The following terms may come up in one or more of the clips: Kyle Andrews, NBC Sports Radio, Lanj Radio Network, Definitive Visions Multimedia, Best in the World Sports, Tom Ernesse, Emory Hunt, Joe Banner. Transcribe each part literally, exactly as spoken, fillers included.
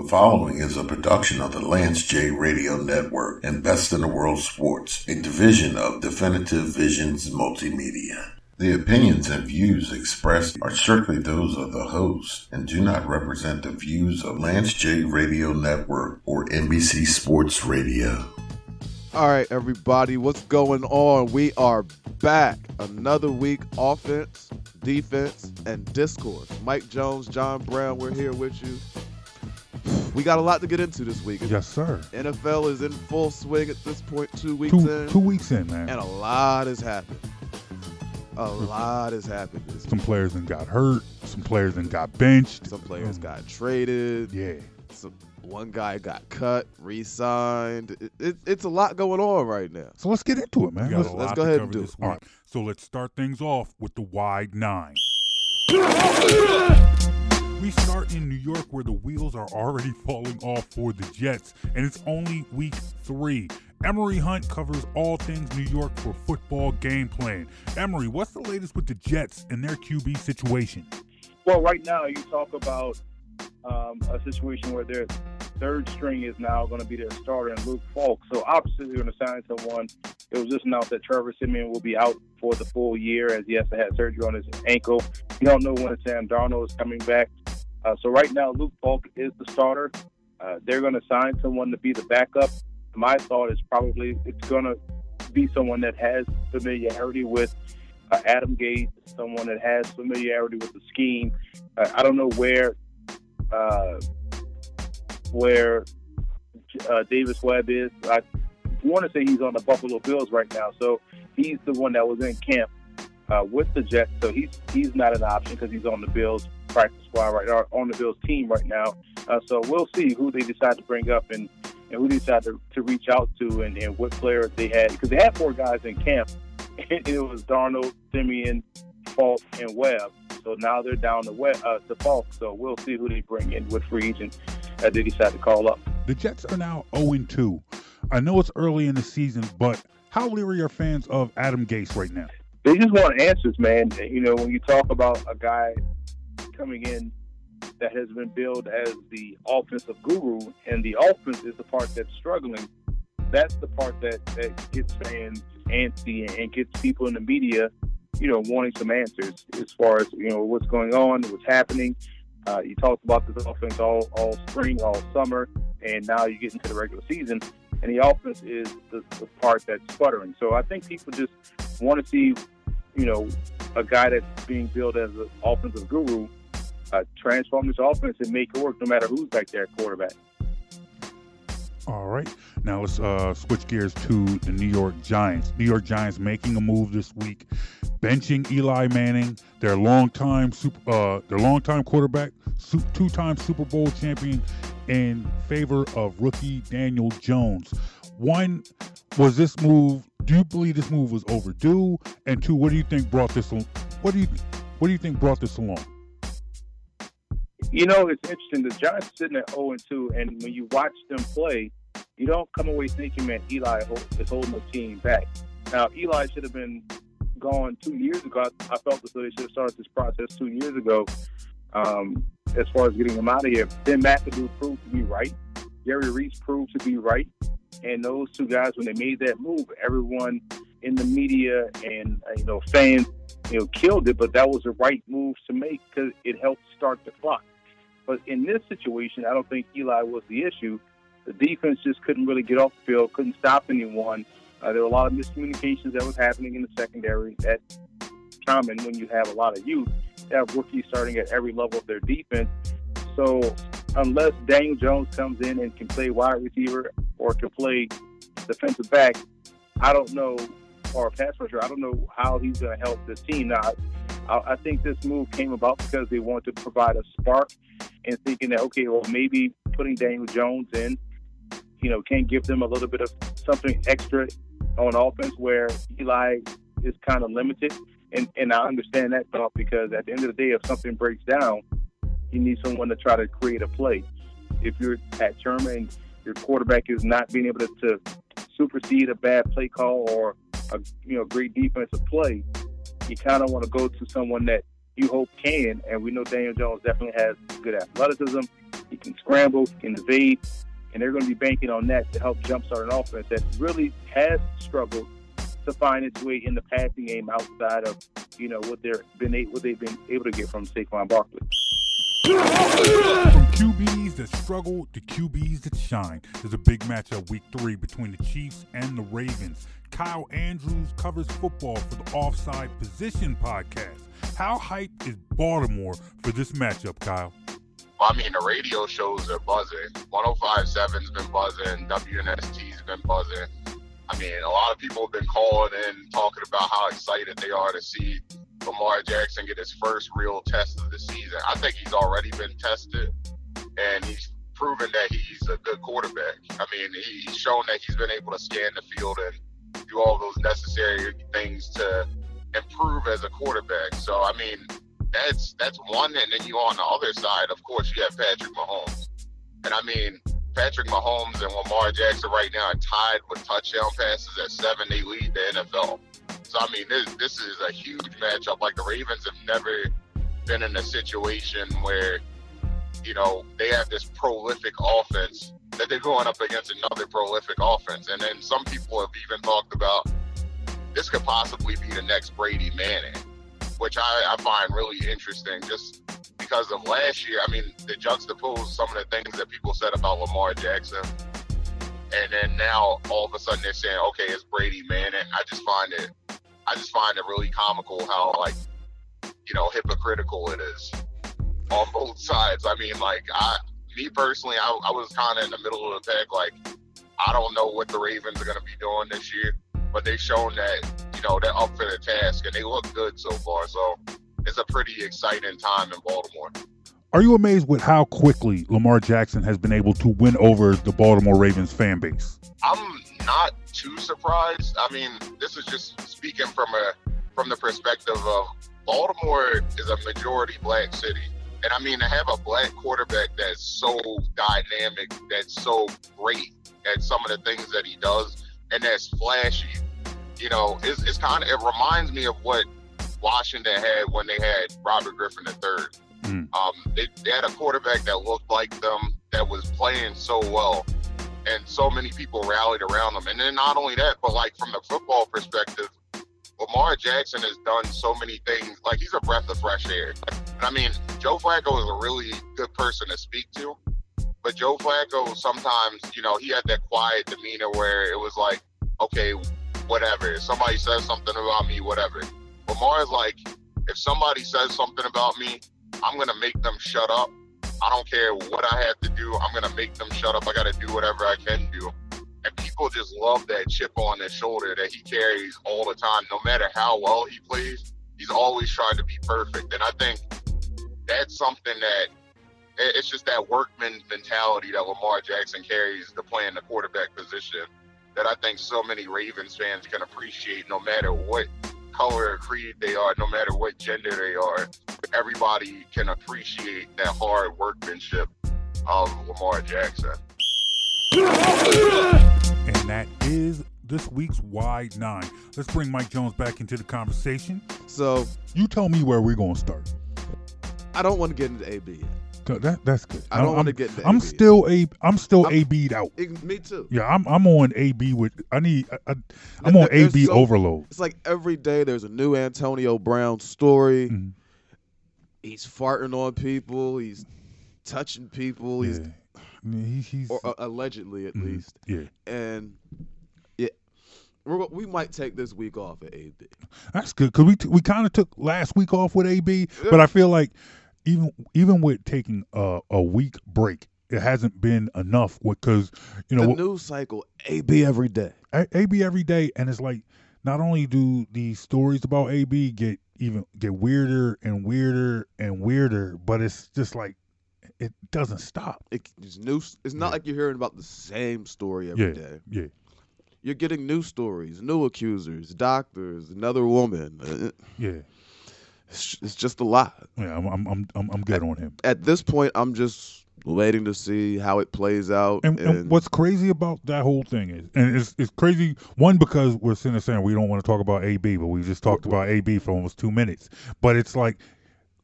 The following is a production of the Lanj Radio Network and Best in the World Sports, a division of Definitive Visions Multimedia. The opinions and views expressed are strictly those of the host and do not represent the views of Lanj Radio Network or N B C Sports Radio. All right, everybody, what's going on? We are back. Another week, offense, defense, and discourse. Mike Jones, John Brown, we're here with you. We got a lot to get into this week. Yes, sir. N F L is in full swing at this point, two weeks two, in. Two weeks in, man. And a lot has happened. A lot has happened. This some week. Players done got hurt. Some players done got benched. Some players um, got traded. Yeah. Some, one guy got cut, re-signed. It, it, it's a lot going on right now. So let's get into it, man. Let's, let's go ahead and do it. All right. So let's start things off with the wide nine. We start in New York, where the wheels are already falling off for the Jets, and it's only week three. Emory Hunt covers all things New York for football game plan. Emory, what's the latest with the Jets and their Q B situation? Well, right now you talk about um, a situation where their third string is now going to be their starter and Luke Falk. So obviously they're going to sign someone. It was just announced that Trevor Siemian will be out for the full year, as he has to have surgery on his ankle. You don't know when Sam Darnold is coming back. Uh, so right now, Luke Falk is the starter. Uh, they're going to sign someone to be the backup. My thought is probably it's going to be someone that has familiarity with uh, Adam Gase, someone that has familiarity with the scheme. Uh, I don't know where uh, where uh, Davis Webb is. I want to say he's on the Buffalo Bills right now, so he's the one that was in camp uh, with the Jets. So he's he's not an option because he's on the Bills practice squad right now, on the Bills team right now. Uh, so we'll see who they decide to bring up and, and who they decide to, to reach out to and, and what players they had. Because they had four guys in camp. And it was Darnold, Siemian, Falk, and Webb. So now they're down to, Webb, uh, to Falk. So we'll see who they bring in, what free agent uh, they decide to call up. The Jets are now oh and two. I know it's early in the season, but how leery are fans of Adam Gase right now? They just want answers, man. You know, when you talk about a guy coming in that has been billed as the offensive guru, and the offense is the part that's struggling. That's the part that, that gets fans antsy and gets people in the media, you know, wanting some answers as far as, you know, what's going on, what's happening. Uh, you talked about this offense all, all spring, all summer, and now you get into the regular season, and the offense is the, the part that's sputtering. So I think people just want to see, you know, a guy that's being billed as an offensive guru Uh, transform this offense and make it work no matter who's back there at quarterback. All right. Now let's uh, switch gears to the New York Giants. New York Giants making a move this week, benching Eli Manning, their longtime, super, uh, their longtime quarterback, two-time Super Bowl champion, in favor of rookie Daniel Jones. One, was this move, do you believe this move was overdue? And two, what do you think brought this, what do you, what do you think brought this along? You know, it's interesting. The Giants sitting at oh and two, and when you watch them play, you don't come away thinking, man, Eli is holding the team back. Now, Eli should have been gone two years ago. I felt as though they should have started this process two years ago um, as far as getting him out of here. Then McAdoo proved to be right. Jerry Reese proved to be right. And those two guys, when they made that move, everyone in the media and, you know, fans, you know, killed it. But that was the right move to make because it helped start the clock. But in this situation, I don't think Eli was the issue. The defense just couldn't really get off the field, couldn't stop anyone. Uh, there were a lot of miscommunications that was happening in the secondary. That's common when you have a lot of youth. They have rookies starting at every level of their defense. So unless Daniel Jones comes in and can play wide receiver or can play defensive back, I don't know, or pass rusher, I don't know how he's going to help this team. Now, I, I think this move came about because they wanted to provide a spark. And thinking that, okay, well, maybe putting Daniel Jones in, you know, can give them a little bit of something extra on offense where Eli is kind of limited. And and I understand that thought because at the end of the day, if something breaks down, you need someone to try to create a play. If you're Pat Sherman and your quarterback is not being able to, to supersede a bad play call or a, you know, great defensive play, you kind of want to go to someone that you hope can. And we know Daniel Jones definitely has good athleticism. He can scramble, can evade, and they're going to be banking on that to help jumpstart an offense that really has struggled to find its way in the passing game outside of, you know, what they're been a- what they've been able to get from Saquon Barkley. From Q Bs that struggle to Q Bs that shine, there's a big matchup week three between the Chiefs and the Ravens. Kyle Andrews covers football for the Offside Position podcast. How hyped is Baltimore for this matchup, Kyle? Well, I mean, the radio shows are buzzing. one oh five point seven's been buzzing. W N S T's been buzzing. I mean, a lot of people have been calling in talking about how excited they are to see Lamar Jackson get his first real test of the season. I think he's already been tested, and he's proven that he's a good quarterback. I mean, he's shown that he's been able to scan the field and do all those necessary things to improve as a quarterback. So, I mean, that's that's one. And then you on the other side, of course, you have Patrick Mahomes. And, I mean, Patrick Mahomes and Lamar Jackson right now are tied with touchdown passes at seven. They lead the N F L. So, I mean, this this is a huge matchup. Like, the Ravens have never been in a situation where, you know, they have this prolific offense that they're going up against another prolific offense. And then some people have even talked about this could possibly be the next Brady Manning, which I, I find really interesting just because of last year. I mean, they juxtaposed some of the things that people said about Lamar Jackson. And then now all of a sudden they're saying, okay, it's Brady Manning. I just find it. I just find it really comical how, like, you know, hypocritical it is on both sides. I mean, like, I, me personally, I, I was kind of in the middle of the pack. Like, I don't know what the Ravens are going to be doing this year, but they've shown that, you know, they're up for the task, and they look good so far. So it's a pretty exciting time in Baltimore. Are you amazed with how quickly Lamar Jackson has been able to win over the Baltimore Ravens fan base? I'm not too surprised. I mean, this is just speaking from a from the perspective of Baltimore is a majority black city. And I mean, to have a black quarterback that's so dynamic, that's so great at some of the things that he does, and that's flashy, you know, it's, it's kind of, it reminds me of what Washington had when they had Robert Griffin the third. Mm. Um, they, they had a quarterback that looked like them, that was playing so well, and so many people rallied around them. And then not only that, but like from the football perspective, Lamar Jackson has done so many things. Like, he's a breath of fresh air. And I mean, Joe Flacco is a really good person to speak to, but Joe Flacco sometimes, you know, he had that quiet demeanor where it was like, okay, whatever. If somebody says something about me, whatever. Lamar is like, if somebody says something about me, I'm going to make them shut up. I don't care what I have to do. I'm going to make them shut up. I got to do whatever I can do. And people just love that chip on their shoulder that he carries all the time. No matter how well he plays, he's always trying to be perfect. And I think that's something that it's just that workman mentality that Lamar Jackson carries to playing the quarterback position that I think so many Ravens fans can appreciate no matter what color or creed they are, no matter what gender they are. Everybody can appreciate that hard workmanship of Lamar Jackson. And that is this week's Wide Nine. Let's bring Mike Jones back into the conversation. So you tell me where we're going to start. I don't want to get into A B yet. That, that's good. I don't I'm, want to get into I'm A B still yet. A, I'm still I'm, A B'd out. It, me too. Yeah, I'm I'm on A B with, I need, I, I, I'm there, on A B so, overload. It's like every day there's a new Antonio Brown story. Mm-hmm. He's farting on people. He's touching people. He's, yeah. I mean, he, he's or uh, allegedly at mm-hmm. least. Yeah, and yeah, we're, we might take this week off at A B. That's good because we t- we kind of took last week off with A B, yeah. But I feel like even even with taking a, a week break, it hasn't been enough. Because you know the news cycle, A B every day, A B every day, and it's like not only do the stories about A B get even get weirder and weirder and weirder, but it's just like it doesn't stop. It, it's new. It's not yeah. like you're hearing about the same story every yeah. day. Yeah, you're getting new stories, new accusers, doctors, another woman. Yeah, it's, it's just a lot. Yeah, I'm I'm I'm I'm good at, on him. At this point, I'm just waiting to see how it plays out. And, and, and what's crazy about that whole thing is, and it's it's crazy, one, because we're sitting there saying we don't want to talk about A B, but we just talked about A B for almost two minutes. But it's like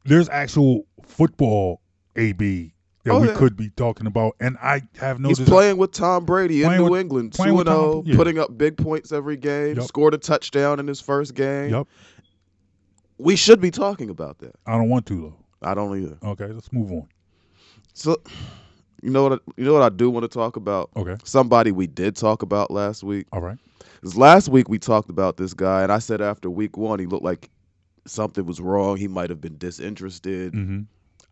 there's actual football A B that oh, we yeah. could be talking about, and I have noticed he's playing with Tom Brady in New with, England, two and oh, yeah. putting up big points every game, yep. scored a touchdown in his first game. Yep. We should be talking about that. I don't want to though. I don't either. Okay, let's move on. So, you know what? I, you know what I do want to talk about. Okay. Somebody we did talk about last week. All right. Because last week we talked about this guy, and I said after week one he looked like something was wrong. He might have been disinterested. Mm-hmm.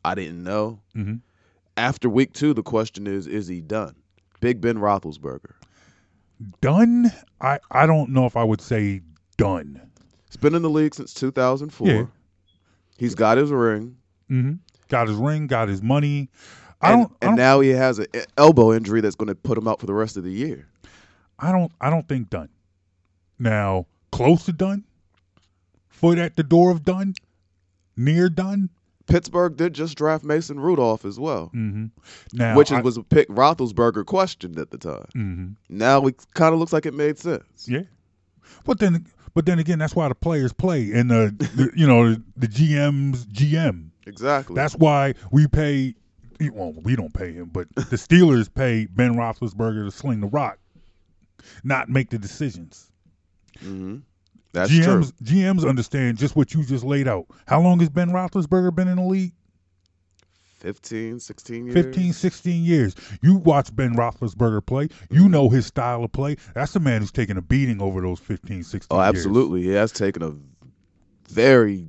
I didn't know. Mm-hmm. After week two, the question is: is he done? Big Ben Roethlisberger. Done? I I don't know if I would say done. He's been in the league since two thousand four. Yeah. He's got his ring. Mm-hmm. Got his ring, got his money. I and, don't, I and don't, now he has an elbow injury that's going to put him out for the rest of the year. I don't. I don't think done. Now, close to done. Foot at the door of done. Near done. Pittsburgh did just draft Mason Rudolph as well, mm-hmm. now, which I, was a pick Roethlisberger questioned at the time. Mm-hmm. Now it kind of looks like it made sense. Yeah, but then, but then again, that's why the players play, and the, the you know the G M's G M. Exactly. That's why we pay. Well, we don't pay him, but the Steelers pay Ben Roethlisberger to sling the rock, not make the decisions. Mm-hmm. That's G Ms, true. G Ms understand just what you just laid out. How long has Ben Roethlisberger been in the league? fifteen, sixteen years. fifteen, sixteen years. You watch Ben Roethlisberger play. You mm-hmm. know his style of play. That's a man who's taken a beating over those fifteen, sixteen years. Oh, absolutely. Years. He has taken a very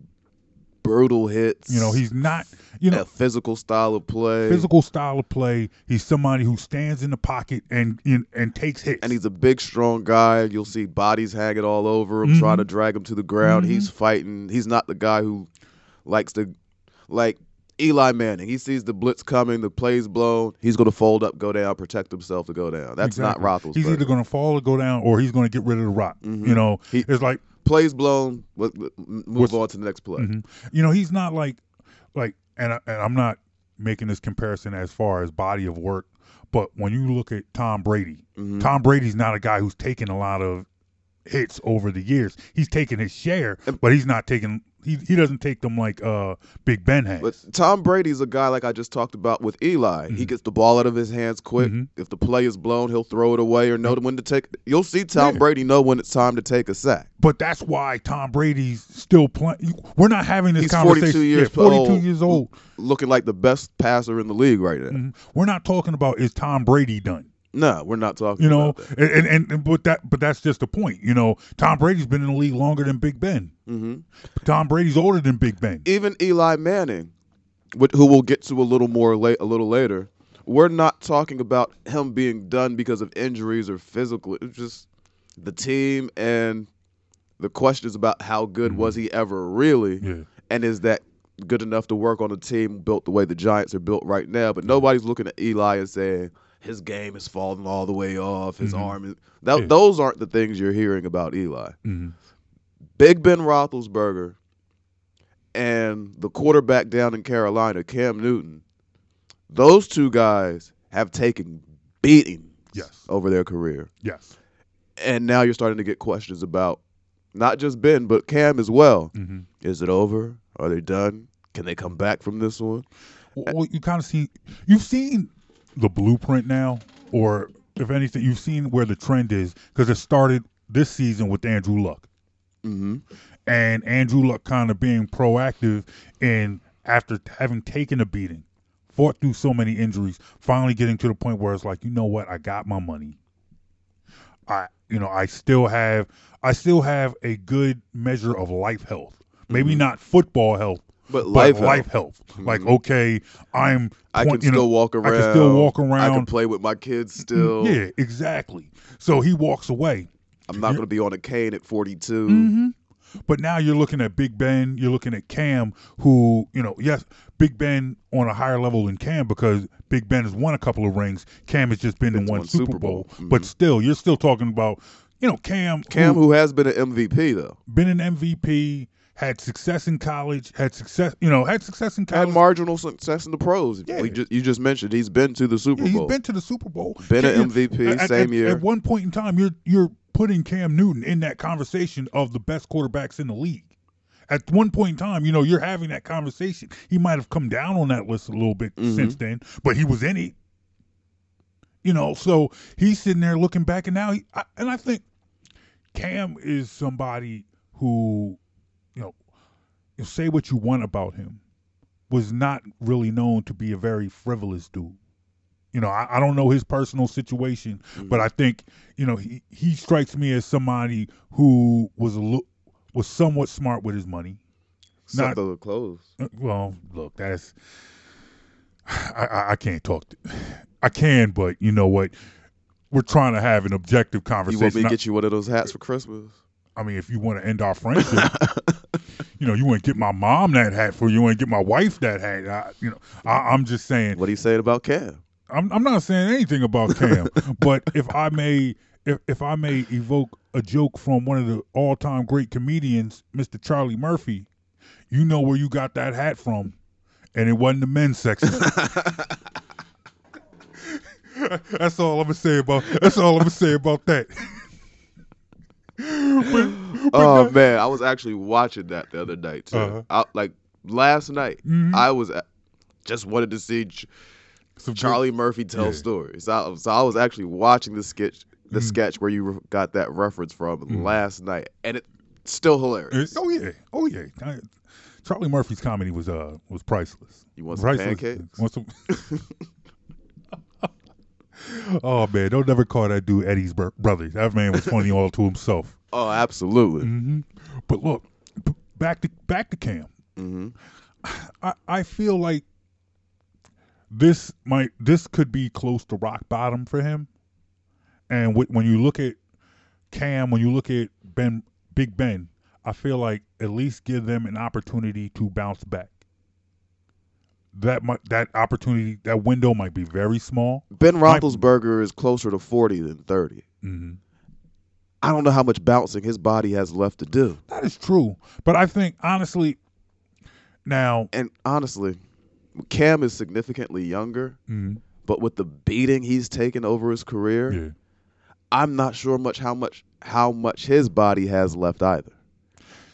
brutal hits. You know, he's not, you know. A physical style of play. Physical style of play. He's somebody who stands in the pocket and and, and takes hits. And he's a big, strong guy. You'll see bodies hanging all over him, mm-hmm. trying to drag him to the ground. Mm-hmm. He's fighting. He's not the guy who likes to, like Eli Manning. He sees the blitz coming, the play's blown. He's going to fold up, go down, protect himself to go down. That's exactly. not Roethlisberger. He's either going to fall or go down, or he's going to get rid of the rock. Mm-hmm. You know, he, it's like. Plays blown. Move on to the next play. Mm-hmm. You know, he's not like, like, and, I, and I'm not making this comparison as far as body of work, but when you look at Tom Brady, mm-hmm. Tom Brady's not a guy who's taken a lot of hits over the years. He's taken his share, but he's not taking. He he doesn't take them like uh, Big Ben has. But Tom Brady's a guy like I just talked about with Eli. Mm-hmm. He gets the ball out of his hands quick. Mm-hmm. If the play is blown, he'll throw it away or know when to take. You'll see Tom yeah. Brady know when it's time to take a sack. But that's why Tom Brady's still playing. We're not having this He's conversation. He's forty-two years old. Looking like the best passer in the league right now. Mm-hmm. We're not talking about is Tom Brady done. No, we're not talking. You know, about that. And, and and but that but that's just the point. You know, Tom Brady's been in the league longer than Big Ben. Mm-hmm. Tom Brady's older than Big Ben. Even Eli Manning, who we'll get to a little more late, a little later. We're not talking about him being done because of injuries or physical. It's just the team and the questions about how good mm-hmm. was he ever really, yeah. and is that good enough to work on a team built the way the Giants are built right now? But nobody's looking at Eli and saying. His game is falling all the way off. His mm-hmm. arm is that, yeah. Those aren't the things you're hearing about Eli. Mm-hmm. Big Ben Roethlisberger and the quarterback down in Carolina, Cam Newton, those two guys have taken beatings yes. over their career. Yes. And now you're starting to get questions about not just Ben, but Cam as well. Mm-hmm. Is it over? Are they done? Can they come back from this one? Well, you kind of see – you've seen – the blueprint now, or if anything, you've seen where the trend is because it started this season with Andrew Luck, mm-hmm. and Andrew Luck kind of being proactive and after having taken a beating, fought through so many injuries, finally getting to the point where it's like, you know what, I got my money. I, you know, I still have, I still have a good measure of life health, maybe mm-hmm. not football health. But, but life, life health. Mm-hmm. Like, okay, I'm. I can you know, still walk around. I can still walk around. I can play with my kids still. Yeah, exactly. So he walks away. I'm not going to be on a cane at forty-two. Mm-hmm. But now you're looking at Big Ben. You're looking at Cam, who, you know, yes, Big Ben on a higher level than Cam because Big Ben has won a couple of rings. Cam has just been it's in one, one Super Bowl. Bowl. Mm-hmm. But still, you're still talking about, you know, Cam. Cam, who, who has been an M V P, though. Been an M V P. Had success in college, had success, you know, had success in college. Had marginal success in the pros. Yeah. We just, you just mentioned he's been to the Super yeah, Bowl. He's been to the Super Bowl. Been an M V P, at, same at, year. At one point in time, you're you're putting Cam Newton in that conversation of the best quarterbacks in the league. at one point in time, you know, you're having that conversation. He might have come down on that list a little bit mm-hmm. since then, but he was in it. You know, so he's sitting there looking back, and now he, I, and I think Cam is somebody who, you know, you say what you want about him, was not really known to be a very frivolous dude. You know, I, I don't know his personal situation, mm-hmm. but I think, you know, he, he strikes me as somebody who was a lo- was somewhat smart with his money. Except not the clothes. Well, look, that's I, I, I can't talk. To, I can, but you know what? We're trying to have an objective conversation. You want me to get you one of those hats for Christmas? I mean, if you want to end our friendship. You know, you wouldn't get my mom that hat for you. You wouldn't get my wife that hat. I, you know, I, I'm just saying. What are you saying about Cam? I'm, I'm not saying anything about Cam. But if I may, if, if I may evoke a joke from one of the all-time great comedians, Mister Charlie Murphy, you know where you got that hat from, and it wasn't the men's section. That's all I'm gonna say about. That's all I'm gonna say about that. But, oh man, I was actually watching that the other night too. Uh-huh. I, like last night, mm-hmm. I was at, just wanted to see Ch- Charlie good, Murphy tell yeah. stories. So, so I was actually watching the sketch, the mm-hmm. sketch where you got that reference from mm-hmm. last night, and it's still hilarious. It's, oh yeah, oh yeah. I, Charlie Murphy's comedy was uh was priceless. You want some priceless. pancakes? Want some? Oh man, don't never call that dude Eddie's brother. That man was funny all to himself. Oh, absolutely. Mm-hmm. But look, b- back to back to Cam. Mm-hmm. I I feel like this might this could be close to rock bottom for him. And w- when you look at Cam, when you look at Ben, Big Ben, I feel like at least give them an opportunity to bounce back. That might, that opportunity, that window might be very small. Ben Roethlisberger might, is closer to forty than thirty. Mm-hmm. I don't know how much bouncing his body has left to do. That is true. But I think, honestly, now... And honestly, Cam is significantly younger, mm-hmm. but with the beating he's taken over his career, yeah. I'm not sure much how much how much his body has left either.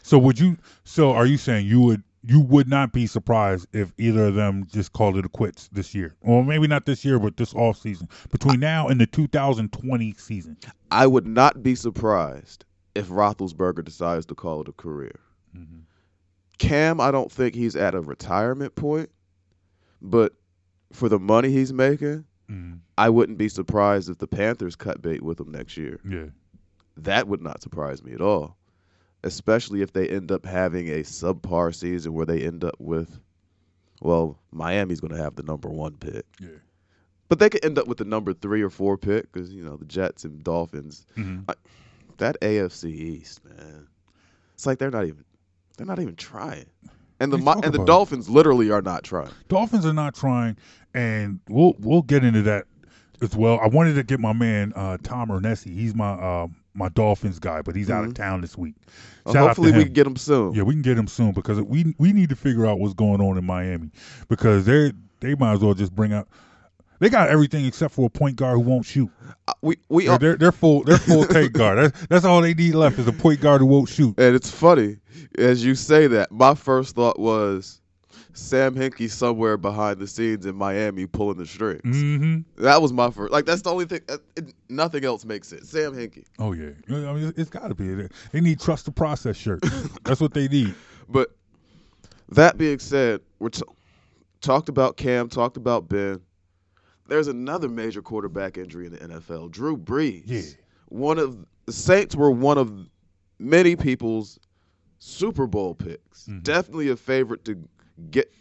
So would you... So are you saying you would... You would not be surprised if either of them just called it a quits this year. Well, maybe not this year, but this offseason. Between now and the two thousand twenty season. I would not be surprised if Roethlisberger decides to call it a career. Mm-hmm. Cam, I don't think he's at a retirement point, but for the money he's making, mm-hmm. I wouldn't be surprised if the Panthers cut bait with him next year. Yeah, that would not surprise me at all. Especially if they end up having a subpar season where they end up with, well, Miami's going to have the number one pick. Yeah. But they could end up with the number three or four pick because, you know, the Jets and Dolphins. Mm-hmm. I, that A F C East, man, it's like they're not even they're not even trying. And the and the Dolphins it. literally are not trying. Dolphins are not trying, and we'll we'll get into that as well. I wanted to get my man uh, Tom Ernesse. He's my uh, my Dolphins guy, but he's mm-hmm. out of town this week. Shout well, hopefully we can get him soon. Yeah, we can get him soon because we we need to figure out what's going on in Miami because they they might as well just bring out. They got everything except for a point guard who won't shoot. Uh, we we they're, are they're, they're full they're full take guard. That's, that's all they need left is a point guard who won't shoot. And it's funny as you say that. My first thought was Sam Hinkie somewhere behind the scenes in Miami pulling the strings. Mm-hmm. That was my first. Like, that's the only thing. It, nothing else makes sense. Sam Hinkie. Oh, yeah. I mean, it's got to be. They need trust the process shirts. That's what they need. But that being said, we're t- talked about Cam, talked about Ben. There's another major quarterback injury in the N F L, Drew Brees. Yeah. One of the Saints were one of many people's Super Bowl picks. Mm-hmm. Definitely a favorite to get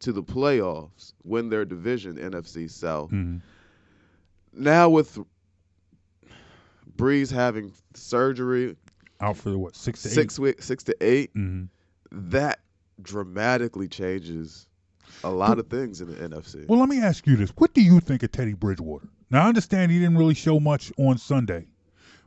to the playoffs, win their division, N F C South. Mm-hmm. Now with Brees having surgery. Out for what, six to six eight? Weeks, six to eight. Mm-hmm. That dramatically changes a lot of things in the N F C. Well, let me ask you this. What do you think of Teddy Bridgewater? Now, I understand he didn't really show much on Sunday.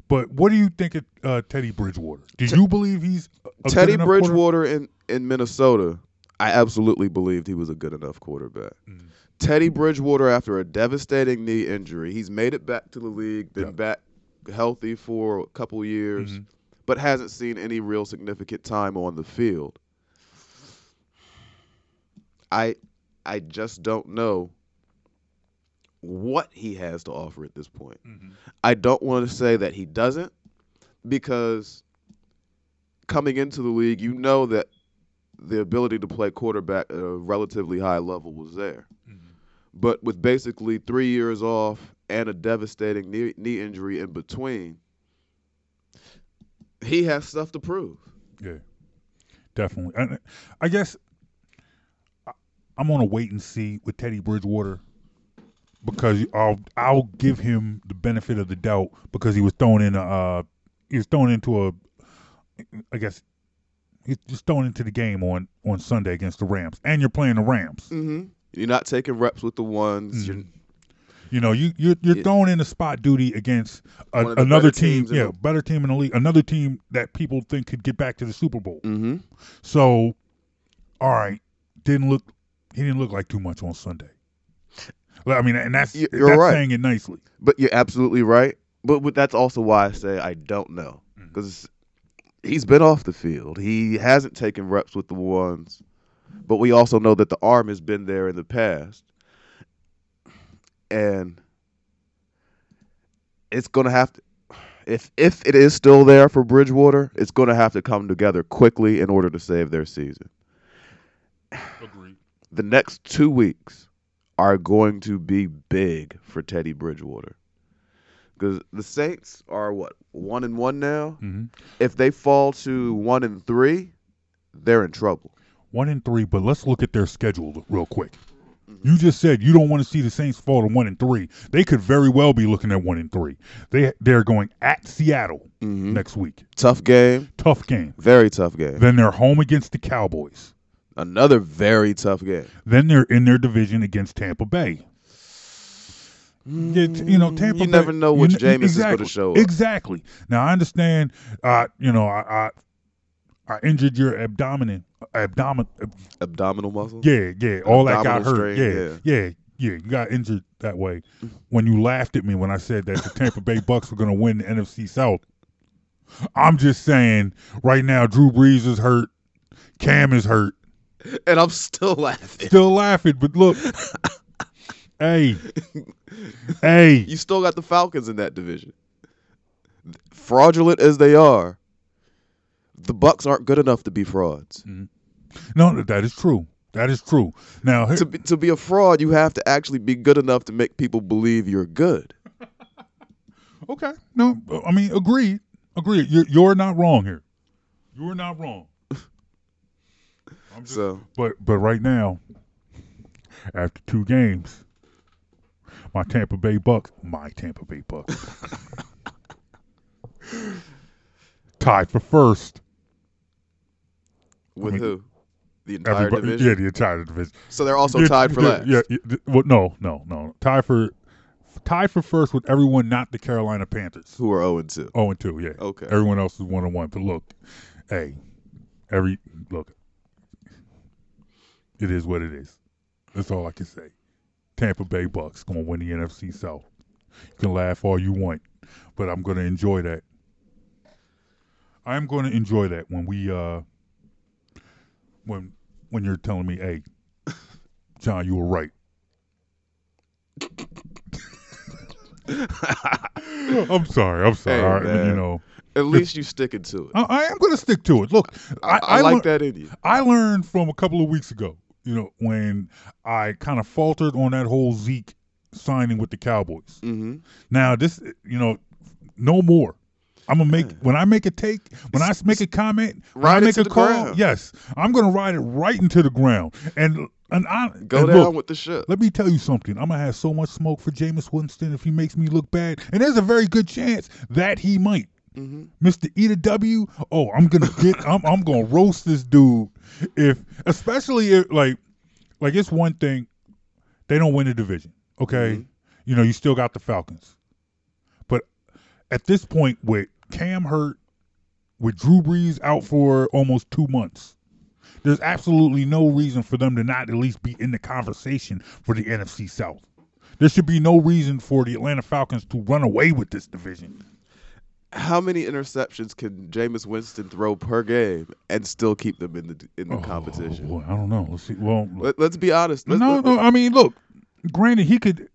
But what do you think of uh, Teddy Bridgewater? Do Te- you believe he's a Teddy good enough Bridgewater in, in Minnesota? I absolutely believed he was a good enough quarterback. Mm-hmm. Teddy Bridgewater, after a devastating knee injury, he's made it back to the league, been yep. back healthy for a couple years, mm-hmm. but hasn't seen any real significant time on the field. I I just don't know what he has to offer at this point. Mm-hmm. I don't want to say that he doesn't, because coming into the league, you know that the ability to play quarterback at a relatively high level was there. Mm-hmm. But with basically three years off and a devastating knee, knee injury in between, he has stuff to prove. Yeah, definitely. I, I guess I, I'm on a wait and see with Teddy Bridgewater, because I'll I'll give him the benefit of the doubt, because he was thrown in a uh, he was thrown into a I guess he's just thrown into the game on, on Sunday against the Rams, and you're playing the Rams. Mm-hmm. You're not taking reps with the ones. Mm-hmm. You're, you know, you you're, you're yeah. thrown into spot duty against a, another team, yeah, the, better team in the league, another team that people think could get back to the Super Bowl. Mm-hmm. So, all right, didn't look he didn't look like too much on Sunday. Well, I mean, and that's you're that's right. saying it nicely. But you're absolutely right. But, but that's also why I say I don't know, because mm-hmm. he's been off the field. He hasn't taken reps with the ones, but we also know that the arm has been there in the past. And it's going to have to, if if it is still there for Bridgewater, it's going to have to come together quickly in order to save their season. Agreed. The next two weeks are going to be big for Teddy Bridgewater, because the Saints are, what, one and one now? Mm-hmm. If they fall to one and three, they're in trouble. One and three, but let's look at their schedule real quick. You just said you don't want to see the Saints fall to one and three. They could very well be looking at one and three. They they're going at Seattle mm-hmm. next week. Tough game. Tough game. Very tough game. Then they're home against the Cowboys. Another very tough game. Then they're in their division against Tampa Bay. Mm-hmm. It, you know, Tampa. You Bay, never know what Jameis exactly, is going to show up. Exactly. Now I understand. Uh, you know, I, I I injured your abdomen. Abdomen, ab- abdominal muscle. Yeah, yeah. All that got hurt. Strain, yeah, yeah, yeah, yeah. You got injured that way. When you laughed at me when I said that the Tampa Bay Bucks were going to win the N F C South, I'm just saying right now, Drew Brees is hurt, Cam is hurt, and I'm still laughing. Still laughing, but look, hey, hey, you still got the Falcons in that division, fraudulent as they are. The Bucks aren't good enough to be frauds. Mm-hmm. No, that is true. That is true. Now, here- to be, to be a fraud, you have to actually be good enough to make people believe you're good. Okay. No, I mean, agreed. Agreed. You're you're not wrong here. You're not wrong. I'm just, so, but but right now, after two games, my Tampa Bay Bucks, my Tampa Bay Bucks, tied for first. With I mean, who? The entire division? Yeah, the entire division. So they're also yeah, tied for yeah, last? Yeah, yeah, well, no, no, no. Tied for tied for first with everyone not the Carolina Panthers. Who are oh and two. oh and two, yeah. Okay. Everyone else is one and one. But look, hey, every look, it is what it is. That's all I can say. Tampa Bay Bucks going to win the N F C South. You can laugh all you want, but I'm going to enjoy that. I'm going to enjoy that when we uh, – When when you're telling me, hey, John, you were right. I'm sorry. I'm sorry. Hey, you know, at least you sticking to it. I, I am going to stick to it. Look, I, I, I like lear- that in you. I learned from a couple of weeks ago. You know, when I kind of faltered on that whole Zeke signing with the Cowboys. Mm-hmm. Now this, you know, no more. I'm gonna make when I make a take, when I make a comment, when ride I make a call. Ground. Yes, I'm gonna ride it right into the ground, and and I go and down look, with the shit. Let me tell you something. I'm gonna have so much smoke for Jameis Winston if he makes me look bad, and there's a very good chance that he might. Mm-hmm. Mister Eat a W. Oh, I'm gonna get. I'm I'm gonna roast this dude if, especially if like, like it's one thing, they don't win the division. Okay, mm-hmm. You know you still got the Falcons, but at this point with Cam hurt, with Drew Brees out for almost two months. There's absolutely no reason for them to not at least be in the conversation for the N F C South. There should be no reason for the Atlanta Falcons to run away with this division. how many interceptions can Jameis Winston throw per game and still keep them in the in the oh, competition? Boy, I don't know. Let's see. Well, Let, let's be honest. Let's, no, let's, no. I mean, look. Granted, he could.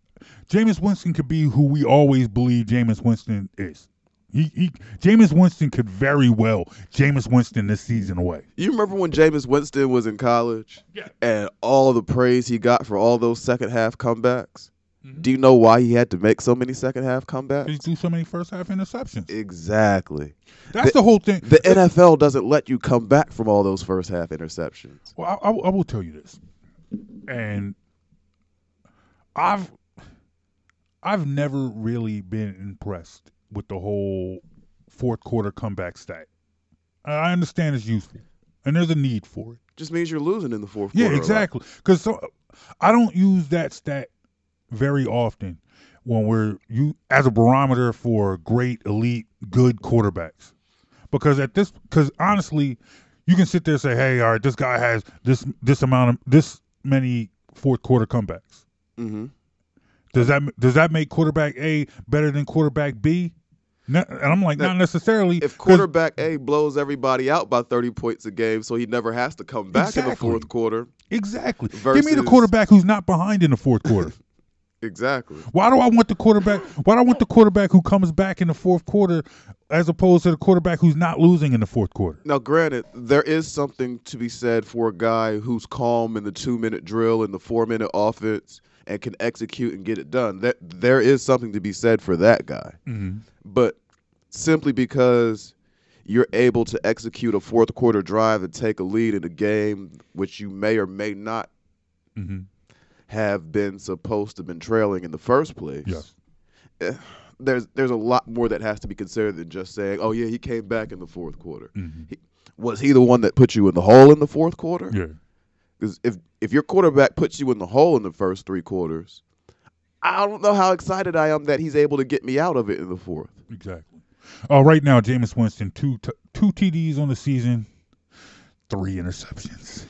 Jameis Winston could be who we always believe Jameis Winston is. He, he Jameis Winston could very well Jameis Winston this season away. You remember when Jameis Winston was in college yeah. and all the praise he got for all those second half comebacks? Mm-hmm. Do you know why he had to make so many second half comebacks? He threw so many first half interceptions. Exactly. That's the, the whole thing. The it, N F L doesn't let you come back from all those first half interceptions. Well, I, I, I will tell you this, and I've I've never really been impressed with the whole fourth quarter comeback stat. I understand it's useful, and there's a need for it. Just means you're losing in the fourth yeah, quarter. Yeah, exactly. Because so, I don't use that stat very often when we're you as a barometer for great, elite, good quarterbacks. Because at this, because honestly, you can sit there and say, "Hey, all right, this guy has this this amount of this many fourth quarter comebacks." Mm-hmm. Does that does that make quarterback A better than quarterback B? Not, and I'm like, now, not necessarily. If quarterback A blows everybody out by thirty points a game, so he never has to come back exactly. in the fourth quarter. Exactly. Versus... Give me the quarterback who's not behind in the fourth quarter. Exactly. Why do I want the quarterback? Why do I want the quarterback who comes back in the fourth quarter, as opposed to the quarterback who's not losing in the fourth quarter? Now, granted, there is something to be said for a guy who's calm in the two-minute drill and the four-minute offense and can execute and get it done. That there is something to be said for that guy. Mm-hmm. But simply because you're able to execute a fourth quarter drive and take a lead in a game which you may or may not mm-hmm. have been supposed to have been trailing in the first place, yes. eh, there's there's a lot more that has to be considered than just saying, oh, yeah, he came back in the fourth quarter. Mm-hmm. He, was he the one that put you in the hole in the fourth quarter? Yeah. Because if, if your quarterback puts you in the hole in the first three quarters, I don't know how excited I am that he's able to get me out of it in the fourth. Exactly. Uh, right now, Jameis Winston, two t- two T Ds on the season, three interceptions.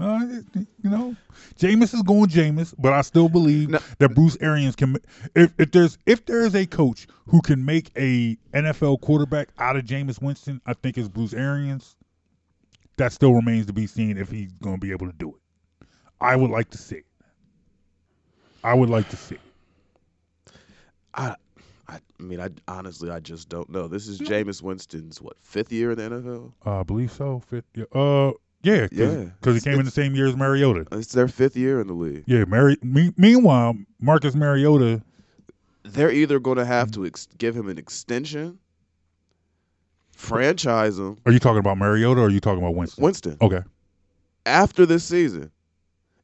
Uh, you know, Jameis is going Jameis, but I still believe now, that Bruce Arians can. If, if there's if there is a coach who can make a N F L quarterback out of Jameis Winston, I think it's Bruce Arians. That still remains to be seen if he's going to be able to do it. I would like to see. I would like to see. I, I mean, I honestly, I just don't know. This is Jameis Winston's what fifth year in the N F L? Uh, I believe so. Fifth year. Uh, yeah, cause, yeah, because he came in the same year as Mariota. It's their fifth year in the league. Yeah. Mari- me- meanwhile, Marcus Mariota. They're either going to have to ex- give him an extension. Franchise him. Are you talking about Mariota or are you talking about Winston? Winston. Okay. After this season,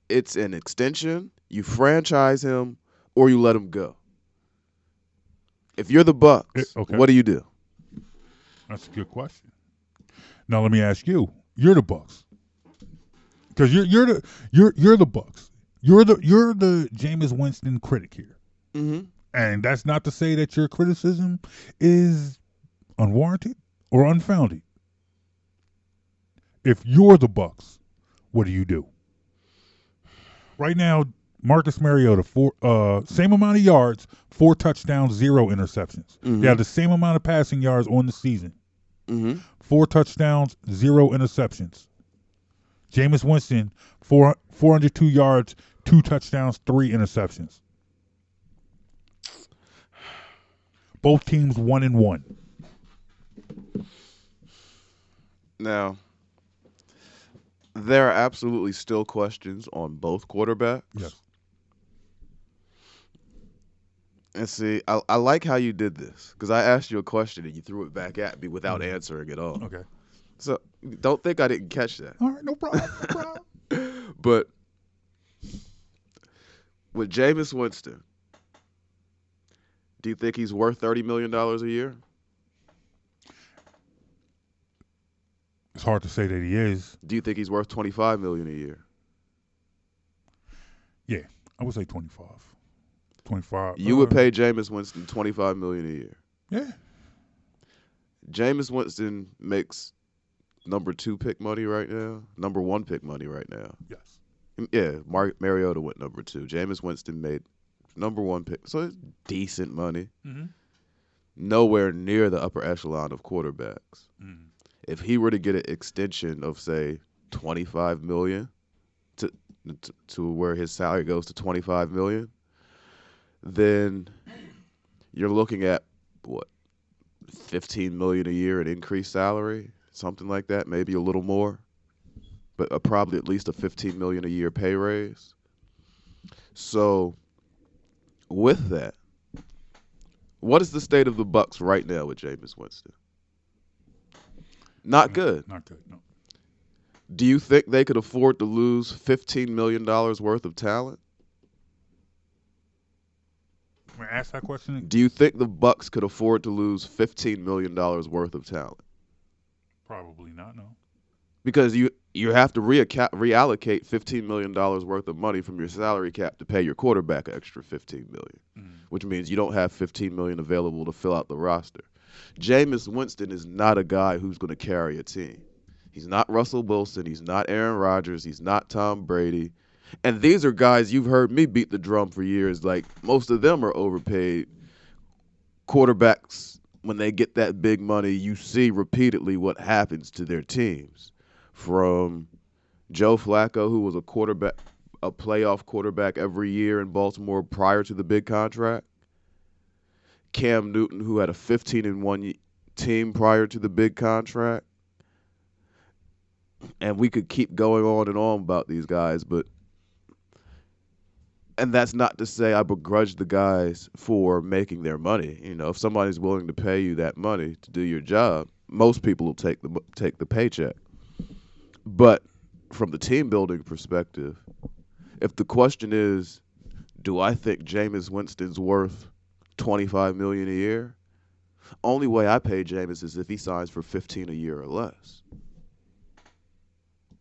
it's an extension. You franchise him or you let him go. If you're the Bucs, it, okay. what do you do? That's a good question. Now let me ask you. You're the Bucs. Because you're you're the you're you're the Bucs. You're the you're the Jameis Winston critic here. Mm-hmm. And that's not to say that your criticism is unwarranted or unfounded. If you're the Bucs, what do you do? Right now, Marcus Mariota, four, uh, same amount of yards, four touchdowns, zero interceptions. Mm-hmm. They have the same amount of passing yards on the season. Mm-hmm. Four touchdowns, zero interceptions. Jameis Winston, four, four hundred two yards, two touchdowns, three interceptions. Both teams one and one. Now, there are absolutely still questions on both quarterbacks. Yes. And see, I, I like how you did this because I asked you a question and you threw it back at me without mm-hmm. answering at all. Okay. So don't think I didn't catch that. All right, no problem. No problem. But with Jameis Winston, do you think he's worth thirty million dollars a year? It's hard to say that he is. Do you think he's worth twenty-five million dollars a year? Yeah, I would say twenty-five. twenty-five. You uh, would pay Jameis Winston twenty-five million dollars a year. Yeah. Jameis Winston makes number two pick money right now. Number one pick money right now. Yes. Yeah, Mar- Mariota went number two. Jameis Winston made number one pick, so it's decent money. Mm-hmm. nowhere near the upper echelon of quarterbacks. Mm-hmm. If he were to get an extension of, say, twenty-five million dollars to, to to where his salary goes to twenty-five million dollars, then you're looking at, what, fifteen million dollars a year in increased salary, something like that, maybe a little more, but uh, probably at least a fifteen million dollars a year pay raise. So with that, what is the state of the Bucs right now with Jameis Winston? Not good. Not good, no. Do you think they could afford to lose fifteen million dollars worth of talent? Can I ask that question? Do you think the Bucs could afford to lose fifteen million dollars worth of talent? Probably not, no. Because you you have to reaca- reallocate fifteen million dollars worth of money from your salary cap to pay your quarterback an extra fifteen million dollars, mm-hmm. which means you don't have fifteen million dollars available to fill out the roster. Jameis Winston is not a guy who's going to carry a team. He's not Russell Wilson. He's not Aaron Rodgers. He's not Tom Brady. And these are guys you've heard me beat the drum for years. Like, most of them are overpaid. Quarterbacks, when they get that big money, you see repeatedly what happens to their teams. From Joe Flacco, who was a quarterback, a playoff quarterback every year in Baltimore prior to the big contract. Cam Newton, who had a fifteen and one team prior to the big contract. And we could keep going on and on about these guys, but and that's not to say I begrudge the guys for making their money. You know, if somebody's willing to pay you that money to do your job, most people will take the take the paycheck. But from the team building perspective, if the question is, do I think Jameis Winston's worth twenty-five million dollars a year? Only way I pay Jameis is if he signs for fifteen a year or less.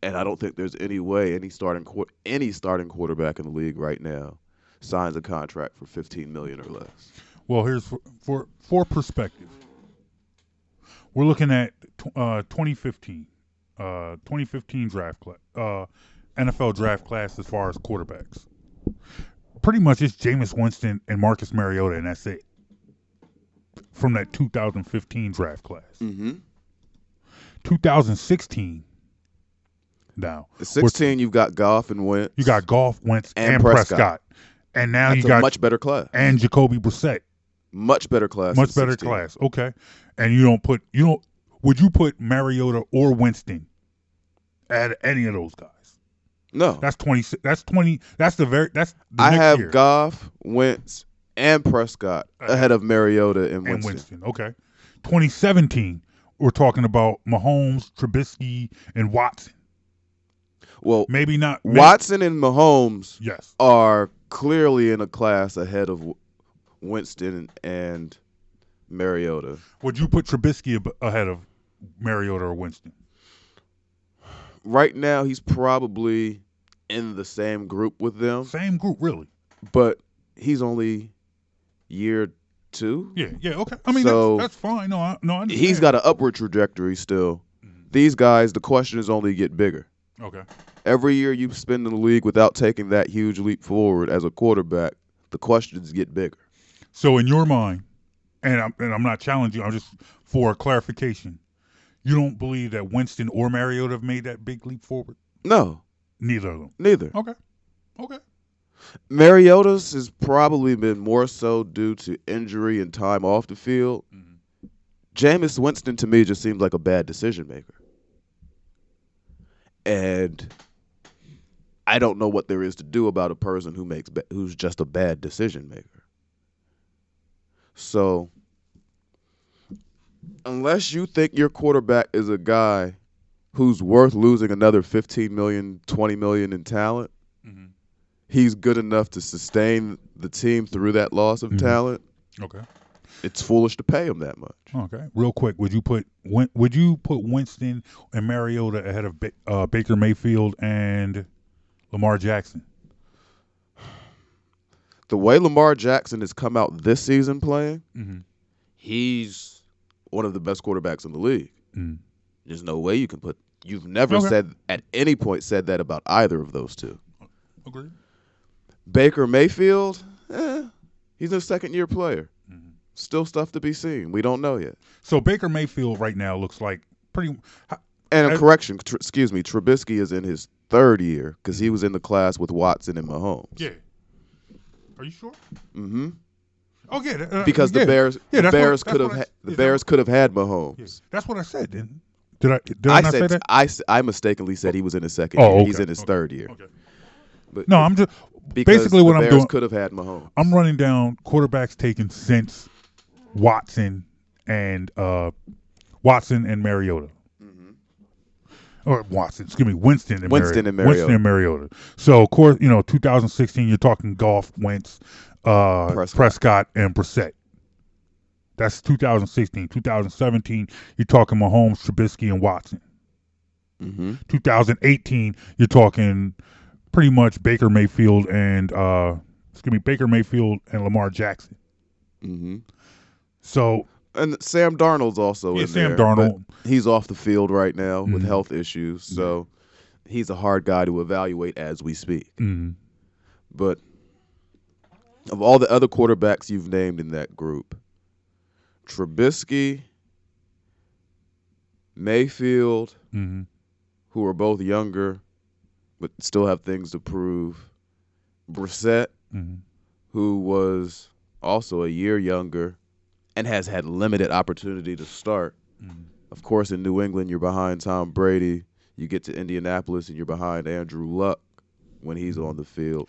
And I don't think there's any way any starting any starting quarterback in the league right now signs a contract for fifteen million dollars or less. Well, here's for for, for perspective. We're looking at uh, twenty fifteen, uh, twenty fifteen draft class, uh, N F L draft class as far as quarterbacks. Pretty much it's Jameis Winston and Marcus Mariota, and that's it from that two thousand fifteen draft class. Mm-hmm. two thousand sixteen. Now, at sixteen, which, you've got Goff and Wentz. You got Goff, Wentz, and, and Prescott. Prescott, and now That's you got a much better class. And Jacoby Brissett, much better class. Much better sixteen. Class. Okay, and you don't put you don't. Would you put Mariota or Winston at any of those guys? No. That's twenty. That's twenty. That's the very. That's the I next have year. Goff, Wentz, and Prescott uh, ahead of Mariota and, and Winston. Winston. Okay, twenty seventeen. We're talking about Mahomes, Trubisky, and Watson. Well, maybe not. Maybe. Watson and Mahomes yes. are clearly in a class ahead of Winston and Mariota. Would you put Trubisky ab- ahead of Mariota or Winston? Right now, he's probably in the same group with them. Same group, really. But he's only year two. Yeah, yeah, okay. I mean, so that's, that's fine. No, I, no, I understand. He's got an upward trajectory still. Mm-hmm. These guys, the question is only get bigger. Okay. Every year you spend in the league without taking that huge leap forward as a quarterback, the questions get bigger. So in your mind, and I'm, and I'm not challenging, I'm just for clarification, you don't believe that Winston or Mariota have made that big leap forward? No. Neither of them? Neither. Okay. Okay. Mariota's has probably been more so due to injury and time off the field. Mm-hmm. Jameis Winston to me just seems like a bad decision maker. And I don't know what there is to do about a person who makes ba- who's just a bad decision maker. So unless you think your quarterback is a guy who's worth losing another fifteen million dollars, twenty million dollars in talent, mm-hmm. he's good enough to sustain the team through that loss of mm-hmm. talent. Okay. It's foolish to pay him that much. Okay, real quick, would you put would you put Winston and Mariota ahead of uh, Baker Mayfield and Lamar Jackson? The way Lamar Jackson has come out this season playing, mm-hmm. he's one of the best quarterbacks in the league. Mm. There's no way you can put. You've never okay. said at any point said that about either of those two. Agreed. Baker Mayfield, eh, he's a second year player. still stuff to be seen. We don't know yet. So Baker Mayfield right now looks like pretty – And a I, correction, tr- excuse me, Trubisky is in his third year because he was in the class with Watson and Mahomes. Yeah. Are you sure? Mm-hmm. Oh, yeah. Uh, because the yeah. Bears, yeah, the Bears could have, ha- the yeah, Bears could have had Mahomes. Yeah. That's what I said. Didn't did I? Did I, I not said, say that? I, I mistakenly said he was in his second oh, year. Okay. He's in his okay. third year. Okay. But no, I'm just basically what the Bears I'm doing. Could have had Mahomes. I'm running down quarterbacks taken since Watson and uh, Watson and Mariota, mm-hmm. or Watson. Excuse me, Winston and Winston Mariota. and Mariota. Winston and Mariota. So, of course, you know, two thousand sixteen. You're talking Goff, Wentz. Uh, Prescott. Prescott and Brissett. That's two thousand sixteen. two thousand seventeen, you're talking Mahomes, Trubisky, and Watson. Mm-hmm. two thousand eighteen, you're talking pretty much Baker Mayfield and uh, excuse me, Baker Mayfield and Lamar Jackson. Mm-hmm. So and Sam Darnold's also yeah, in Sam there. Sam Darnold, he's off the field right now mm-hmm. with health issues, so mm-hmm. he's a hard guy to evaluate as we speak. Mm-hmm. But of all the other quarterbacks you've named in that group, Trubisky, Mayfield, mm-hmm. who are both younger but still have things to prove, Brissett, mm-hmm. who was also a year younger and has had limited opportunity to start. Mm-hmm. Of course, in New England, you're behind Tom Brady. You get to Indianapolis, and you're behind Andrew Luck when he's on the field.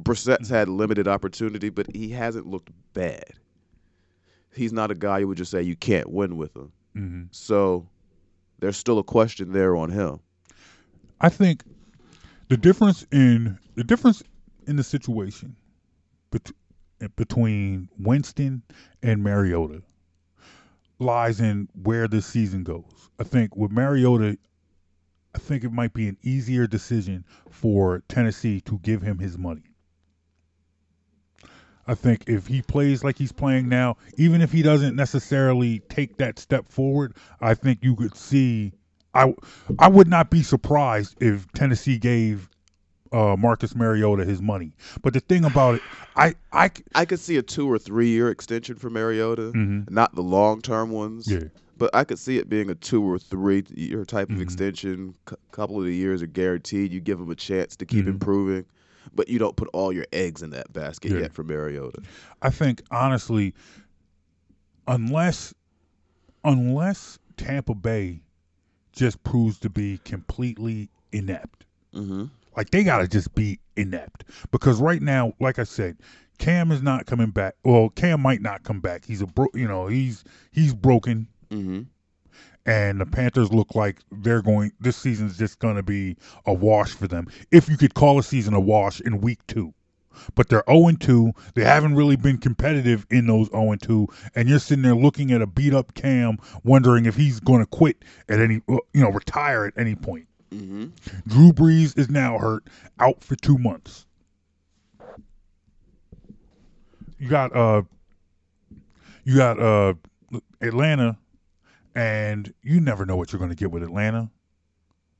Brissett's had limited opportunity, but he hasn't looked bad. He's not a guy who would just say you can't win with him. Mm-hmm. So there's still a question there on him. I think the difference in the difference in the situation bet- between Winston and Mariota lies in where this season goes. I think with Mariota, I think it might be an easier decision for Tennessee to give him his money. I think if he plays like he's playing now, even if he doesn't necessarily take that step forward, I think you could see I, I would not be surprised if Tennessee gave uh, Marcus Mariota his money. But the thing about it, I I, I could see a two- or three-year extension for Mariota, mm-hmm. not the long-term ones. Yeah. But I could see it being a two or three year type of mm-hmm. extension. A C- couple of the years are guaranteed. You give him a chance to keep mm-hmm. improving, but you don't put all your eggs in that basket yeah. yet for Mariota. I think honestly, unless unless Tampa Bay just proves to be completely inept, mm-hmm. like they gotta just be inept because right now, like I said, Cam is not coming back. Well, Cam might not come back. He's a bro- you know he's he's broken. Mm-hmm. And the Panthers look like they're going, this season's just going to be a wash for them. If you could call a season a wash in week two. But they're oh and two. They haven't really been competitive in those oh and two. And you're sitting there looking at a beat up Cam, wondering if he's going to quit at any, you know, retire at any point. Mm-hmm. Drew Brees is now hurt, out for two months. You got, uh, you got, uh, Atlanta. And you never know what you're going to get with Atlanta.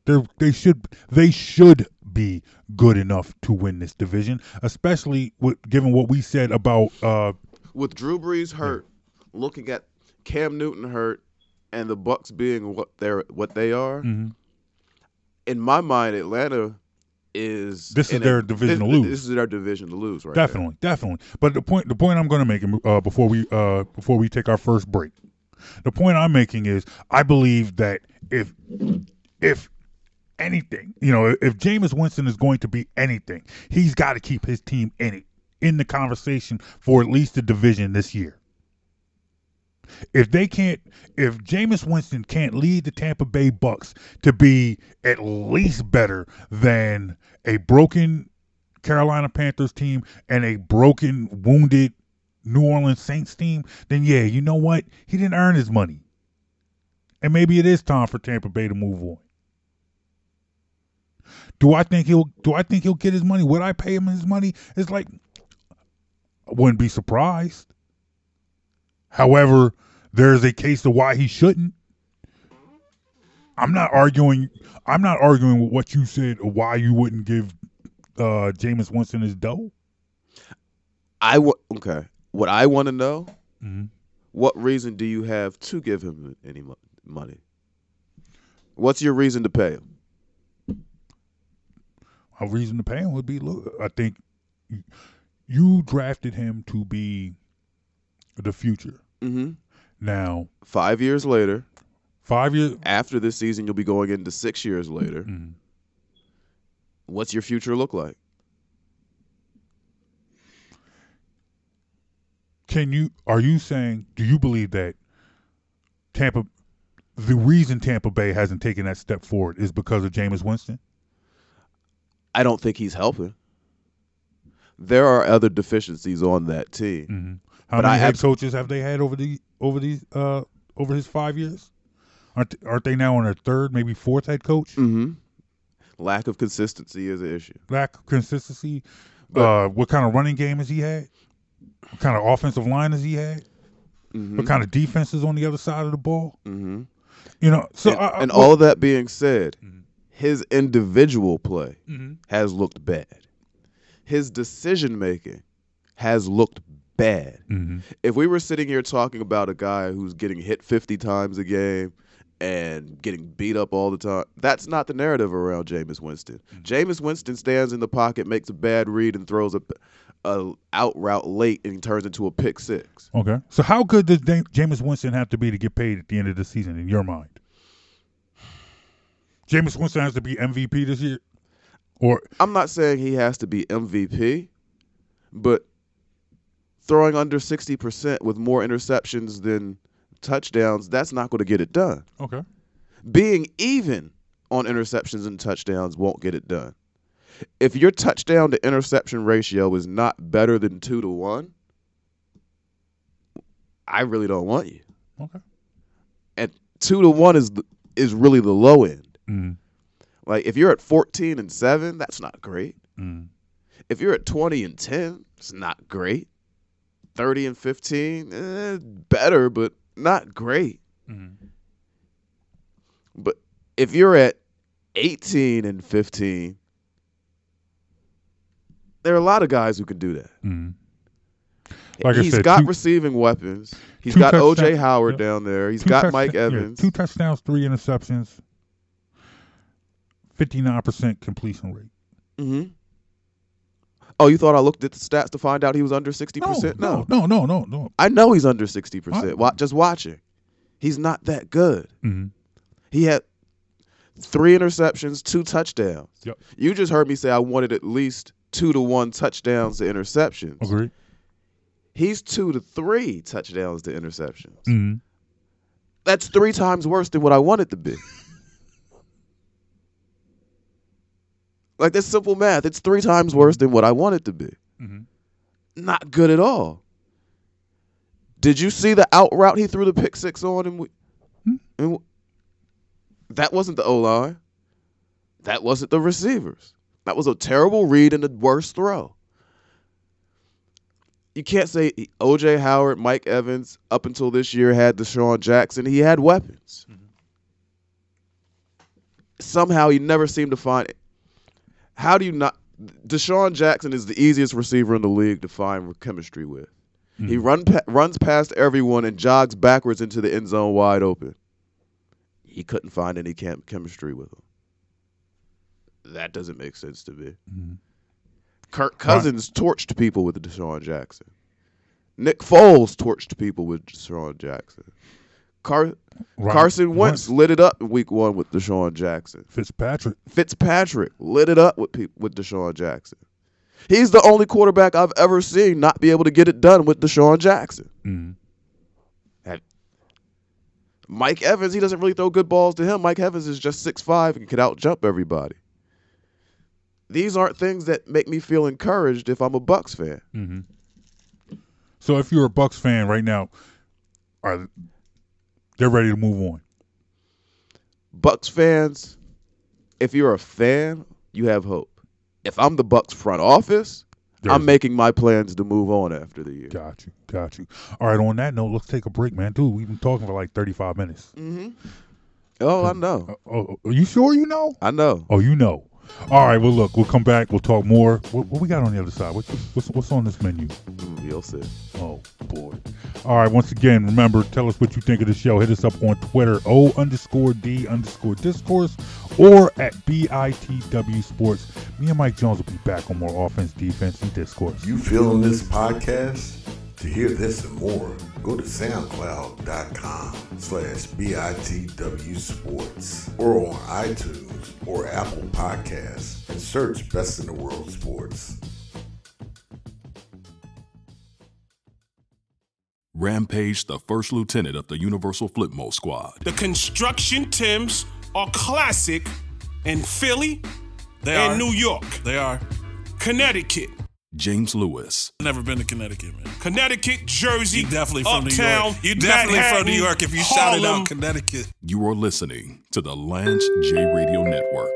They they should they should be good enough to win this division, especially with, given what we said about uh, with Drew Brees hurt, yeah. looking at Cam Newton hurt, and the Bucks being what they're what they are. Mm-hmm. In my mind, Atlanta is this is their a, division this, to lose. This is their division to lose, right? Definitely, there. definitely. But the point the point I'm going to make uh, before we uh, before we take our first break. The point I'm making is I believe that if if anything, you know, if Jameis Winston is going to be anything, he's got to keep his team in it, in the conversation for at least the division this year. If they can't, if Jameis Winston can't lead the Tampa Bay Bucks to be at least better than a broken Carolina Panthers team and a broken, wounded New Orleans Saints team, then yeah, you know what? He didn't earn his money. And maybe it is time for Tampa Bay to move on. Do I think he'll do I think he'll get his money? Would I pay him his money? It's like I wouldn't be surprised. However, there's a case to why he shouldn't. I'm not arguing I'm not arguing with what you said why you wouldn't give uh Jameis Winston his dough. I w- okay. What I want to know Mm-hmm. What reason do you have to give him any mo- money? What's your reason to pay him? My reason to pay him would be, look, I think you drafted him to be the future. Mm-hmm. Now, five years later, five years after this season, you'll be going into six years later. Mm-hmm. What's your future look like? Can you, are you saying, do you believe that Tampa, the reason Tampa Bay hasn't taken that step forward is because of Jameis Winston? I don't think he's helping. There are other deficiencies on that team. Mm-hmm. How but many I head abs- coaches have they had over the over these uh, over his five years? Aren't aren't they now on their third, maybe fourth head coach? Mm-hmm. Lack of consistency is an issue. Lack of consistency. But, uh, what kind of running game has he had? What kind of offensive line has he had? Mm-hmm. What kind of defense is on the other side of the ball? Mm-hmm. You know, so and, I, and I, well, all that being said, mm-hmm. his individual play mm-hmm. has looked bad. His decision making has looked bad. Mm-hmm. If we were sitting here talking about a guy who's getting hit fifty times a game and getting beat up all the time, that's not the narrative around Jameis Winston. Mm-hmm. Jameis Winston stands in the pocket, makes a bad read, and throws a. a out route late and turns into a pick six. Okay. So how good does Dame, Jameis Winston have to be to get paid at the end of the season in your mind? Jameis Winston has to be M V P this year? Or I'm not saying he has to be M V P, but throwing under sixty percent with more interceptions than touchdowns, that's not going to get it done. Okay. Being even on interceptions and touchdowns won't get it done. If your touchdown to interception ratio is not better than two to one, I really don't want you. Okay. And two to one is the, is really the low end. Mm. Like if you're at fourteen and seven, that's not great. Mm. If you're at twenty and ten, it's not great. Thirty and fifteen, eh, better, but not great. Mm. But if you're at eighteen and fifteen. There are a lot of guys who can do that. Mm-hmm. Like he's said, got two, receiving weapons. He's got O J Howard yeah. down there. He's two got touch, Mike Evans. Yeah, two touchdowns, three interceptions, fifty-nine percent completion rate. Mm-hmm. Oh, you thought I looked at the stats to find out he was under sixty percent? No, no, no, no, no. no. I know he's under sixty percent. What? Just watching. He's not that good. Mm-hmm. He had three interceptions, two touchdowns. Yep. You just heard me say I wanted at least – two to one touchdowns to interceptions. Agreed. He's two to three touchdowns to interceptions. Mm-hmm. That's three times worse than what I want it to be. Like, that's simple math. It's three times worse than what I want it to be. Mm-hmm. Not good at all. Did you see the out route he threw the pick six on? And, we, mm-hmm. and we, that wasn't the O-line. That wasn't the receivers. That was a terrible read and the worst throw. You can't say O J Howard, Mike Evans, up until this year had Deshaun Jackson. He had weapons. Mm-hmm. Somehow you never seem to find it. How do you not? Deshaun Jackson is the easiest receiver in the league to find chemistry with. Mm-hmm. He run pa- runs past everyone and jogs backwards into the end zone wide open. He couldn't find any chem- chemistry with him. That doesn't make sense to me. Mm-hmm. Kirk Cousins right. torched people with Deshaun Jackson. Nick Foles torched people with Deshaun Jackson. Car- right. Carson Wentz right. lit it up in week one with Deshaun Jackson. Fitzpatrick. Fitzpatrick lit it up with pe- with Deshaun Jackson. He's the only quarterback I've ever seen not be able to get it done with Deshaun Jackson. Mm-hmm. Mike Evans, he doesn't really throw good balls to him. Mike Evans is just six five and could out-jump everybody. These aren't things that make me feel encouraged if I'm a Bucs fan. Mm-hmm. So if you're a Bucs fan right now, are they're ready to move on? Bucs fans, if you're a fan, you have hope. If I'm the Bucs front office, There's I'm making my plans to move on after the year. Got you, got you. All right, on that note, let's take a break, man. Dude, we've been talking for like thirty-five minutes. Mm-hmm. Oh, I know. Oh, are you sure you know? I know. Oh, you know. All right, well, look, we'll come back. We'll talk more. What, what we got on the other side? What, what's, what's on this menu? You'll see. Oh, boy. All right, once again, remember, tell us what you think of the show. Hit us up on Twitter, O underscore D underscore Discourse, or at B I T W Sports. Me and Mike Jones will be back on more offense, defense, and discourse. You feeling this podcast? To hear this and more, go to SoundCloud.com slash BITW Sports or on iTunes or Apple Podcasts and search Best in the World Sports. Rampage, the first lieutenant of the Universal Flipmo Squad. The construction Timbs are classic in Philly they and are. New York. They are. Connecticut. James Lewis. Never been to Connecticut, man. Connecticut, Jersey, you definitely from Uptown, New York. You definitely from New York if you Harlem. Shouted out Connecticut. You are listening to the Lanj Radio Network.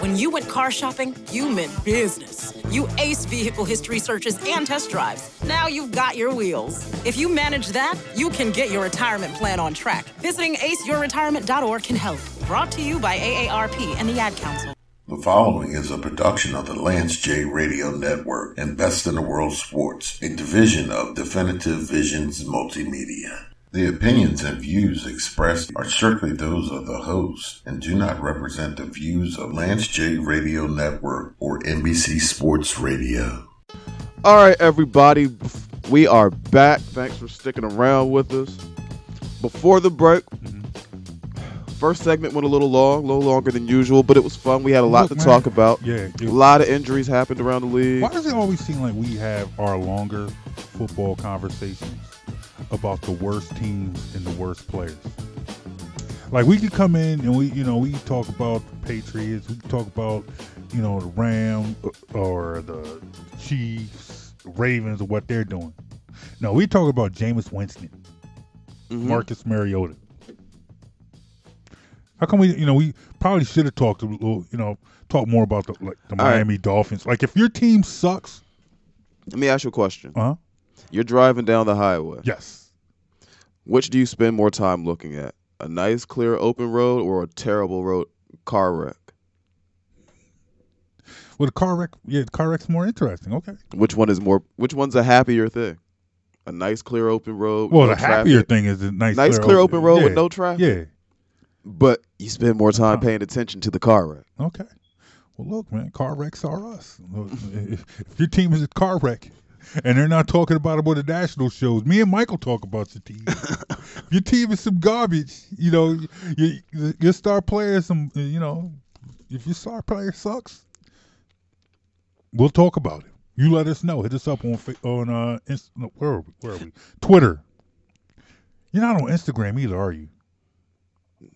When you went car shopping, you meant business. You aced vehicle history searches and test drives. Now you've got your wheels. If you manage that, you can get your retirement plan on track. Visiting ace your retirement dot org can help. Brought to you by A A R P and the Ad Council. The following is a production of the Lanj Radio Network and Best in the World Sports, a division of Definitive Visions Multimedia. The opinions and views expressed are strictly those of the host and do not represent the views of Lanj Radio Network or N B C Sports Radio. All right, everybody, we are back. Thanks for sticking around with us. Before the break, first segment went a little long, a little longer than usual, but it was fun. We had a lot Look, to man, talk about. Yeah, it, a lot of injuries happened around the league. Why does it always seem like we have our longer football conversations about the worst teams and the worst players? Like, we could come in and we, you know, we talk about the Patriots, we talk about, you know, the Rams or the Chiefs, Ravens, or what they're doing. No, we talk about Jameis Winston, mm-hmm. Marcus Mariota. How come we, you know, we probably should have talked a little, you know, talk more about the, like, the Miami right. Dolphins. Like, if your team sucks. Let me ask you a question. Uh huh. You're driving down the highway. Yes. Which do you spend more time looking at? A nice, clear, open road or a terrible road car wreck? Well, the car wreck, yeah, the car wreck's more interesting. Okay. Which one is more? Which one's a happier thing? A nice, clear, open road. Well, no the happier traffic. Thing is a nice, nice, clear, clear open, open road yeah. with no traffic. Yeah. But you spend more time uh-huh. paying attention to the car wreck. Okay. Well, look, man, car wrecks are us. If your team is a car wreck and they're not talking about it on the national shows, me and Michael talk about your team. Your team is some garbage. You know, your, your star player is some, you know, if your star player sucks, we'll talk about it. You let us know. Hit us up on, on uh, Inst- no, where are we? Where are we? Twitter. You're not on Instagram either, are you?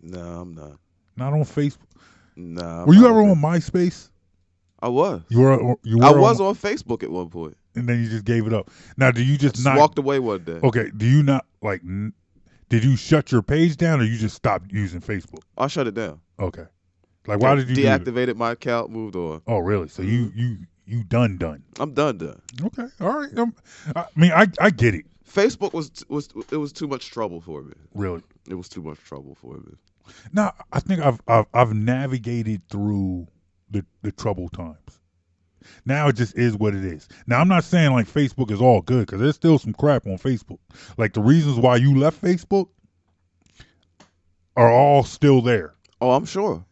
No, I'm not. Not on Facebook? No. Nah, were you ever on MySpace? I was. You were. You were I was on, on Facebook at one point. And then you just gave it up. Now, do you just, just not... walked away one day. Okay. Do you not, like, n- did you shut your page down or you just stopped using Facebook? I shut it down. Okay. Like, why did you deactivated do my account, moved on. Oh, really? So you you, you done done. I'm done done. Okay. All right. I'm, I mean, I, I get it. Facebook was was it was too much trouble for me. Really? It was too much trouble for me. No, I think I've I've, I've navigated through the, the troubled times. Now it just is what it is. Now I'm not saying like Facebook is all good because there's still some crap on Facebook. Like the reasons why you left Facebook are all still there. Oh, I'm sure.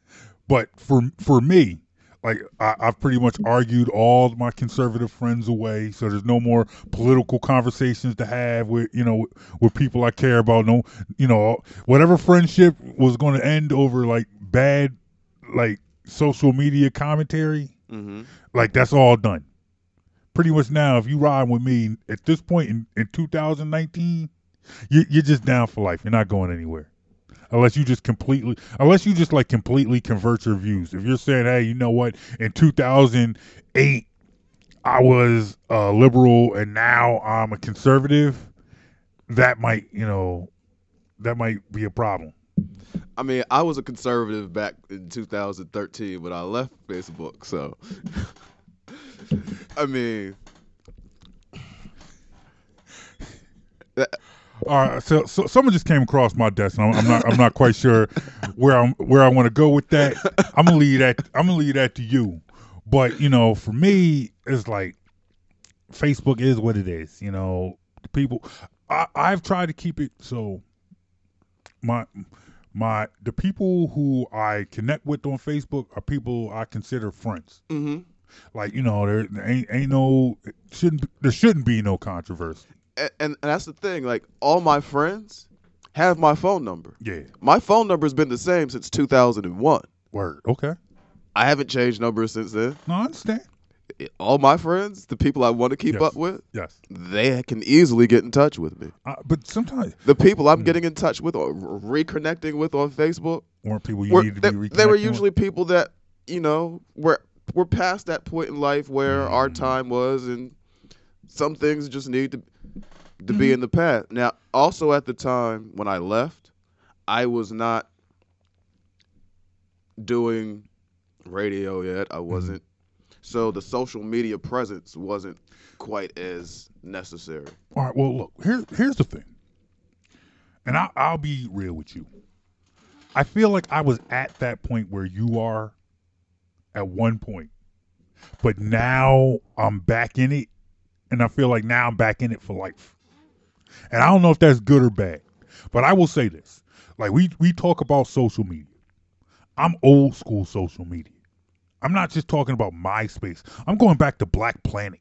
But for for me. Like, I, I've pretty much argued all my conservative friends away, so there's no more political conversations to have with, you know, with, with people I care about. No, you know, whatever friendship was going to end over, like, bad, like, social media commentary, mm-hmm. like, that's all done. Pretty much now, if you ride with me at this point in, in two thousand nineteen, you, you're just down for life. You're not going anywhere. Unless you just completely, unless you just like completely convert your views. If you're saying, hey, you know what? In two thousand eight, I was a liberal and now I'm a conservative. That might, you know, that might be a problem. I mean, I was a conservative back in two thousand thirteen when I left Facebook. So, I mean. That, All right, so, so someone just came across my desk, and I'm, I'm not I'm not quite sure where I'm where I want to go with that. I'm gonna leave that I'm gonna leave that to you, but you know, for me, it's like Facebook is what it is. You know, the people. I, I've tried to keep it so my my the people who I connect with on Facebook are people I consider friends. Mm-hmm. Like, you know, there ain't ain't no shouldn't there shouldn't be no controversy. And, and and that's the thing. Like, all my friends have my phone number. Yeah, my phone number has been the same since two thousand one. Word. Okay. I haven't changed numbers since then. No, I understand. All my friends, the people I want to keep yes. up with, yes, they can easily get in touch with me. Uh, but sometimes the people I'm mm. getting in touch with or reconnecting with on Facebook weren't people you were, needed to they, be reconnecting. They were usually with? people that, you know, were we're past that point in life where mm. our time was, and some things just need to to mm. be in the past. Now, also at the time when I left, I was not doing radio yet. I wasn't. Mm. So the social media presence wasn't quite as necessary. All right. Well, look, here, here's the thing. And I, I'll be real with you. I feel like I was at that point where you are at one point. But now I'm back in it. And I feel like now I'm back in it for life. And I don't know if that's good or bad. But I will say this. Like, we, we talk about social media. I'm old school social media. I'm not just talking about MySpace. I'm going back to Black Planet.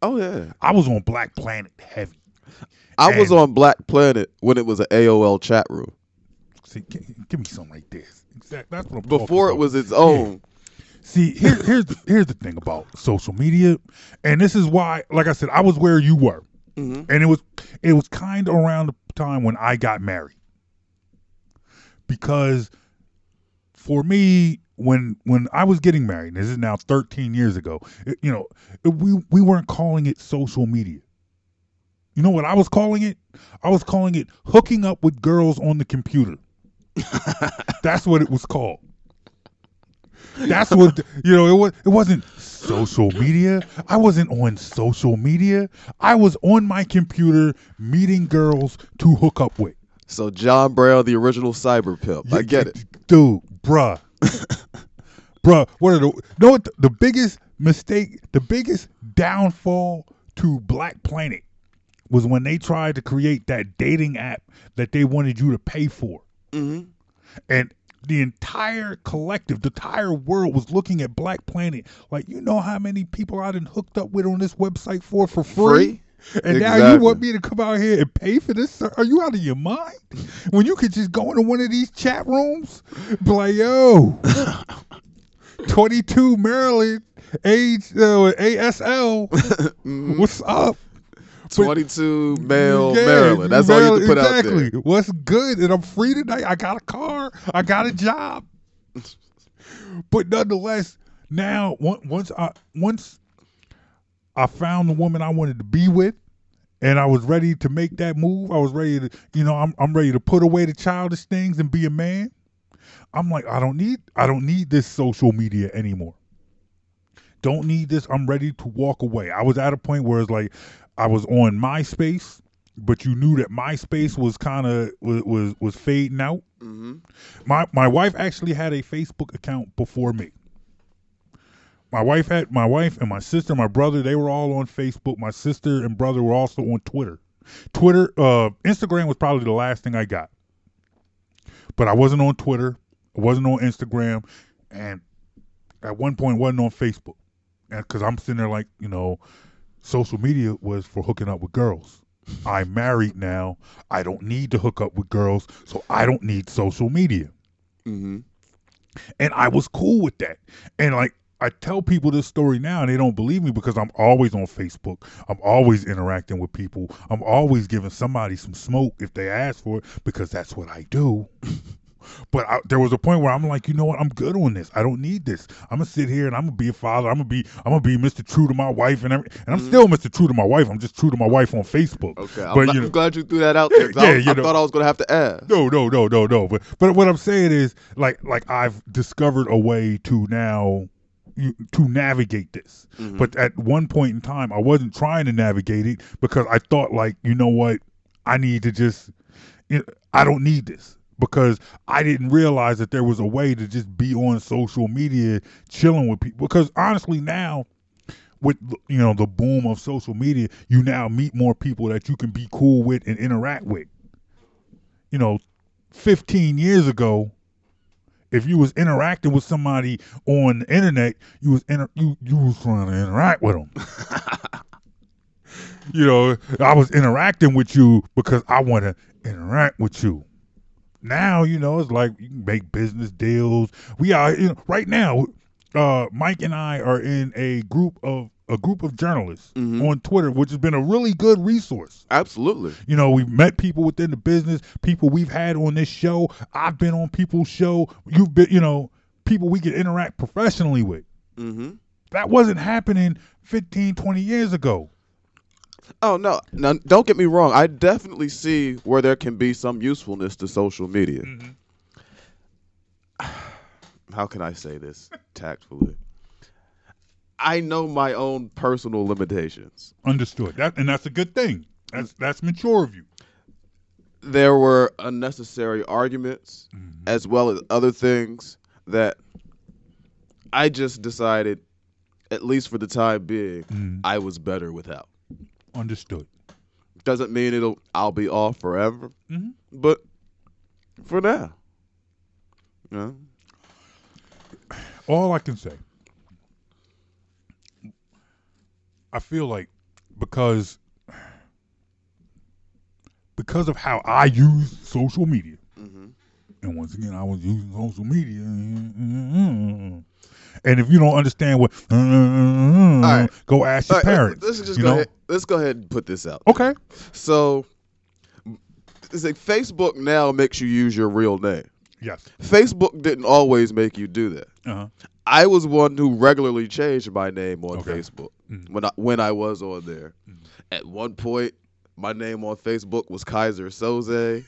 Oh, yeah. I was on Black Planet heavy. I and was on Black Planet when it was an A O L chat room. See, give me something like this. Exactly. That's what I'm Before talking Before it about. was its own. Yeah. See, here, here's, the, here's the thing about social media. And this is why, like I said, I was where you were. Mm-hmm. And it was, it was kind of around the time when I got married. Because for me... When when I was getting married, and this is now thirteen years ago, it, you know, it, we, we weren't calling it social media. You know what I was calling it? I was calling it hooking up with girls on the computer. That's what it was called. That's what, you know, it, was, it wasn't social media. I wasn't on social media. I was on my computer meeting girls to hook up with. So John Brown, the original cyber pimp. Yeah, I get it. Dude, bruh. Bruh, what are the know what the, the biggest mistake, the biggest downfall to Black Planet was when they tried to create that dating app that they wanted you to pay for. Mm-hmm. And the entire collective, the entire world was looking at Black Planet like, you know how many people I done hooked up with on this website for for free? free? And exactly. Now you want me to come out here and pay for this? Are you out of your mind? When you could just go into one of these chat rooms, be like, yo, twenty-two Maryland, age, uh, A S L, what's up? twenty-two but, male yeah, Maryland. That's Maryland, all you can put exactly. out there. Exactly. What's good? And I'm free tonight. I got a car. I got a job. But nonetheless, now, once I, once, I found the woman I wanted to be with, and I was ready to make that move. I was ready to, you know, I'm I'm ready to put away the childish things and be a man. I'm like, I don't need, I don't need this social media anymore. Don't need this. I'm ready to walk away. I was at a point where it's like, I was on MySpace, but you knew that MySpace was kind of was, was was fading out. Mm-hmm. My my wife actually had a Facebook account before me. My wife had my wife and my sister, my brother, they were all on Facebook. My sister and brother were also on Twitter. Twitter, uh, Instagram was probably the last thing I got. But I wasn't on Twitter. I wasn't on Instagram. And at one point wasn't on Facebook. Because I'm sitting there like, you know, social media was for hooking up with girls. I'm married now. I don't need to hook up with girls. So I don't need social media. Mm-hmm. And I was cool with that. And like, I tell people this story now and they don't believe me because I'm always on Facebook. I'm always interacting with people. I'm always giving somebody some smoke if they ask for it because that's what I do. But I, there was a point where I'm like, you know what? I'm good on this. I don't need this. I'm gonna sit here and I'm gonna be a father. I'm gonna be, I'm gonna be Mister True to my wife and everything. And I'm mm-hmm. still Mister True to my wife. I'm just true to my wife on Facebook. Okay, I'm, but, not, you know, I'm glad you threw that out there. Yeah, I, you I know, thought I was gonna have to ask. No, no, no, no, no. But but what I'm saying is, like like I've discovered a way to now to navigate this. Mm-hmm. But at one point in time, I wasn't trying to navigate it because I thought, like, you know what? I need to just. You know, I don't need this. Because I didn't realize that there was a way to just be on social media chilling with people. Because honestly, now with, you know, the boom of social media, you now meet more people that you can be cool with and interact with. You know, fifteen years ago, if you was interacting with somebody on the internet, you was inter- you, you was trying to interact with them. You know, I was interacting with you because I want to interact with you. Now, you know, it's like you can make business deals. We are, you know, right now, uh, Mike and I are in a group of a group of journalists mm-hmm. on Twitter, which has been a really good resource. Absolutely. You know, we've met people within the business, people we've had on this show. I've been on people's show. You've been, you know, people we could interact professionally with. Mm-hmm. That wasn't happening fifteen, twenty years ago. Oh, no. Now, don't get me wrong. I definitely see where there can be some usefulness to social media. Mm-hmm. How can I say this tactfully? I know my own personal limitations. Understood. That, and that's a good thing. That's that's mature of you. There were unnecessary arguments mm-hmm. as well as other things that I just decided, at least for the time being, mm-hmm. I was better without. Understood. Doesn't mean it'll I'll be off forever, mm-hmm. but for now, yeah. All I can say, I feel like because because of how I use social media, mm-hmm. and once again I was using social media, mm-hmm. and if you don't understand what, mm-hmm, right. go ask your right, parents. Let's just you go know? ahead. Let's go ahead and put this out. Okay. So, it's like Facebook now makes you use your real name. Yes. Facebook didn't always make you do that. Uh-huh. I was one who regularly changed my name on okay. Facebook mm-hmm. when I, when I was on there. Mm-hmm. At one point, my name on Facebook was Kaiser Soze.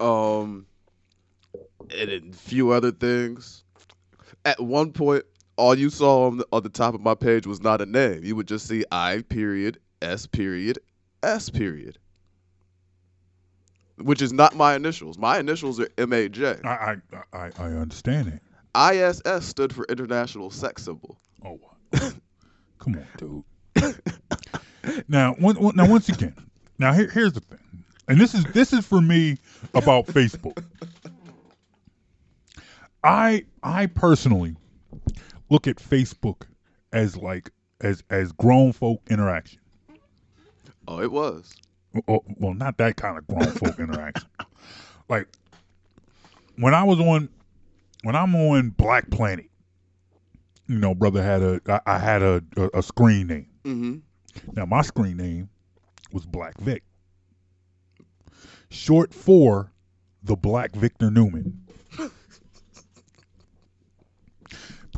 um, and a few other things. At one point, all you saw on the, on the top of my page was not a name. You would just see I period, S period, S period. Which is not my initials. My initials are M A J. I I, I, I understand it. I S S stood for International Sex Symbol. Oh, wow. Come on, dude. now, one, one, now, once again, now here, here's the thing. And this is this is for me about Facebook. I I personally... look at Facebook as like as as grown folk interaction. Oh, it was. Well, well not that kind of grown folk interaction. Like when I was on, when I'm on Black Planet, you know, brother had a I, I had a, a a screen name. Mm-hmm. Now my screen name was Black Vic, short for the Black Victor Newman.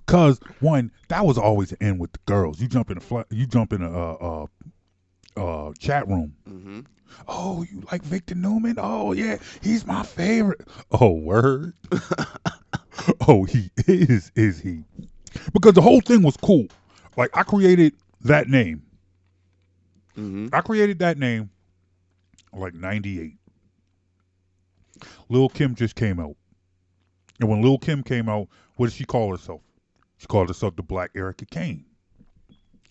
Because one, that was always the end with the girls. You jump in a fly, you jump in a uh, uh, uh, chat room. Mm-hmm. Oh, you like Victor Newman? Oh yeah, he's my favorite. Oh word. Oh, he is is he? Because the whole thing was cool. Like I created that name. Mm-hmm. I created that name like ninety-eight. Lil' Kim just came out, and when Lil' Kim came out, what did she call herself? She called herself the Black Erica Kane.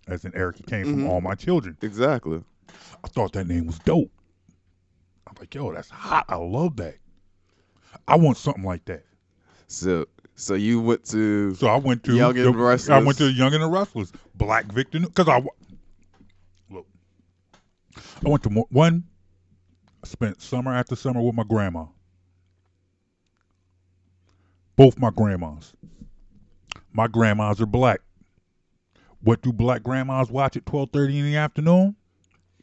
As in Erica Kane mm-hmm. from All My Children. Exactly. I thought that name was dope. I'm like, yo, that's hot. I love that. I want something like that. So so you went to So I went to Young and the Restless. I went to Young and the Restless. Black Victor. Because I look. I went to more, one. I spent summer after summer with my grandma. Both my grandmas. My grandmas are black. What do black grandmas watch at twelve thirty in the afternoon?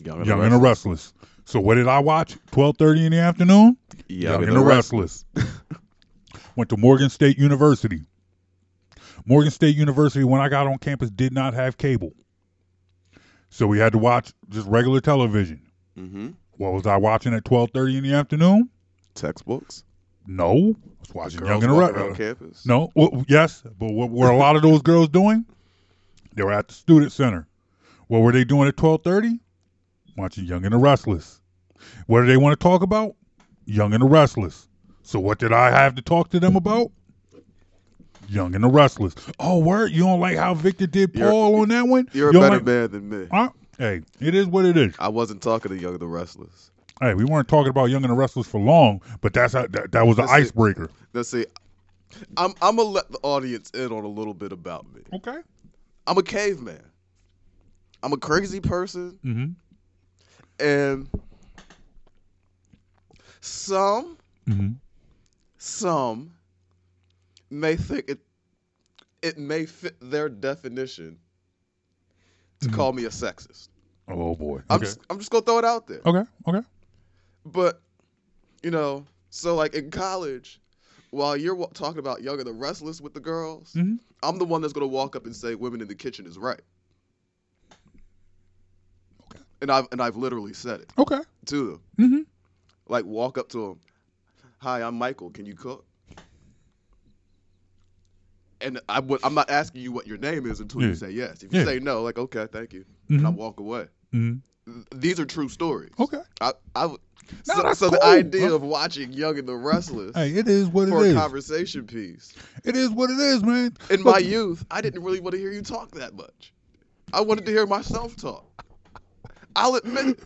Young and, Young and the Restless. So what did I watch at twelve thirty in the afternoon? Young, Young and the Restless. Restless. Went to Morgan State University. Morgan State University, when I got on campus, did not have cable. So we had to watch just regular television. Mm-hmm. What was I watching at twelve thirty in the afternoon? Textbooks. No, I was watching girls Young and the Restless. Campus. No, well, yes, but what were a lot of those girls doing? They were at the student center. What were they doing at twelve thirty? Watching Young and the Restless. What do they want to talk about? Young and the Restless. So what did I have to talk to them about? Young and the Wrestlers. Oh, word? You don't like how Victor did Paul you're, on that one? You're a you better like, man than me. Huh? Hey, it is what it is. I wasn't talking to Young and the Wrestlers. Hey, we weren't talking about Young and the Wrestlers for long, but that's how, that, that was an icebreaker. Let's see. I'm I'm going to let the audience in on a little bit about me. Okay. I'm a caveman. I'm a crazy person. Mm-hmm. And some, mm-hmm. some may think it it may fit their definition to mm-hmm. call me a sexist. Oh, boy. Okay. I'm just, I'm just going to throw it out there. Okay, okay. But, you know, so like in college, while you're w- talking about Young and the Restless with the girls, mm-hmm. I'm the one that's going to walk up and say women in the kitchen is right. Okay. And I've, and I've literally said it. Okay. To them. Mm-hmm. Like walk up to them. Hi, I'm Michael. Can you cook? And I w- I'm not asking you what your name is until yeah. you say yes. If you yeah. say no, like, okay, thank you. Mm-hmm. And I walk away. Mm-hmm. These are true stories. Okay. I, I, no, so so cool. The idea huh? of watching Young and the Restless hey, it is what for it is. A conversation piece. It is what it is, man. In Look, my youth, I didn't really want to hear you talk that much. I wanted to hear myself talk. I'll admit it.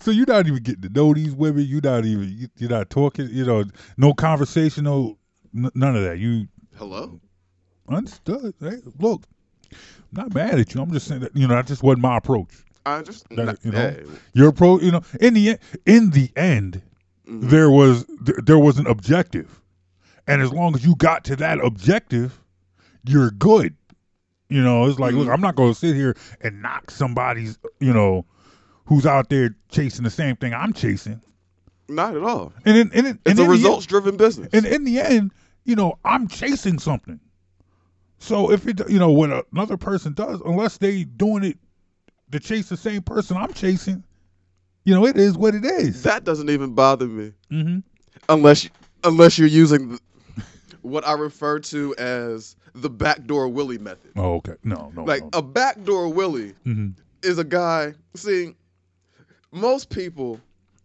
So you're not even getting to know these women. You're not even, you're not talking, you know, no conversational, n- none of that. You Hello? Understood. Hey, look, I'm not mad at you. I'm just saying that, you know, that just wasn't my approach. I understand. That, you know, hey. Your approach, you know, in the, in the end, mm-hmm. there was, there was an objective. And as long as you got to that objective, you're good. You know, it's like, mm-hmm. look, I'm not going to sit here and knock somebody's, you know, who's out there chasing the same thing I'm chasing. Not at all. And in, and in, it's and a results-driven business. And in the end, you know, I'm chasing something. So if it, you know, what another person does, unless they doing it to chase the same person I'm chasing, you know, it is what it is. That doesn't even bother me. Mm-hmm. Unless, unless you're using what I refer to as the backdoor Willie method. Oh, okay. No, no. Like no. A backdoor Willie mm-hmm. is a guy, see, most people,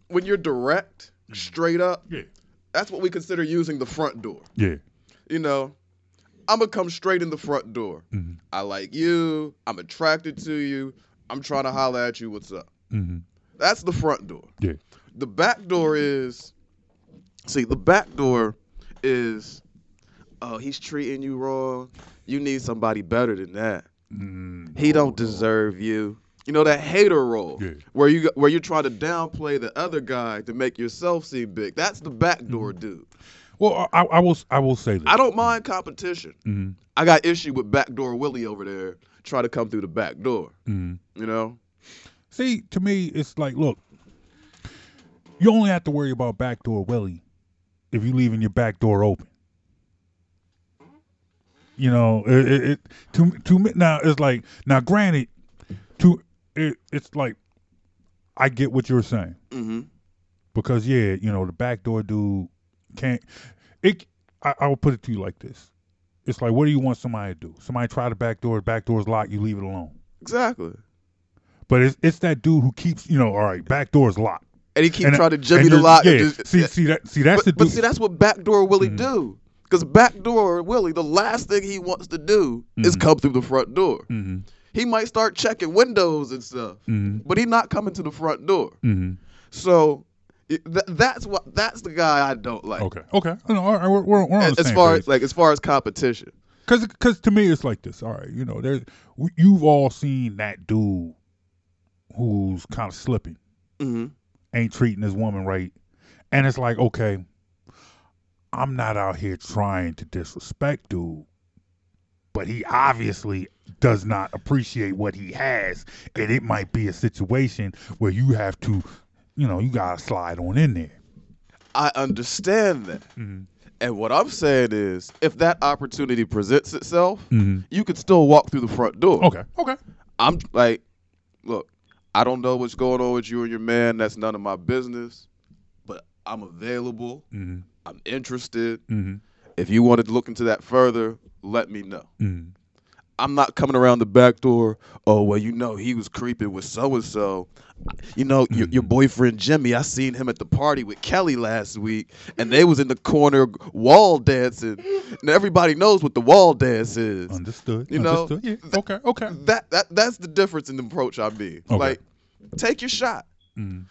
when you're direct, straight up, yeah. that's what we consider using the front door. Yeah. You know, I'm going to come straight in the front door. Mm-hmm. I like you. I'm attracted to you. I'm trying to holler at you. What's up? Mm-hmm. That's the front door. Yeah. The back door is, see, the back door is, oh, he's treating you wrong. You need somebody better than that. Mm-hmm. He don't deserve you. You know, that hater role yeah. where you where you're trying to downplay the other guy to make yourself seem big. That's the backdoor mm-hmm. dude. Well, I, I will I will say that I don't mind competition. Mm-hmm. I got issue with backdoor Willie over there trying to come through the back door. Mm-hmm. You know, see, to me, it's like, look, you only have to worry about backdoor Willie if you're leaving your back door open. You know, it, it, it to to me now it's like now granted to. It, it's like, I get what you're saying. Mm-hmm. Because, yeah, you know, the backdoor dude can't. It. I, I'll put it to you like this. It's like, what do you want somebody to do? Somebody try the backdoor, the backdoor's locked, you leave it alone. Exactly. But it's it's that dude who keeps, you know, all right, backdoor's locked. And he keeps trying to jimmy the lock. Yeah, just, see, see, that, see that's but, the dude. But see, that's what backdoor Willie mm-hmm. do. Because backdoor Willie, the last thing he wants to do mm-hmm. is come through the front door. Mm-hmm. He might start checking windows and stuff, mm-hmm. but he's not coming to the front door. Mm-hmm. So th- that's what that's the guy I don't like. Okay, okay, no, all right, we're, we're on as the same far page. As like as far as competition, because because to me it's like this. All right, you know, there's you've all seen that dude who's kind of slipping, mm-hmm. ain't treating his woman right, and it's like, okay, I'm not out here trying to disrespect dude. But he obviously does not appreciate what he has. And it might be a situation where you have to, you know, you got to slide on in there. I understand that. Mm-hmm. And what I'm saying is, if that opportunity presents itself, mm-hmm. you can still walk through the front door. Okay, okay. I'm like, look, I don't know what's going on with you and your man. That's none of my business. But I'm available. Mm-hmm. I'm interested. Mm-hmm. If you wanted to look into that further, let me know. Mm. I'm not coming around the back door. Oh, well, you know, he was creeping with so-and-so. You know, your, your boyfriend, Jimmy, I seen him at the party with Kelly last week, and they was in the corner wall dancing. And everybody knows what the wall dance is. Understood. You know? Understood. Yeah. Th- okay, okay. That, that That's the difference in the approach I mean. Okay. Like, take your shot. Mm.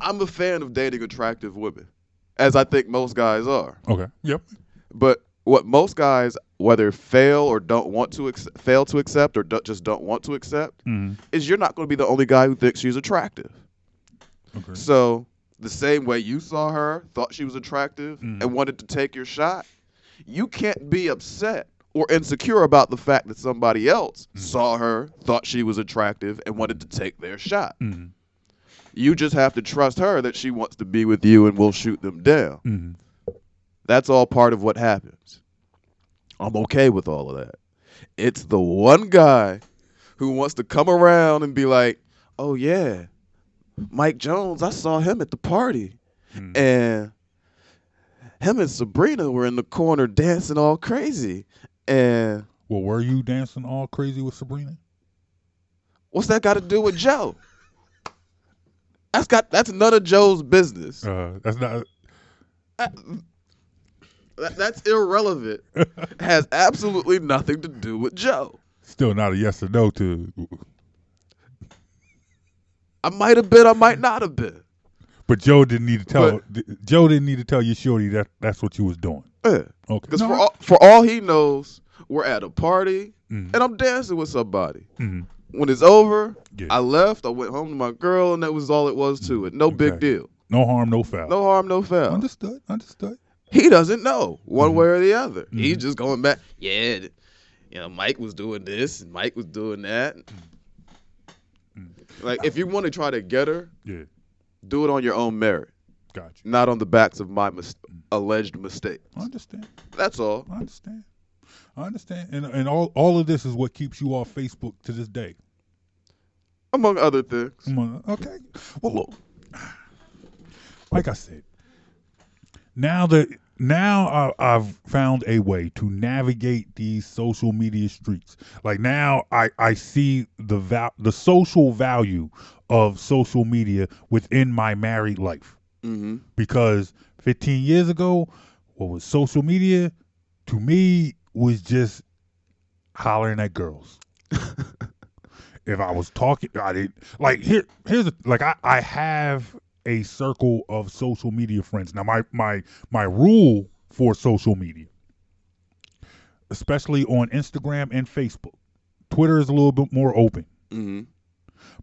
I'm a fan of dating attractive women, as I think most guys are. Okay, yep. But what most guys, whether fail or don't want to ex- fail to accept or do- just don't want to accept, mm. is you're not going to be the only guy who thinks she's attractive. Okay. So the same way you saw her, thought she was attractive, mm. and wanted to take your shot, you can't be upset or insecure about the fact that somebody else mm. saw her, thought she was attractive, and wanted to take their shot. Mm. You just have to trust her that she wants to be with you and will shoot them down. Mm-hmm. That's all part of what happens. I'm okay with all of that. It's the one guy who wants to come around and be like, oh, yeah, Mike Jones, I saw him at the party. Mm-hmm. And him and Sabrina were in the corner dancing all crazy. And well, were you dancing all crazy with Sabrina? What's that got to do with Joe? That's got. That's none of Joe's business. Uh, that's not. Uh, that, that's irrelevant. Has absolutely nothing to do with Joe. Still not a yes or no to. I might have been. I might not have been. But Joe didn't need to tell. But, Joe didn't need to tell you, shorty, that that's what you was doing. Yeah. Okay. Because no. for all, for all he knows, we're at a party mm-hmm. and I'm dancing with somebody. Mm-hmm. When it's over, yeah. I left. I went home to my girl, and that was all it was to it. No okay. big deal. No harm, no foul. No harm, no foul. Understood. Understood. He doesn't know one mm-hmm. way or the other. Mm-hmm. He's just going back. Yeah, you know, Mike was doing this, and Mike was doing that. Mm-hmm. Like, if you want to try to get her, yeah, do it on your own merit. Gotcha. Not on the backs of my mis- alleged mistakes. I understand. That's all. I understand. I understand. And and all, all of this is what keeps you off Facebook to this day. Among other things. Among, okay. Well, look, like I said, now that now I, I've found a way to navigate these social media streets. Like now, I, I see the val, the social value of social media within my married life. Mm-hmm. Because fifteen years ago, what was social media to me was just hollering at girls. If I was talking, I didn't like here. Here's a, like I, I have a circle of social media friends. Now my my my rule for social media, especially on Instagram and Facebook, Twitter is a little bit more open, mm-hmm.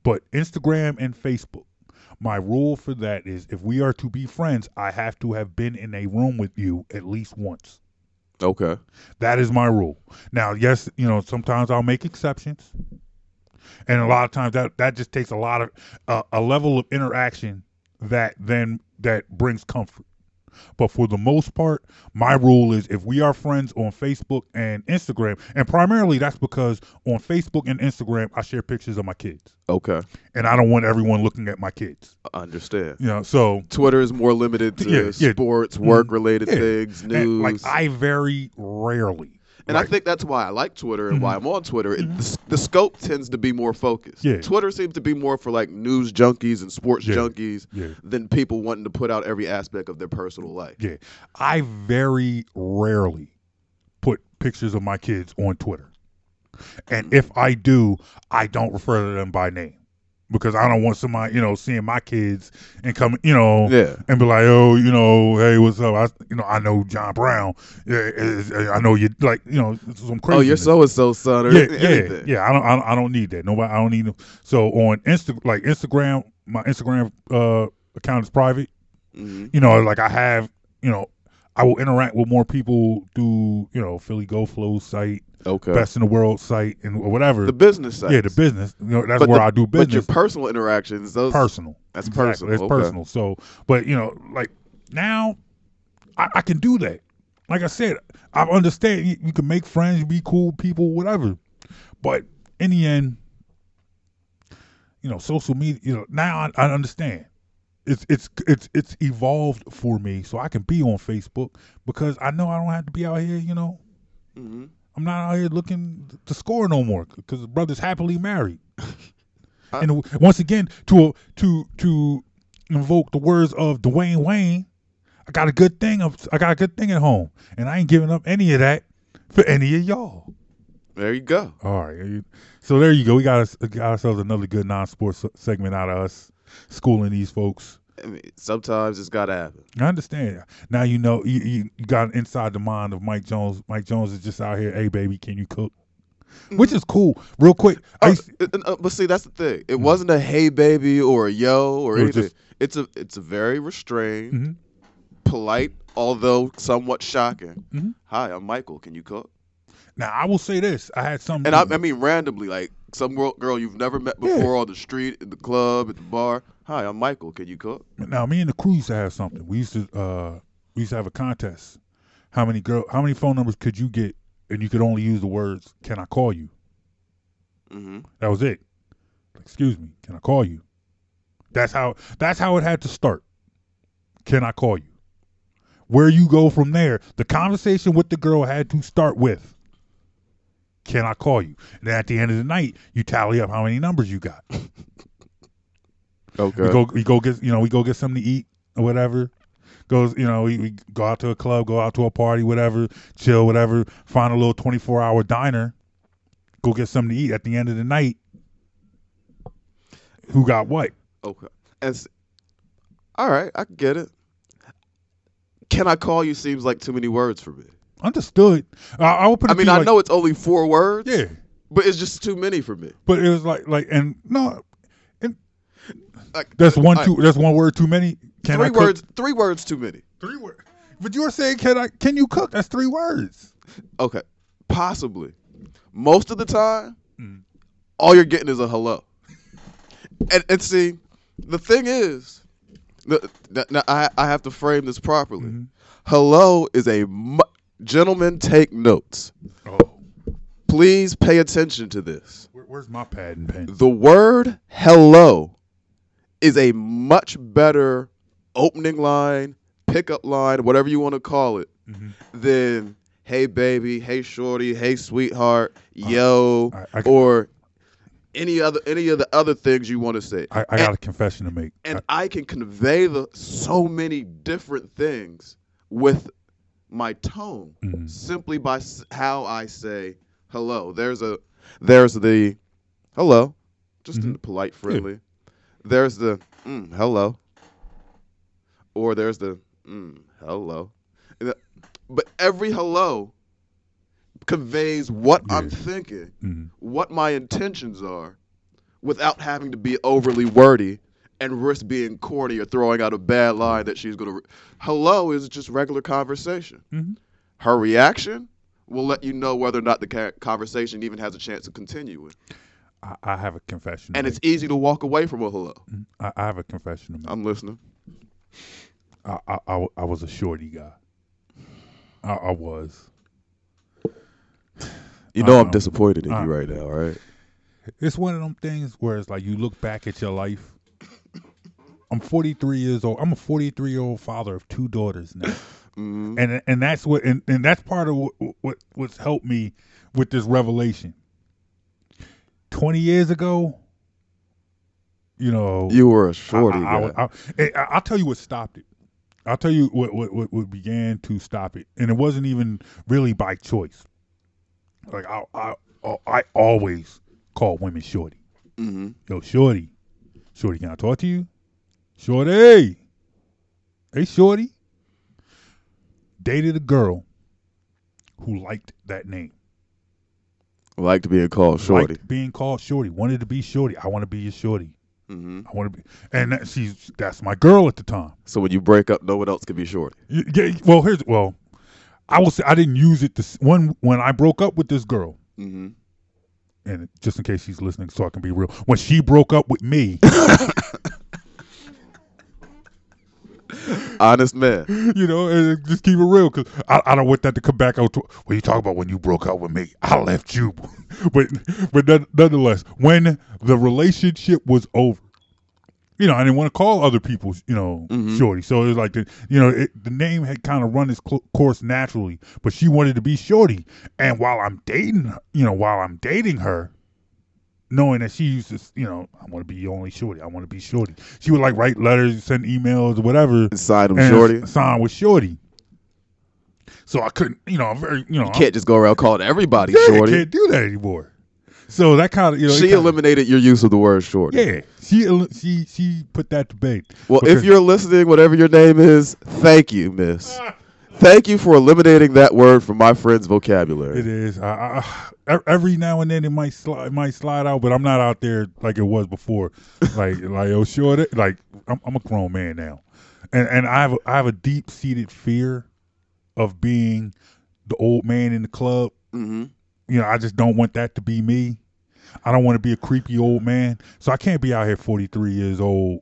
but Instagram and Facebook, my rule for that is if we are to be friends, I have to have been in a room with you at least once. Okay, that is my rule. Now, yes, you know sometimes I'll make exceptions. And a lot of times that, that just takes a lot of uh, a level of interaction that then that brings comfort. But for the most part, my rule is if we are friends on Facebook and Instagram, and primarily that's because on Facebook and Instagram, I share pictures of my kids. Okay. And I don't want everyone looking at my kids. I understand. You know, so Twitter is more limited to yeah, yeah, sports, work-related yeah. things, news. And, like I very rarely. And right. I think that's why I like Twitter and mm-hmm. why I'm on Twitter. It, mm-hmm. the, the scope tends to be more focused. Yeah. Twitter seems to be more for like news junkies and sports yeah. junkies yeah. than people wanting to put out every aspect of their personal life. Yeah, I very rarely put pictures of my kids on Twitter. And if I do, I don't refer to them by name. Because I don't want somebody, you know, seeing my kids and coming, you know, yeah. and be like, oh, you know, hey, what's up? I, you know, I know John Brown. Yeah, I know you like, you know, some crazy. Oh, you're so and so son. Or yeah, anything. yeah, yeah. I don't, I don't, I don't need that. Nobody, I don't need them. So on Insta, like Instagram, my Instagram uh, account is private. Mm-hmm. You know, like I have, you know, I will interact with more people through, you know, Philly Go Flow site. Okay. Best in the World site and whatever. The business site. Yeah, the business. You know, that's but where the, I do business. But your personal interactions, those personal. That's exactly. personal. It's okay. personal. So, but you know, like now, I, I can do that. Like I said, I understand you, you can make friends, be cool people, whatever. But in the end, you know, social media. You know, now I, I understand. It's it's it's it's evolved for me, so I can be on Facebook because I know I don't have to be out here. You know. Mm-hmm. I'm not out here looking to score no more because the brother's happily married. And once again, to to to invoke the words of Dwayne Wayne, I got a good thing. Of, I got a good thing at home, and I ain't giving up any of that for any of y'all. There you go. All right. So there you go. We got, us, got ourselves another good non-sports segment out of us schooling these folks. I mean, sometimes it's got to happen. I understand. Now you know you, you got inside the mind of Mike Jones. Mike Jones is just out here. Hey, baby, can you cook? Which is cool. Real quick. Oh, to, but see, that's the thing. It mm-hmm. wasn't a hey, baby, or a yo, or it anything. Just, it's a it's a very restrained, mm-hmm. polite, although somewhat shocking. Mm-hmm. Hi, I'm Michael. Can you cook? Now, I will say this. I had some. And I, I mean, randomly, like some girl you've never met before yeah. on the street, in the club, at the bar. Hi, I'm Michael. Can you cook? Now, me and the crew used to have something. We used to uh, we used to have a contest. How many girl? How many phone numbers could you get? And you could only use the words, can I call you? Mm-hmm. That was it. Excuse me, can I call you? That's how that's how it had to start. Can I call you? Where you go from there, the conversation with the girl had to start with, can I call you? And then at the end of the night, you tally up how many numbers you got. Okay. We go, we go get, you know, we go get something to eat or whatever. Goes, you know, we, we go out to a club, go out to a party, whatever, chill, whatever, find a little twenty-four hour diner, go get something to eat. At the end of the night, who got what? Okay. As, all right, I get it. Can I call you seems like too many words for me. Understood. I, I, would put I mean, I like, know it's only four words. Yeah. But it's just too many for me. But it was like, like and no, and like, that's, one, I, two, that's one word too many. Can three I words. Cook? Three words too many. Three words. But you were saying, can I? Can you cook? That's three words. Okay, possibly. Most of the time, mm. all you're getting is a hello. And and see, the thing is, the, the, now I I have to frame this properly. Mm-hmm. Hello is a mu- gentlemen take notes. Oh. Please pay attention to this. Where, where's my pad and pen? The word hello is a much better opening line, pickup line, whatever you want to call it, mm-hmm. then hey baby, hey shorty, hey sweetheart, uh, yo, I, I, or any other any of the other things you want to say. I, I and, got a confession to make. And I, I can convey the so many different things with my tone mm-hmm. simply by how I say hello. There's a there's the hello, just mm-hmm. in the polite, friendly. Yeah. There's the mm, hello. Or there's the, mm, hello. But every hello conveys what yeah. I'm thinking, mm-hmm. what my intentions are, without having to be overly wordy and risk being corny or throwing out a bad line that she's going to. Re- hello is just regular conversation. Mm-hmm. Her reaction will let you know whether or not the conversation even has a chance to continue with. I, I have a confession. And it's easy to walk away from a hello. I, I have a confession to make. I'm listening. I, I, I was a shorty guy. I, I was. You know um, I'm disappointed in um, you right now, right? It's one of them things where it's like you look back at your life. I'm forty-three years old. I'm a forty-three-year-old father of two daughters now, mm-hmm. and and that's what and, and that's part of what, what what's helped me with this revelation. Twenty years ago. You know, you were a shorty. I, I, I, I, I'll tell you what stopped it. I'll tell you what, what what began to stop it, and it wasn't even really by choice. Like I I, I always call women shorty. Mm-hmm. Yo, shorty, shorty, can I talk to you? Shorty, hey, shorty. Dated a girl who liked that name. Liked being called shorty. Liked being called shorty. Wanted to be shorty. I want to be your shorty. Mm-hmm. I want to be, and that, she's that's my girl at the time. So when you break up, no one else can be shorty. Yeah, well, here's well, I will say I didn't use it. To, when when I broke up with this girl, mm-hmm. and just in case she's listening, so I can be real, when she broke up with me, honest man, you know, and just keep it real because I, I don't want that to come back out. To, what you talk about when you broke up with me? I left you. But but nonetheless, when the relationship was over, you know, I didn't want to call other people, you know, mm-hmm. Shorty. So it was like, the, you know, it, the name had kind of run its cl- course naturally, but she wanted to be Shorty. And while I'm dating her, you know, while I'm dating her, knowing that she used to, you know, I want to be only Shorty. I want to be Shorty. She would like write letters, send emails or whatever. Sign them Shorty. Sign with Shorty. So I couldn't, you know, I'm very, you know. You can't I'm, just go around calling everybody yeah, Shorty. You can't do that anymore. So that kind of, you know. She eliminated your use of the word Shorty. Yeah. She she she put that to bait. Well, if you're listening, whatever your name is, thank you, miss. Thank you for eliminating that word from my friend's vocabulary. It is. I, I, every now and then it might slide, it might slide out, but I'm not out there like it was before. Like like oh Shorty, like I'm, I'm a grown man now, and and I have a, I have a deep seated fear of being the old man in the club. Mm-hmm. You know, I just don't want that to be me. I don't want to be a creepy old man, so I can't be out here forty-three years old.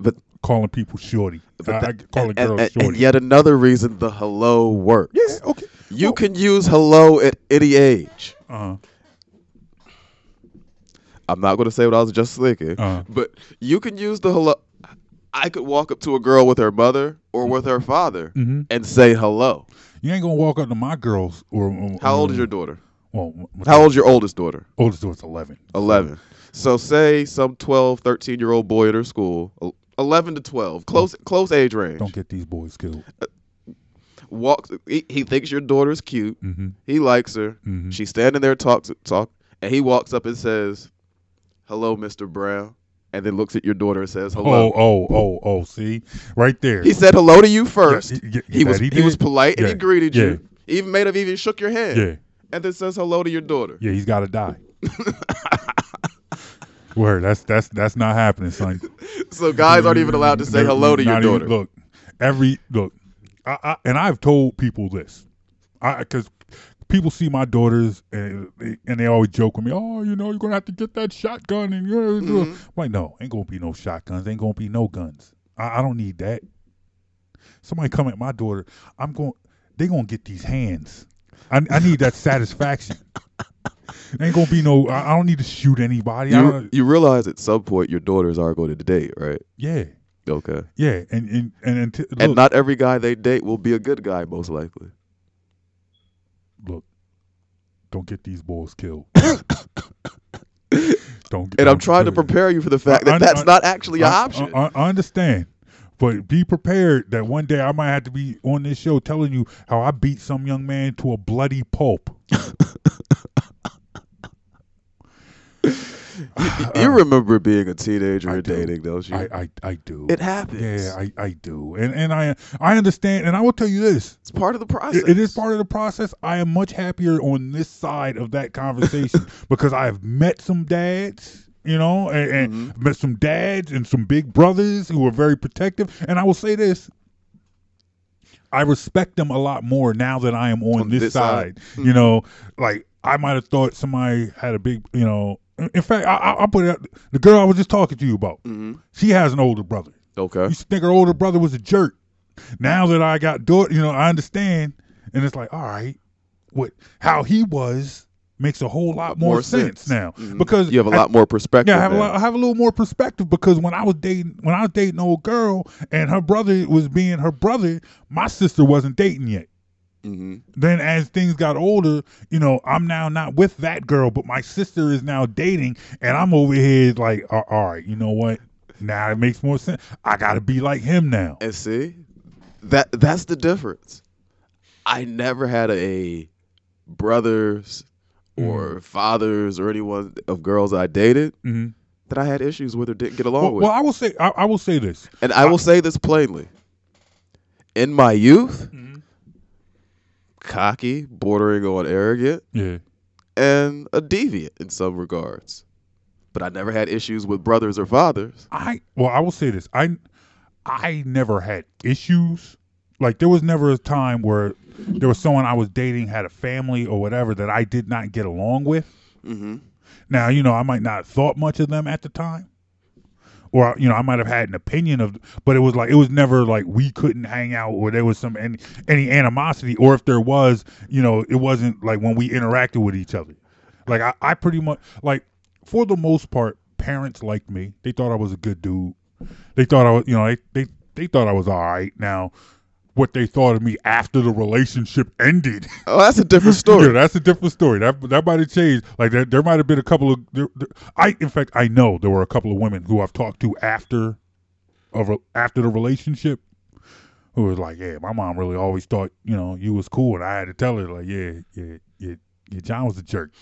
But. Calling people Shorty. But that, I, I call and, a girl and, Shorty. And yet another reason the hello works. Yes, yeah, okay. You oh. can use hello at any age. Uh-huh. I'm not going to say what I was just thinking, uh-huh. but you can use the hello. I could walk up to a girl with her mother or with her father mm-hmm. and say hello. You ain't going to walk up to my girls. Or, or How old or, is your daughter? Well, How old is your oldest daughter? Oldest daughter's eleven. eleven. So say some twelve, thirteen year old boy at her school. eleven to twelve, close close age range. Don't get these boys killed. Uh, walks, he, he thinks your daughter's cute. Mm-hmm. He likes her. Mm-hmm. She's standing there, talks, talk, and he walks up and says, hello, Mister Brown, and then looks at your daughter and says, hello. Oh, oh, oh, oh, see? Right there. He said hello to you first. Yeah, yeah, he, was, he, he was polite, yeah, and he greeted yeah. you. He even may have even shook your hand. Yeah. And then says hello to your daughter. Yeah, he's got to die. Word, that's that's that's not happening, son. So guys aren't even allowed to say They're hello to your daughter. Even, look, every look, I, I, and I've told people this, I because people see my daughters and and they always joke with me. Oh, you know, you're gonna have to get that shotgun, and you're mm-hmm. like, no, ain't gonna be no shotguns, ain't gonna be no guns. I, I don't need that. Somebody come at my daughter, I'm going. They gonna get these hands. I I need that satisfaction. Ain't gonna be no. I don't need to shoot anybody. You, you realize at some point your daughters are going to date, right? Yeah. Okay. Yeah, and and and and, t- look, and not every guy they date will be a good guy, most likely. Look, don't get these boys killed. don't. Get, and I'm trying to prepare you for the fact that I, I, that's I, not actually I, an option. I, I, I understand. But be prepared that one day I might have to be on this show telling you how I beat some young man to a bloody pulp. you, you remember being a teenager and dating, don't you? I, I, I do. It happens. Yeah, I, I do. And and I I understand. And I will tell you this. It's part of the process. It, it is part of the process. I am much happier on this side of that conversation because I have met some dads. You know, and, and mm-hmm. met some dads and some big brothers who were very protective. And I will say this. I respect them a lot more now that I am on, on this, this side. side. Mm-hmm. You know, like I might have thought somebody had a big, you know. In fact, I, I, I put it out. The girl I was just talking to you about, mm-hmm. she has an older brother. Okay. You think her older brother was a jerk. Now that I got daughter, you know, I understand. And it's like, all right, what how he was. Makes a whole lot more, more sense. sense now mm-hmm. because you have a lot I, more perspective. Yeah, I have, a lot, I have a little more perspective because when I was dating, when I was dating an old girl and her brother was being her brother, my sister wasn't dating yet. Mm-hmm. Then as things got older, you know, I'm now not with that girl, but my sister is now dating, and I'm over here like, all right, you know what? Now it makes more sense. I got to be like him now. And see, that that's the difference. I never had a brother's. Or fathers or anyone of girls I dated mm-hmm. that I had issues with or didn't get along well, with. Well, I will say I, I will say this, and I, I will say this plainly. In my youth, mm-hmm. cocky, bordering on arrogant, yeah. and a deviant in some regards, but I never had issues with brothers or fathers. I well, I will say this. I I never had issues. Like there was never a time where there was someone I was dating had a family or whatever that I did not get along with. Mm-hmm. Now, you know, I might not have thought much of them at the time, or you know, I might have had an opinion of, but it was like it was never like we couldn't hang out or there was some any, any animosity, or if there was, you know, it wasn't like when we interacted with each other. Like I, I pretty much like for the most part. parents liked me. They thought I was a good dude. They thought I was, you know, they, they, they thought I was all right. Now, what they thought of me after the relationship ended. Oh, that's a different story. Yeah, that's a different story. That that might have changed. Like that, there might have been a couple of. There, there, I, in fact, I know there were a couple of women who I've talked to after, of after the relationship, who was like, "Yeah, my mom really always thought you know you was cool," and I had to tell her like, "Yeah, yeah, yeah, yeah John was a jerk."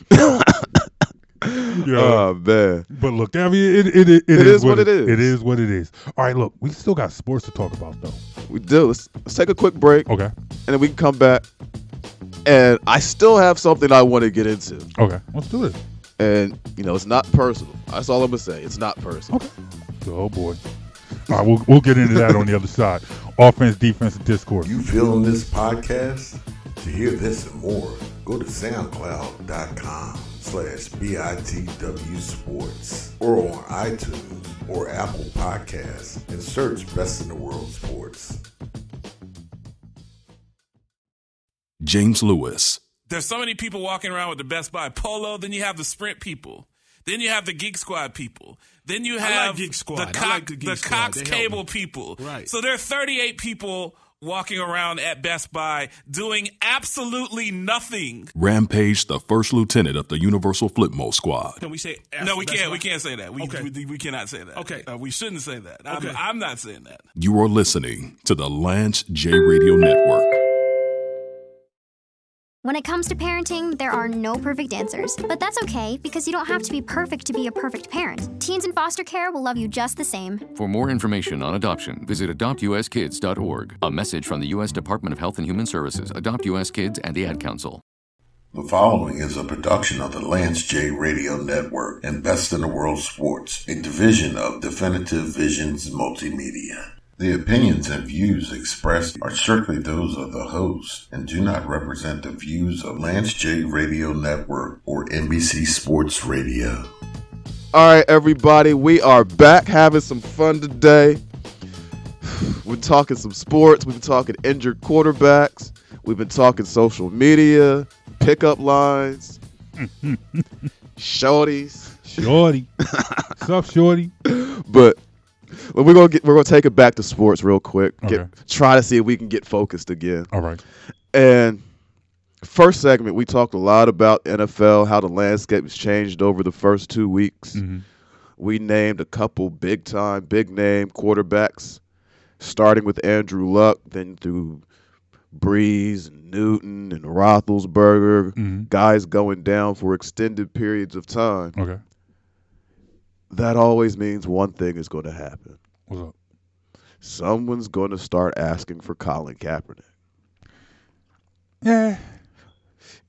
You know, oh man! But look, I mean, it it it, it, it is, is what it, it is. It is what it is. All right, look, we still got sports to talk about though. We do. Let's, let's take a quick break. Okay. And then we can come back. And I still have something I want to get into. Okay, let's do it. And you know, it's not personal. That's all I'm gonna say. It's not personal. Okay. Oh boy. All right, we'll we'll get into that on the other side. Offense, defense, and discourse. You feeling this podcast? To hear this and more, go to SoundCloud dot com. slash B I T W Sports or on iTunes or Apple Podcasts and search Best in the World Sports. James Lewis. There's so many people walking around with the Best Buy Polo, then you have the Sprint people. Then you have the Geek Squad people. Then you have like the, Co- like the, the Cox they Cable people. Right. So there are thirty-eight people walking around at Best Buy doing absolutely nothing. Rampage, the first lieutenant of the Universal Flipmo Squad. Can we say F- No, we Best can't. Buy? We can't say that. We, okay. we, we cannot say that. Okay. Uh, we shouldn't say that. Okay. I'm, I'm not saying that. You are listening to the Lanj Radio Network. When it comes to parenting, there are no perfect answers. But that's okay, because you don't have to be perfect to be a perfect parent. Teens in foster care will love you just the same. For more information on adoption, visit adopt u s kids dot org. A message from the U S Department of Health and Human Services, Adopt U S Kids, and the Ad Council. The following is a production of the Lanj Radio Network and Best in the World Sports, a division of Definitive Visions Multimedia. The opinions and views expressed are strictly those of the host and do not represent the views of Lanj Radio Network or N B C Sports Radio. All right, everybody, we are back having some fun today. We're talking some sports. We've been talking injured quarterbacks. We've been talking social media, pickup lines, shorties. Shorty. What's up, shorty? But... Well, we're gonna get, we're gonna take it back to sports real quick. Get, okay. Try to see if we can get focused again. All right. And first segment, we talked a lot about N F L, how the landscape has changed over the first two weeks. Mm-hmm. We named a couple big time, big name quarterbacks, starting with Andrew Luck, then through Breeze, and Newton, and Roethlisberger. Mm-hmm. Guys going down for extended periods of time. Okay. That always means one thing is going to happen. What's up? Someone's going to start asking for Colin Kaepernick. Yeah.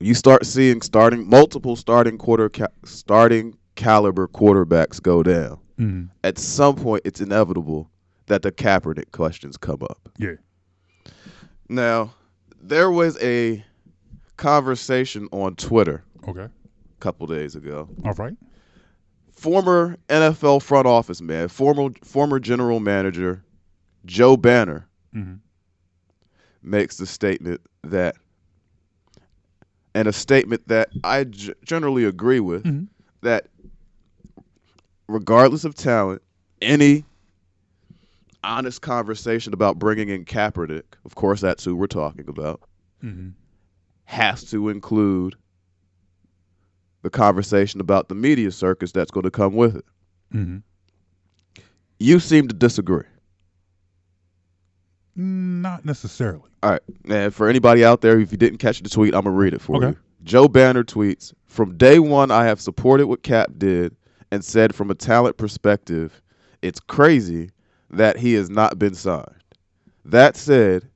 You start seeing starting multiple starting quarter ca- starting caliber quarterbacks go down. Mm-hmm. At some point, it's inevitable that the Kaepernick questions come up. Yeah. Now, there was a conversation on Twitter. Okay. A couple days ago. All right. Former N F L front office man, former former general manager Joe Banner mm-hmm. makes the statement that, and a statement that I g- generally agree with, mm-hmm. that regardless of talent, any honest conversation about bringing in Kaepernick, of course that's who we're talking about, mm-hmm. has to include the conversation about the media circus that's going to come with it. Mm-hmm. You seem to disagree. Not necessarily. All right. And for anybody out there, if you didn't catch the tweet, I'm going to read it for okay. you. Joe Banner tweets, "From day one, I have supported what Cap did and said from a talent perspective, it's crazy that he has not been signed. That said,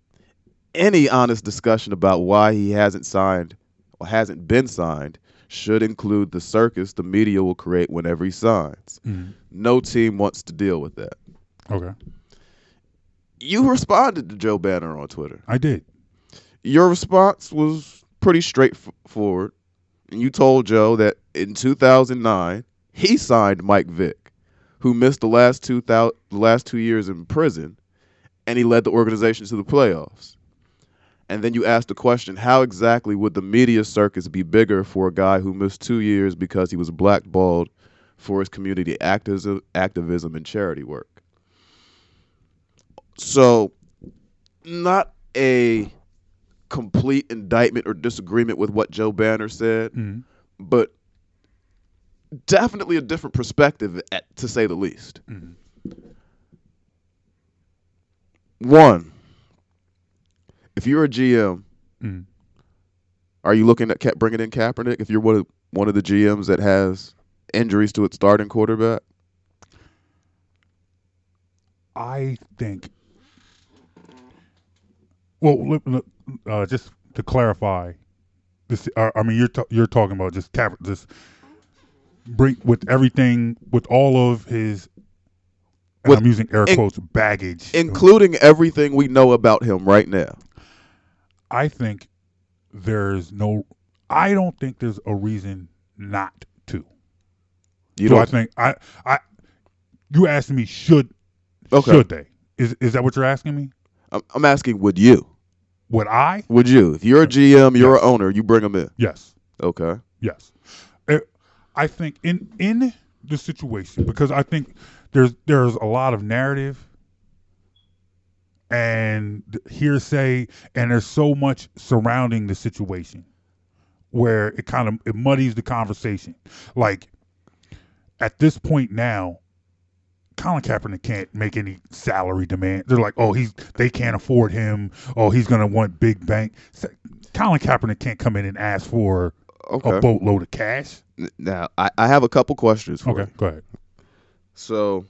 any honest discussion about why he hasn't signed or hasn't been signed should include the circus the media will create whenever he signs. Mm-hmm. No team wants to deal with that." Okay. You responded to Joe Banner on Twitter. I did. Your response was pretty straightforward. And you told Joe that in two thousand nine, he signed Mike Vick, who missed the last two, the last two years in prison, and he led the organization to the playoffs. And then you asked the question, how exactly would the media circus be bigger for a guy who missed two years because he was blackballed for his community activism and charity work. So, not a complete indictment or disagreement with what Joe Banner said, mm-hmm. but definitely a different perspective, at, to say the least. Mm-hmm. One, if you're a G M, mm-hmm. are you looking at bringing in Kaepernick? If you're one of, one of the G Ms that has injuries to its starting quarterback, I think. Well, uh, just to clarify, this. Uh, I mean, you're t- you're talking about just Kaepernick, just bring with everything, with all of his. And with, I'm using air quotes, in, baggage. Including everything we know about him right now. I think there's no – I don't think there's a reason not to. You so don't I think – I I you asking me should okay. should they? Is is that what you're asking me? I'm, I'm asking would you. Would I? Would you? If you're a G M, you're yes. an owner, you bring them in. Yes. Okay. Yes. I think in, in the situation, because I think – There's there's a lot of narrative and hearsay, and there's so much surrounding the situation where it kind of it muddies the conversation. Like at this point now, Colin Kaepernick can't make any salary demand. They're like, oh, he's they can't afford him. Oh, he's gonna want big bank. Colin Kaepernick can't come in and ask for okay. a boatload of cash. Now, I, I have a couple questions for okay, you. Okay, go ahead. So,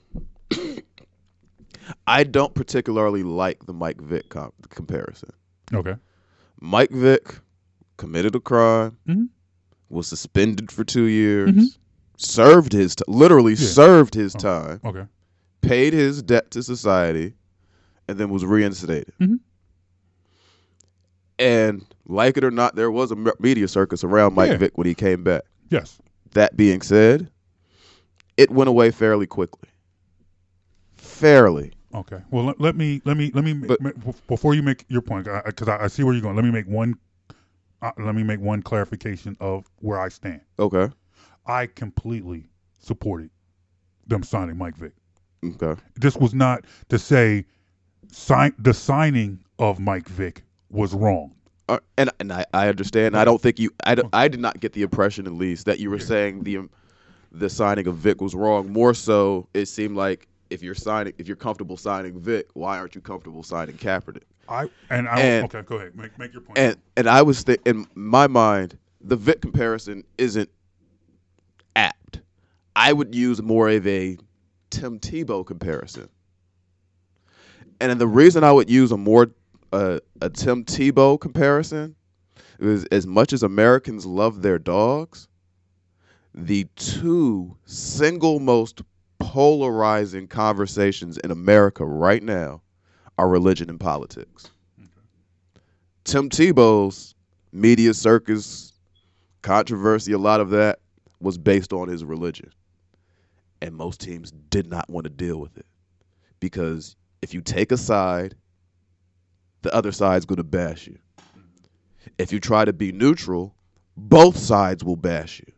I don't particularly like the Mike Vick comp- comparison. Okay. Mike Vick committed a crime, mm-hmm. was suspended for two years, mm-hmm. served his t- literally yeah. served his okay. time, okay. paid his debt to society, and then was reinstated. Mm-hmm. And like it or not, there was a media circus around Mike yeah. Vick when he came back. Yes. That being said, it went away fairly quickly. Fairly. Okay. Well, let, let me let me let me but, ma- before you make your point, because I, I, I see where you're going. Let me make one. Uh, let me make one clarification of where I stand. Okay. I completely supported them signing Mike Vick. Okay. This was not to say sign the signing of Mike Vick was wrong. Uh, and and I, I understand. I don't think you. I, okay. I did not get the impression, at least, that you were yeah. saying the. the signing of Vick was wrong. More so, it seemed like if you're signing, if you're comfortable signing Vick, why aren't you comfortable signing Kaepernick? I and I and, okay, go ahead, make make your point. And and I was th- in my mind, the Vick comparison isn't apt. I would use more of a Tim Tebow comparison. And the reason I would use a more uh, a Tim Tebow comparison is, as much as Americans love their dogs, the two single most polarizing conversations in America right now are religion and politics. Okay. Tim Tebow's media circus, controversy, a lot of that was based on his religion. And most teams did not want to deal with it. Because if you take a side, the other side's going to bash you. If you try to be neutral, both sides will bash you.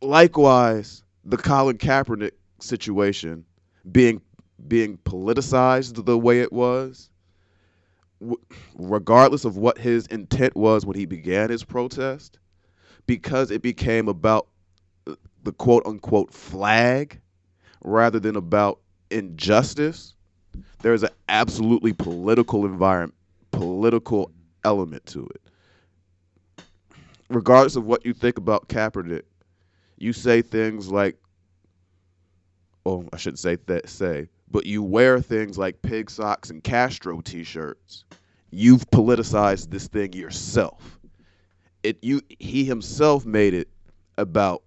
Likewise, the Colin Kaepernick situation being being politicized the way it was, w- regardless of what his intent was when he began his protest, because it became about the quote-unquote flag rather than about injustice, there is an absolutely political environment, political element to it. Regardless of what you think about Kaepernick, you say things like, oh, I shouldn't say that, say, but you wear things like pig socks and Castro T-shirts. You've politicized this thing yourself. It you he himself made it about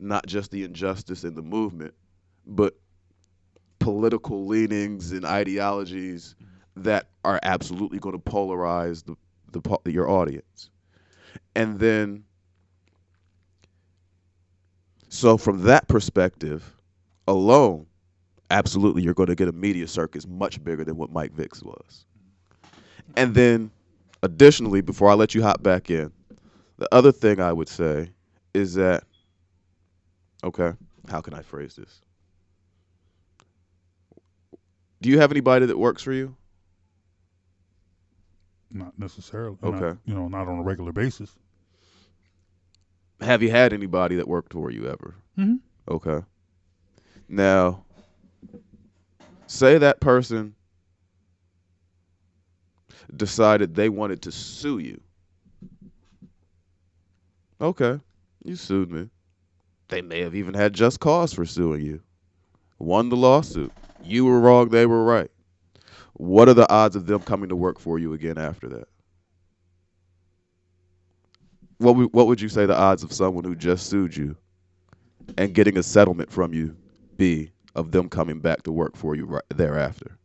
not just the injustice in the movement, but political leanings and ideologies that are absolutely going to polarize the, the your audience. And then, so from that perspective alone, absolutely you're going to get a media circus much bigger than what Mike Vick's was. And then additionally, before I let you hop back in, the other thing I would say is that, okay, how can I phrase this? Do you have anybody that works for you? Not necessarily. Okay. Not, you know, not on a regular basis. Have you had anybody that worked for you ever? Mm-hmm. Okay. Now, say that person decided they wanted to sue you. Okay, you sued me. They may have even had just cause for suing you. Won the lawsuit. You were wrong, they were right. What are the odds of them coming to work for you again after that? What w- what would you say the odds of someone who just sued you and getting a settlement from you be of them coming back to work for you right thereafter?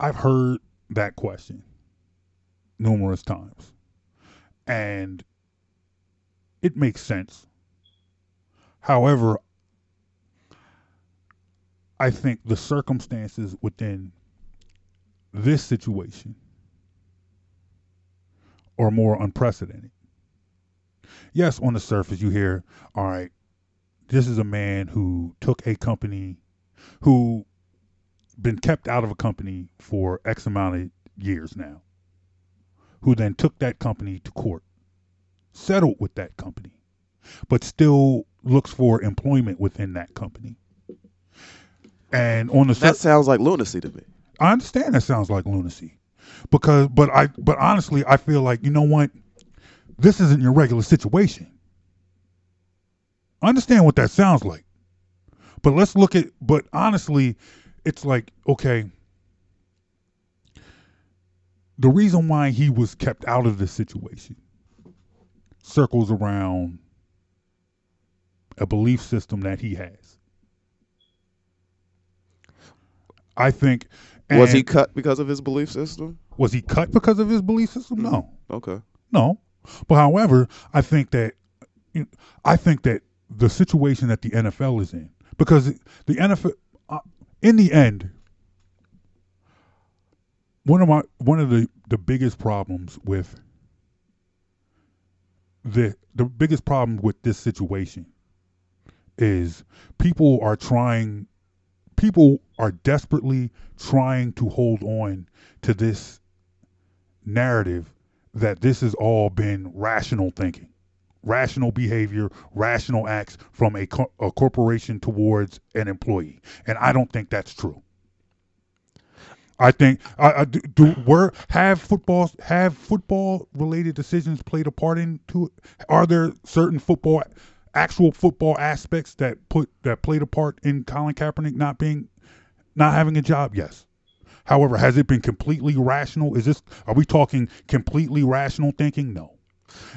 I've heard that question numerous times, and it makes sense. However, I think the circumstances within this situation are more unprecedented. Yes, on the surface you hear, all right, this is a man who took a company, who been kept out of a company for X amount of years now, who then took that company to court, settled with that company, but still looks for employment within that company. And on the that sur- sounds like lunacy to me. I understand that sounds like lunacy, because but I but honestly I feel like, you know what, this isn't your regular situation. I understand what that sounds like, but let's look at. But honestly, it's like, okay, the reason why he was kept out of this situation circles around a belief system that he has. I think. Was he cut because of his belief system? Was he cut because of his belief system? No. Okay. No. But however, I think that I think that the situation that the N F L is in, because the N F L, uh, in the end, one of my one of the, the biggest problems with the the biggest problem with this situation is people are trying, people are desperately trying to hold on to this narrative that this has all been rational thinking, rational behavior, rational acts from a, co- a corporation towards an employee. And I don't think that's true. I think I, I do, do were have football have football related decisions played a part into it? Are there certain football actual football aspects that put that played a part in Colin Kaepernick not being not having a job? Yes. However, has it been completely rational? Is this? Are we talking completely rational thinking? No.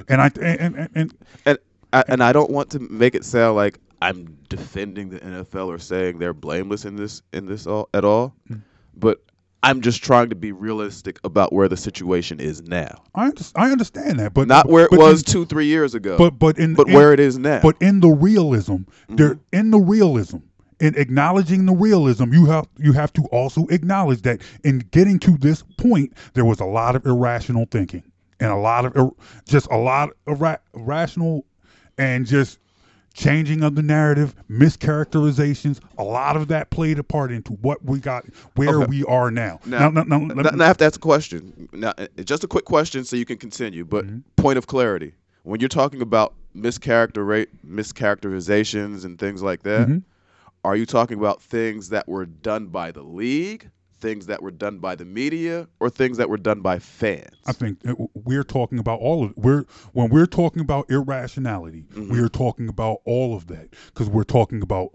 And I and and and, and, I, and I don't want to make it sound like I'm defending the N F L or saying they're blameless in this in this all at all, mm-hmm. but I'm just trying to be realistic about where the situation is now. I I understand that, but not where it but, was two three years ago. But but in but in, where it is now. But in the realism, mm-hmm. there in the realism. In acknowledging the realism, you have you have to also acknowledge that in getting to this point, there was a lot of irrational thinking and a lot of ir- just a lot of ra- irrational and just changing of the narrative, mischaracterizations. A lot of that played a part into what we got, where okay. we are now. Now, now, now, now, now, now if that's a question. Now, just a quick question so you can continue, but mm-hmm. point of clarity. When you're talking about mischaracter- mischaracterizations and things like that, mm-hmm. are you talking about things that were done by the league, things that were done by the media, or things that were done by fans? I think we're talking about all of it. We're, when we're talking about irrationality, mm-hmm. we're talking about all of that, because we're talking about,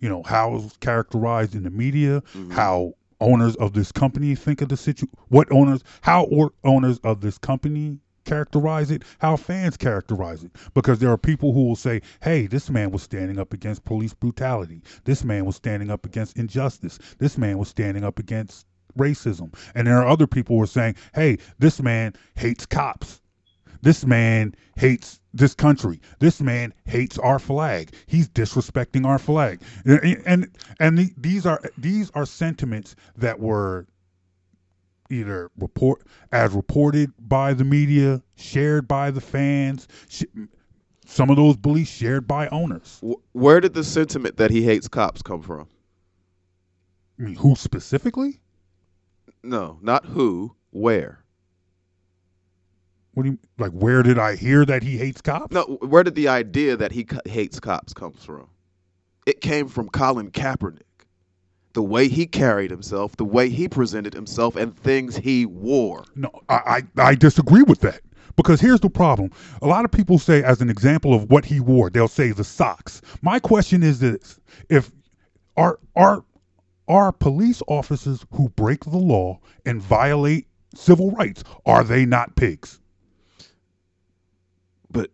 you know, how it's characterized in the media, mm-hmm. how owners of this company think of the situation, what owners, how or owners of this company characterize it, how fans characterize it, because there are people who will say, hey, this man was standing up against police brutality, this man was standing up against injustice, this man was standing up against racism, and there are other people who are saying, hey, this man hates cops, this man hates this country, this man hates our flag, he's disrespecting our flag, and and, and the, these are these are sentiments that were either report as reported by the media, shared by the fans, sh- some of those beliefs shared by owners. Where did the sentiment that he hates cops come from? I mean, who specifically? No, not who, where. What do you, like, where did I hear that he hates cops? No, where did the idea that he co- hates cops come from? It came from Colin Kaepernick. The way he carried himself, the way he presented himself, and things he wore. No, I, I, I disagree with that. Because here's the problem. A lot of people say, as an example of what he wore, they'll say the socks. My question is this. If our our our police officers who break the law and violate civil rights, are they not pigs? But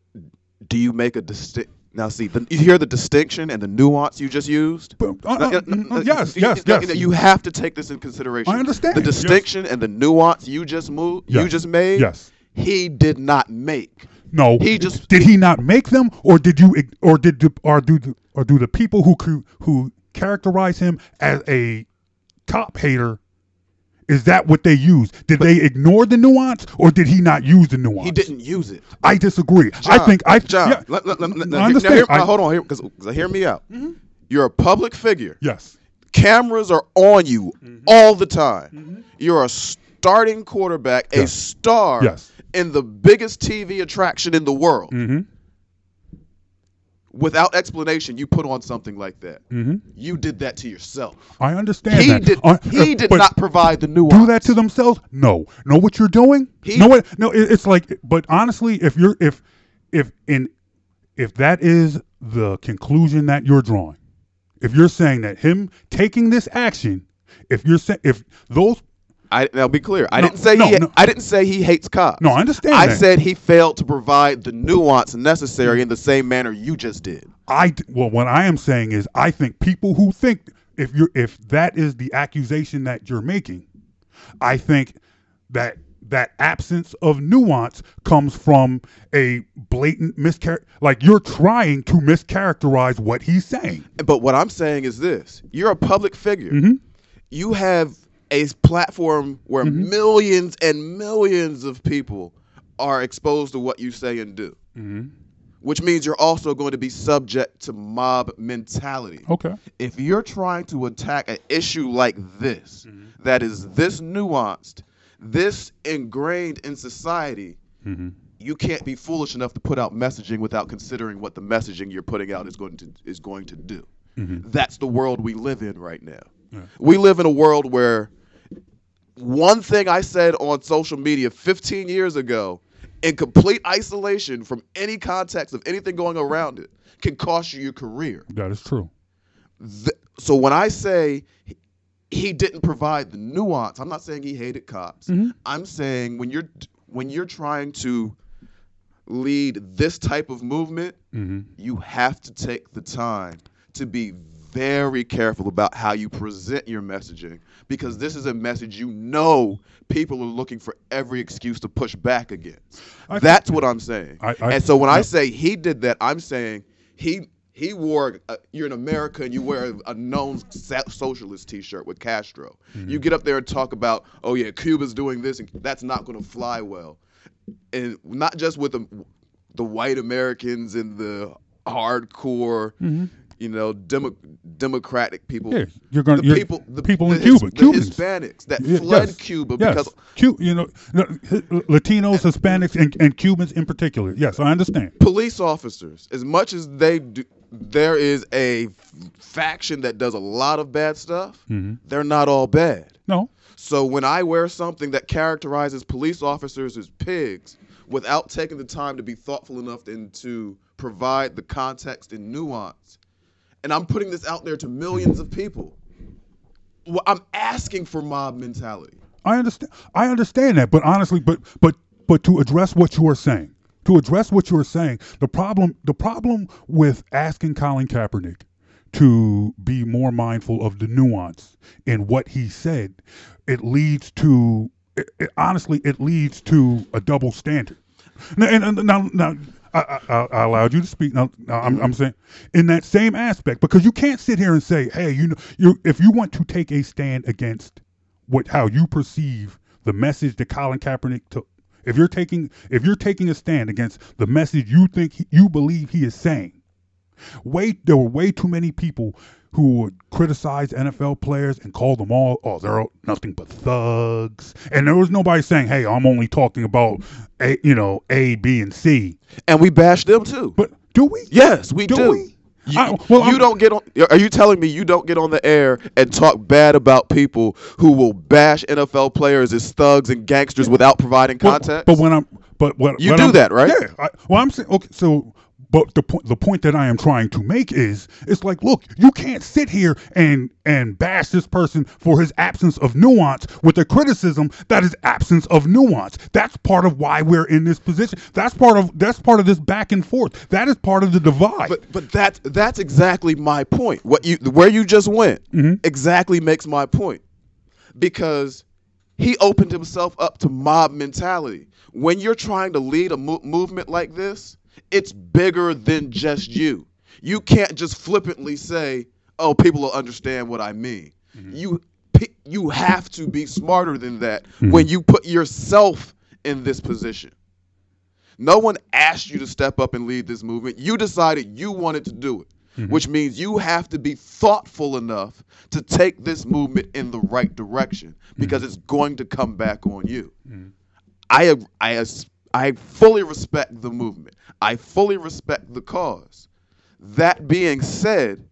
do you make a distinction? Now, see, the, you hear the distinction and the nuance you just used? Uh, uh, uh, yes, yes, yes. You have to take this in consideration. I understand. The distinction yes. and the nuance you just moved, yes. you just made, yes. he did not make. No. He just Did he not make them, or did you, or did the, or do the, or do the people who who characterize him as a cop hater? Is that what they used? Did but, they ignore the nuance, or did he not use the nuance? He didn't use it. I disagree. John, I think I. John, yeah, let, let, let, let, I understand. Now hear, I, hold on, because hear me out. Mm-hmm. You're a public figure. Yes. Cameras are on you mm-hmm. all the time. Mm-hmm. You're a starting quarterback, yes. a star yes. in the biggest T V attraction in the world. Mm-hmm. Without explanation, you put on something like that. Mm-hmm. You did that to yourself. I understand he that. Did, uh, he did not provide the nuance. Do that to themselves? No. Know what you're doing? He, know what? No. It, it's like, but honestly, if you're if if in if that is the conclusion that you're drawing, if you're saying that him taking this action, if you're saying if those. I, now be clear. I no, didn't say no, he, no. I didn't say he hates cops. No, I understand. I that. said he failed to provide the nuance necessary in the same manner you just did. I well, what I am saying is, I think people who think if you if that is the accusation that you're making, I think that that absence of nuance comes from a blatant mischar. Like you're trying to mischaracterize what he's saying. But what I'm saying is this: you're a public figure. Mm-hmm. You have a platform where mm-hmm. millions and millions of people are exposed to what you say and do, mm-hmm. which means you're also going to be subject to mob mentality. Okay. If you're trying to attack an issue like this, mm-hmm. that is this nuanced, this ingrained in society, mm-hmm. you can't be foolish enough to put out messaging without considering what the messaging you're putting out is going to is going to do. Mm-hmm. That's the world we live in right now. Yeah. We live in a world where one thing I said on social media fifteen years ago, in complete isolation from any context of anything going around it, can cost you your career. That is true. The, so when I say he didn't provide the nuance, I'm not saying he hated cops. Mm-hmm. I'm saying when you're when you're trying to lead this type of movement, mm-hmm. you have to take the time to be very careful about how you present your messaging, because this is a message you know people are looking for every excuse to push back against. I That's what I'm saying. I, I, and so when I, I say he did that, I'm saying he he wore, a, you're in America and you wear a, a known socialist t-shirt with Castro. Mm-hmm. You get up there and talk about, oh yeah, Cuba's doing this, and that's not going to fly well. And not just with the, the white Americans and the hardcore, mm-hmm. you know, demo, democratic people. Yeah, you're going the people, the people in the, Cuba, the Cubans, Hispanics that yeah, fled yes, Cuba yes. because Cu- you know, Latinos, and, Hispanics, and, and Cubans in particular. Yes, I understand. Police officers, as much as they do, there is a faction that does a lot of bad stuff. Mm-hmm. They're not all bad. No. So when I wear something that characterizes police officers as pigs, without taking the time to be thoughtful enough and to provide the context and nuance. And I'm putting this out there to millions of people. Well, I'm asking for mob mentality. I understand. I understand that, but honestly, but but but to address what you are saying, to address what you are saying, the problem the problem with asking Colin Kaepernick to be more mindful of the nuance in what he said, it leads to it, it, honestly, it leads to a double standard. Now, and, and now, now. I, I, I allowed you to speak. Now, now I'm, I'm saying in that same aspect, because you can't sit here and say, "Hey, you know, you if you want to take a stand against what how you perceive the message that Colin Kaepernick took. If you're taking if you're taking a stand against the message you think he, you believe he is saying, wait, there were way too many people who would criticize N F L players and call them all, oh, they're nothing but thugs. And there was nobody saying, hey, I'm only talking about, a, you know, A, B, and C. And we bash them too. But do we? Yes, we do. do. We? You, I, well, you don't get on. Are you telling me you don't get on the air and talk bad about people who will bash N F L players as thugs and gangsters without providing context? But, but when I'm, but what you when do I'm, that, right? Yeah. I, well, I'm saying, okay, so. But the point the point that I am trying to make is, it's like, look, you can't sit here and and bash this person for his absence of nuance with a criticism that is absence of nuance. That's part of why we're in this position. That's part of that's part of this back and forth. That is part of the divide. But but that's that's exactly my point. What you where you just went mm-hmm. exactly makes my point, because he opened himself up to mob mentality. When you're trying to lead a mo- movement like this, it's bigger than just you. You can't just flippantly say, oh, people will understand what I mean. Mm-hmm. You you have to be smarter than that mm-hmm. when you put yourself in this position. No one asked you to step up and lead this movement. You decided you wanted to do it, mm-hmm. which means you have to be thoughtful enough to take this movement in the right direction, because mm-hmm. it's going to come back on you. Mm-hmm. I I I fully respect the movement. I fully respect the cause. That being said,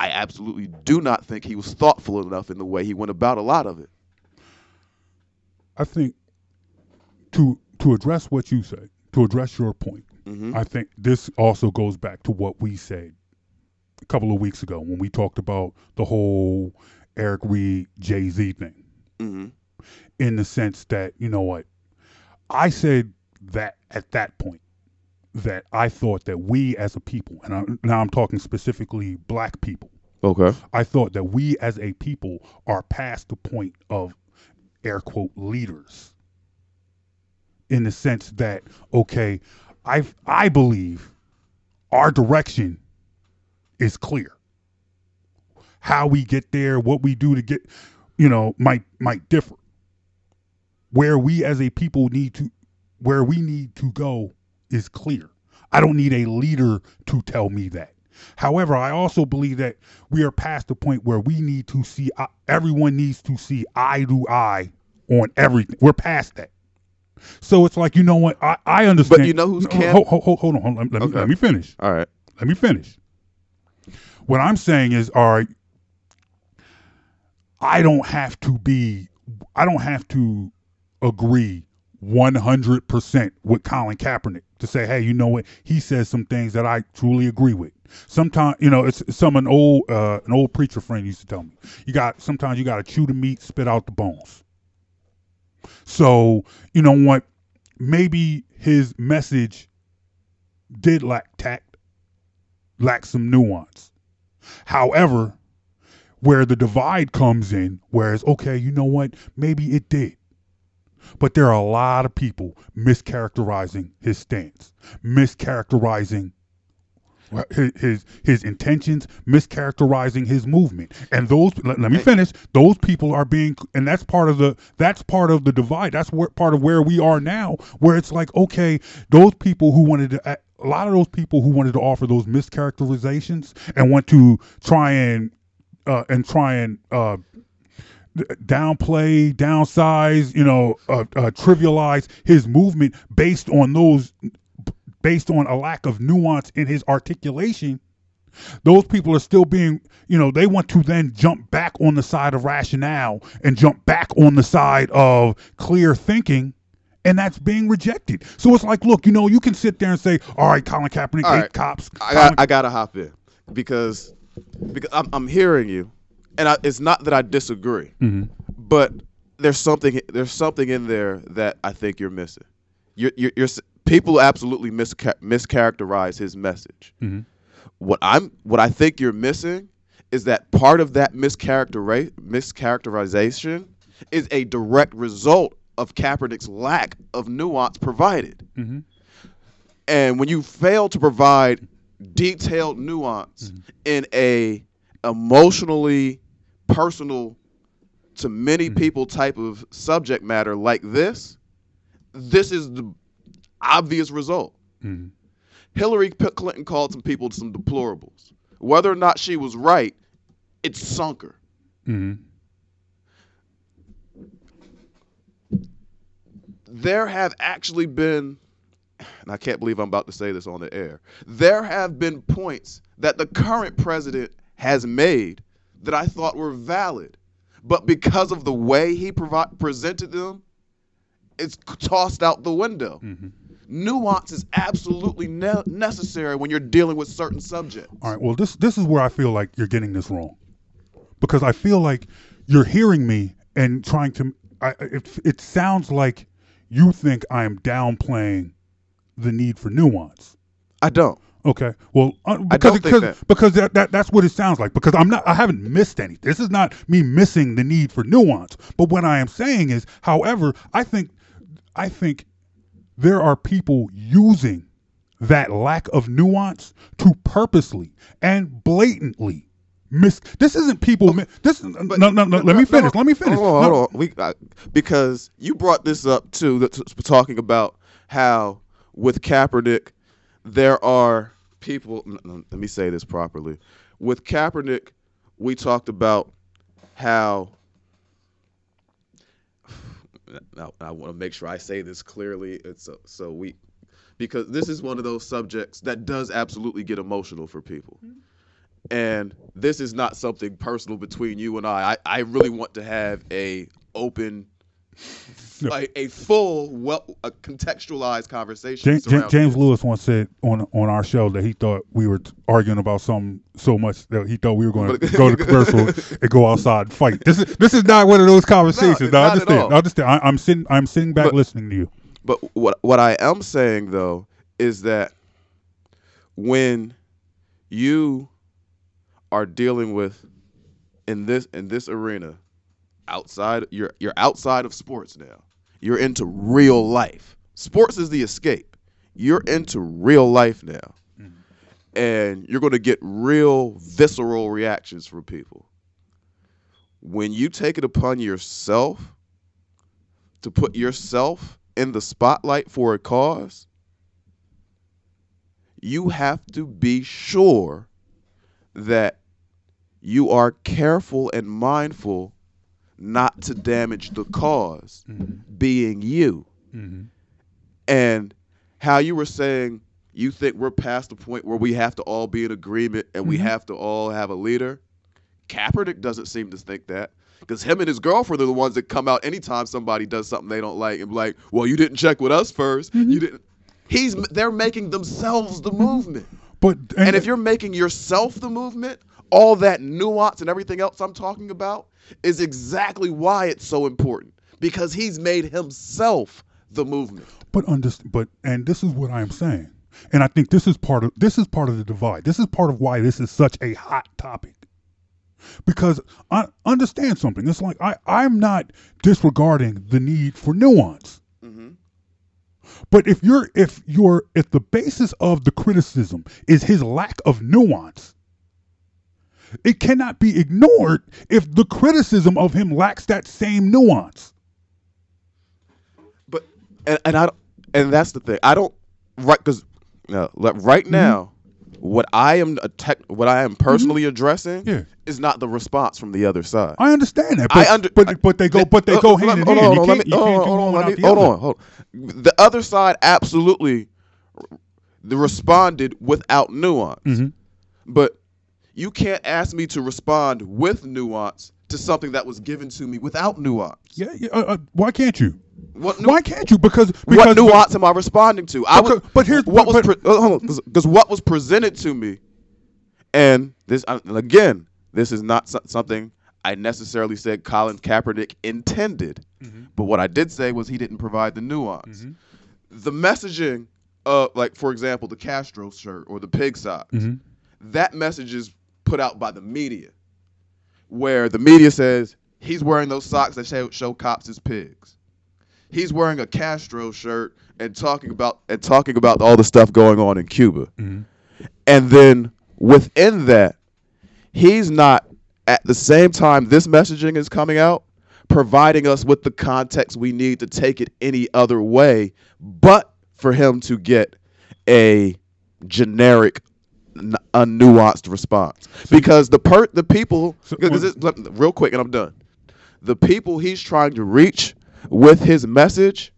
I absolutely do not think he was thoughtful enough in the way he went about a lot of it. I think to to address what you said, to address your point, mm-hmm. I think this also goes back to what we said a couple of weeks ago when we talked about the whole Eric Reed, Jay-Z thing. Mm-hmm. In the sense that, you know what, I said that at that point that I thought that we as a people, and I, now I'm talking specifically black people. Okay. I thought that we as a people are past the point of air quote leaders, in the sense that, okay, I I believe our direction is clear. How we get there, what we do to get, you know, might might differ. Where we as a people need to, where we need to go is clear. I don't need a leader to tell me that. However, I also believe that we are past the point where we need to see, uh, everyone needs to see eye to eye on everything. We're past that. So it's like, you know what, I, I understand. But you know who's can't? Hold, hold, hold, hold on, hold on. Let, okay. me, let me finish. All right. Let me finish. What I'm saying is, all right, I don't have to be, I don't have to, agree one hundred percent with Colin Kaepernick to say, hey, you know what? He says some things that I truly agree with. Sometimes, you know, it's some an old uh, an old preacher friend used to tell me. You got sometimes you got to chew the meat, spit out the bones. So, you know what? Maybe his message did lack tact, lack some nuance. However, where the divide comes in, whereas, okay, you know what? Maybe it did. But there are a lot of people mischaracterizing his stance, mischaracterizing his his, his intentions, mischaracterizing his movement. And those, let, let me finish, those people are being, and that's part of the, that's part of the divide. That's where, part of where we are now, where it's like, okay, those people who wanted to, a lot of those people who wanted to offer those mischaracterizations and want to try and, uh, and try and, uh, downplay, downsize, you know, uh, uh, trivialize his movement based on those, based on a lack of nuance in his articulation. Those people are still being, you know, they want to then jump back on the side of rationale and jump back on the side of clear thinking. And that's being rejected. So it's like, look, you know, you can sit there and say, all right, Colin Kaepernick, all eight right. cops. I got, Ka- I got to hop in because, because I'm, I'm hearing you. And I, it's not that I disagree, mm-hmm. but there's something there's something in there that I think you're missing. You're, you're, you're people absolutely misca- mischaracterize his message. Mm-hmm. What I'm what I think you're missing is that part of that mischaracteri- mischaracterization is a direct result of Kaepernick's lack of nuance provided. Mm-hmm. And when you fail to provide detailed nuance mm-hmm. in a emotionally personal to many people type of subject matter like this, this is the obvious result. Mm-hmm. Hillary Clinton called some people some deplorables. Whether or not she was right, it sunk her. Mm-hmm. There have actually been, and I can't believe I'm about to say this on the air, there have been points that the current president has made that I thought were valid, but because of the way he provi- presented them, it's tossed out the window. Mm-hmm. Nuance is absolutely ne- necessary when you're dealing with certain subjects. All right, well, this this is where I feel like you're getting this wrong, because I feel like you're hearing me and trying to, I, it, it sounds like you think I am downplaying the need for nuance. I don't. Okay. Well, uh, because, I don't think that. because that, that, that's what it sounds like, because I'm not, I haven't missed anything. This is not me missing the need for nuance. But what I am saying is, however, I think, I think there are people using that lack of nuance to purposely and blatantly miss. This isn't people. Mi- this is, but, no, no, no. Let no, me finish. No, let me finish. Hold on, no. hold on. We, I, because you brought this up too, that t- talking about how with Kaepernick, there are people, let me say this properly. With Kaepernick, we talked about how, now I want to make sure I say this clearly, it's so, so we, because this is one of those subjects that does absolutely get emotional for people. And this is not something personal between you and I. I, I really want to have a open No. Like a full, well, a contextualized conversation. James, James, James Lewis once said on on our show that he thought we were arguing about something so much that he thought we were going to go to commercial and go outside and fight. This is this is not one of those conversations. No, no, I understand. I understand. I, I'm sitting. I'm sitting back but, listening to you. But what what I am saying though is that when you are dealing with in this in this arena. Outside, you're you're outside of sports now. You're into real life. Sports is the escape. You're into real life now, mm-hmm. and you're going to get real visceral reactions from people. When you take it upon yourself to put yourself in the spotlight for a cause, you have to be sure that you are careful and mindful not to damage the cause, mm-hmm. being you. Mm-hmm. And how you were saying you think we're past the point where we have to all be in agreement and mm-hmm. we have to all have a leader. Kaepernick doesn't seem to think that, because him and his girlfriend are the ones that come out anytime somebody does something they don't like and be like, well, you didn't check with us first. Mm-hmm. You didn't. He's, they're making themselves the movement. But And, and if you're making yourself the movement, all that nuance and everything else I'm talking about is exactly why it's so important, because he's made himself the movement. But understand, but and this is what I am saying, and I think this is part of this is part of the divide. This is part of why this is such a hot topic, because I understand something. It's like I I'm not disregarding the need for nuance, mm-hmm. but if you're if you're if the basis of the criticism is his lack of nuance, it cannot be ignored if the criticism of him lacks that same nuance. But and, and I and that's the thing. I don't right because no, like right now, mm-hmm. what I am a tech, what I am personally mm-hmm. addressing yeah. is not the response from the other side. I understand that. But I under, but, but they go but they uh, go hand in hand. Hold on, hold on, hold on, hold on. The other side absolutely responded without nuance, mm-hmm. but. You can't ask me to respond with nuance to something that was given to me without nuance. Yeah, yeah uh, uh, why can't you? What nu- why can't you? Because, because what nuance but, am I responding to? I because, was, but here's what but, was because pre- what was presented to me, and this uh, again, this is not so- something I necessarily said Colin Kaepernick intended, mm-hmm. but what I did say was he didn't provide the nuance. Mm-hmm. The messaging of, like, for example, the Castro shirt or the pig socks, mm-hmm. that message is put out by the media, where the media says he's wearing those socks that show, show cops as pigs. He's wearing a Castro shirt and talking about and talking about all the stuff going on in Cuba. Mm-hmm. And then within that, he's not at the same time this messaging is coming out, providing us with the context we need to take it any other way, but for him to get a generic, a nuanced response. Because the per the people, because it's, real quick and I'm done. The people he's trying to reach with his message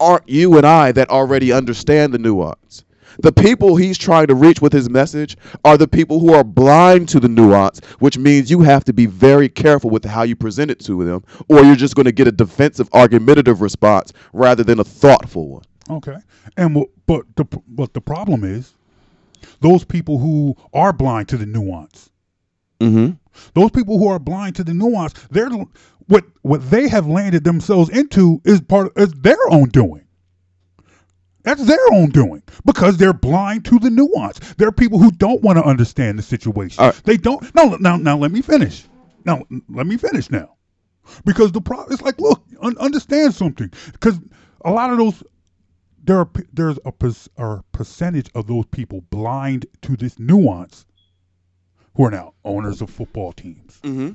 aren't you and I that already understand the nuance. The people he's trying to reach with his message are the people who are blind to the nuance, which means you have to be very careful with how you present it to them, or you're just going to get a defensive, argumentative response rather than a thoughtful one. Okay. And w- but the but the problem is those people who are blind to the nuance. Mm-hmm. Those people who are blind to the nuance, they're what what they have landed themselves into is part of, is their own doing. That's their own doing because they're blind to the nuance. There are people who don't want to understand the situation. Right. They don't. No, now, now let me finish. Now, let me finish now. Because the problem is like, look, un- understand something. Because a lot of those, there are, there's a, per- a percentage of those people blind to this nuance who are now owners of football teams. Mm-hmm.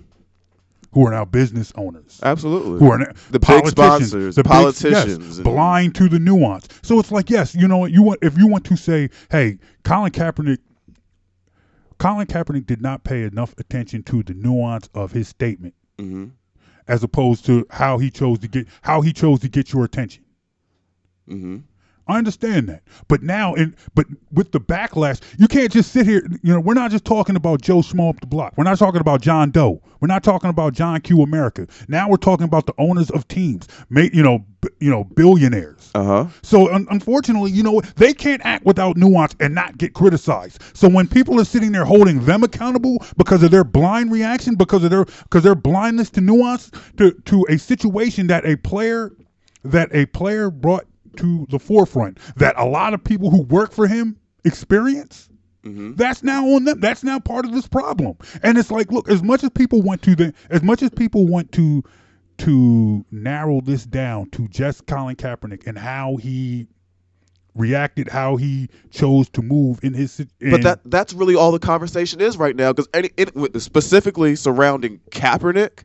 Who are now business owners. Absolutely. Who are now the big sponsors, the politicians. Big, yes, blind to the nuance. So it's like, yes, you know what? You want, if you want to say, hey, Colin Kaepernick, Colin Kaepernick did not pay enough attention to the nuance of his statement, mm-hmm. as opposed to how he chose to get how he chose to get your attention. Mm-hmm. I understand that, but now, in but with the backlash, you can't just sit here. You know, we're not just talking about Joe Schmo up the block. We're not talking about John Doe. We're not talking about John Q America. Now we're talking about the owners of teams, mate. You know, b- you know, billionaires. Uh huh. So un- unfortunately, you know, they can't act without nuance and not get criticized. So when people are sitting there holding them accountable because of their blind reaction, because of their because their blindness to nuance, to to a situation that a player that a player brought to the forefront that a lot of people who work for him experience, mm-hmm. that's now on them. That's now part of this problem. And it's like, look, as much as people want to, the, as much as people want to, to narrow this down to just Colin Kaepernick and how he reacted, how he chose to move in his, in, but that that's really all the conversation is right now. Cause any, it, specifically surrounding Kaepernick,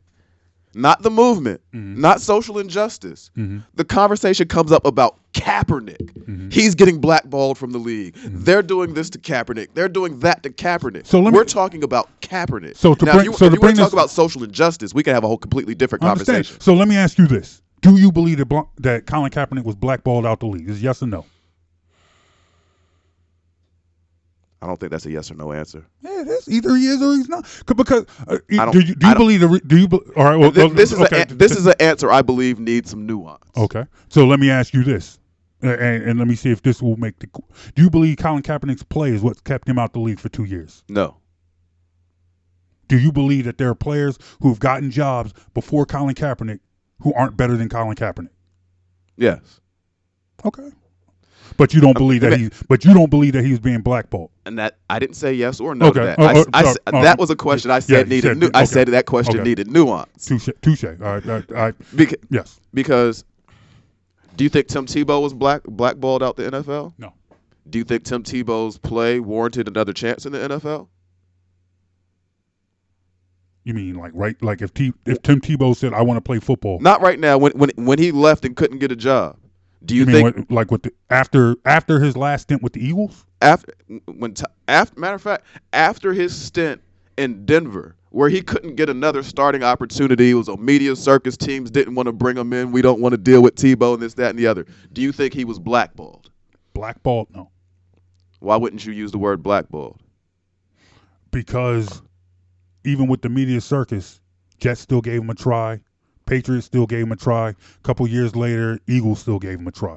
not the movement, mm-hmm. not social injustice. Mm-hmm. The conversation comes up about Kaepernick. Mm-hmm. He's getting blackballed from the league. Mm-hmm. They're doing this to Kaepernick. They're doing that to Kaepernick. So let me, we're talking about Kaepernick. So to now, bring, if you, so if to you bring want to talk this, about social injustice, we can have a whole completely different I conversation. Understand. So let me ask you this. Do you believe that, Bl- that Colin Kaepernick was blackballed out the league? Is it yes or no? I don't think that's a yes or no answer. Yeah, it is. Either he is or he's not. Because uh, do you, do you believe the do you? Be, all right. Well, this, this is okay. a, this is an answer I believe needs some nuance. Okay. So let me ask you this, and, and let me see if this will make the. Do you believe Colin Kaepernick's play is what kept him out the league for two years? No. Do you believe that there are players who have gotten jobs before Colin Kaepernick who aren't better than Colin Kaepernick? Yes. Okay. But you don't believe that he. But you don't believe that he was being blackballed. And that I didn't say yes or no. Okay. To that. Uh, uh, I, I, uh, that was a question I said yeah, needed. Said, nu- okay. I said that question okay. needed nuance. Touche. Touche. All right. All right. Beca- yes. Because, do you think Tim Tebow was black blackballed out the N F L? No. Do you think Tim Tebow's play warranted another chance in the N F L? You mean like right? Like if T, if Tim Tebow said, "I want to play football," not right now. When when when he left and couldn't get a job. Do you, you think mean what, like with the, after after his last stint with the Eagles? After when t- after matter of fact, after his stint in Denver, where he couldn't get another starting opportunity, it was a media circus. Teams didn't want to bring him in. We don't want to deal with Tebow and this, that, and the other. Do you think he was blackballed? Blackballed? No. Why wouldn't you use the word blackballed? Because even with the media circus, Jets still gave him a try. Patriots still gave him a try. A couple years later, Eagles still gave him a try.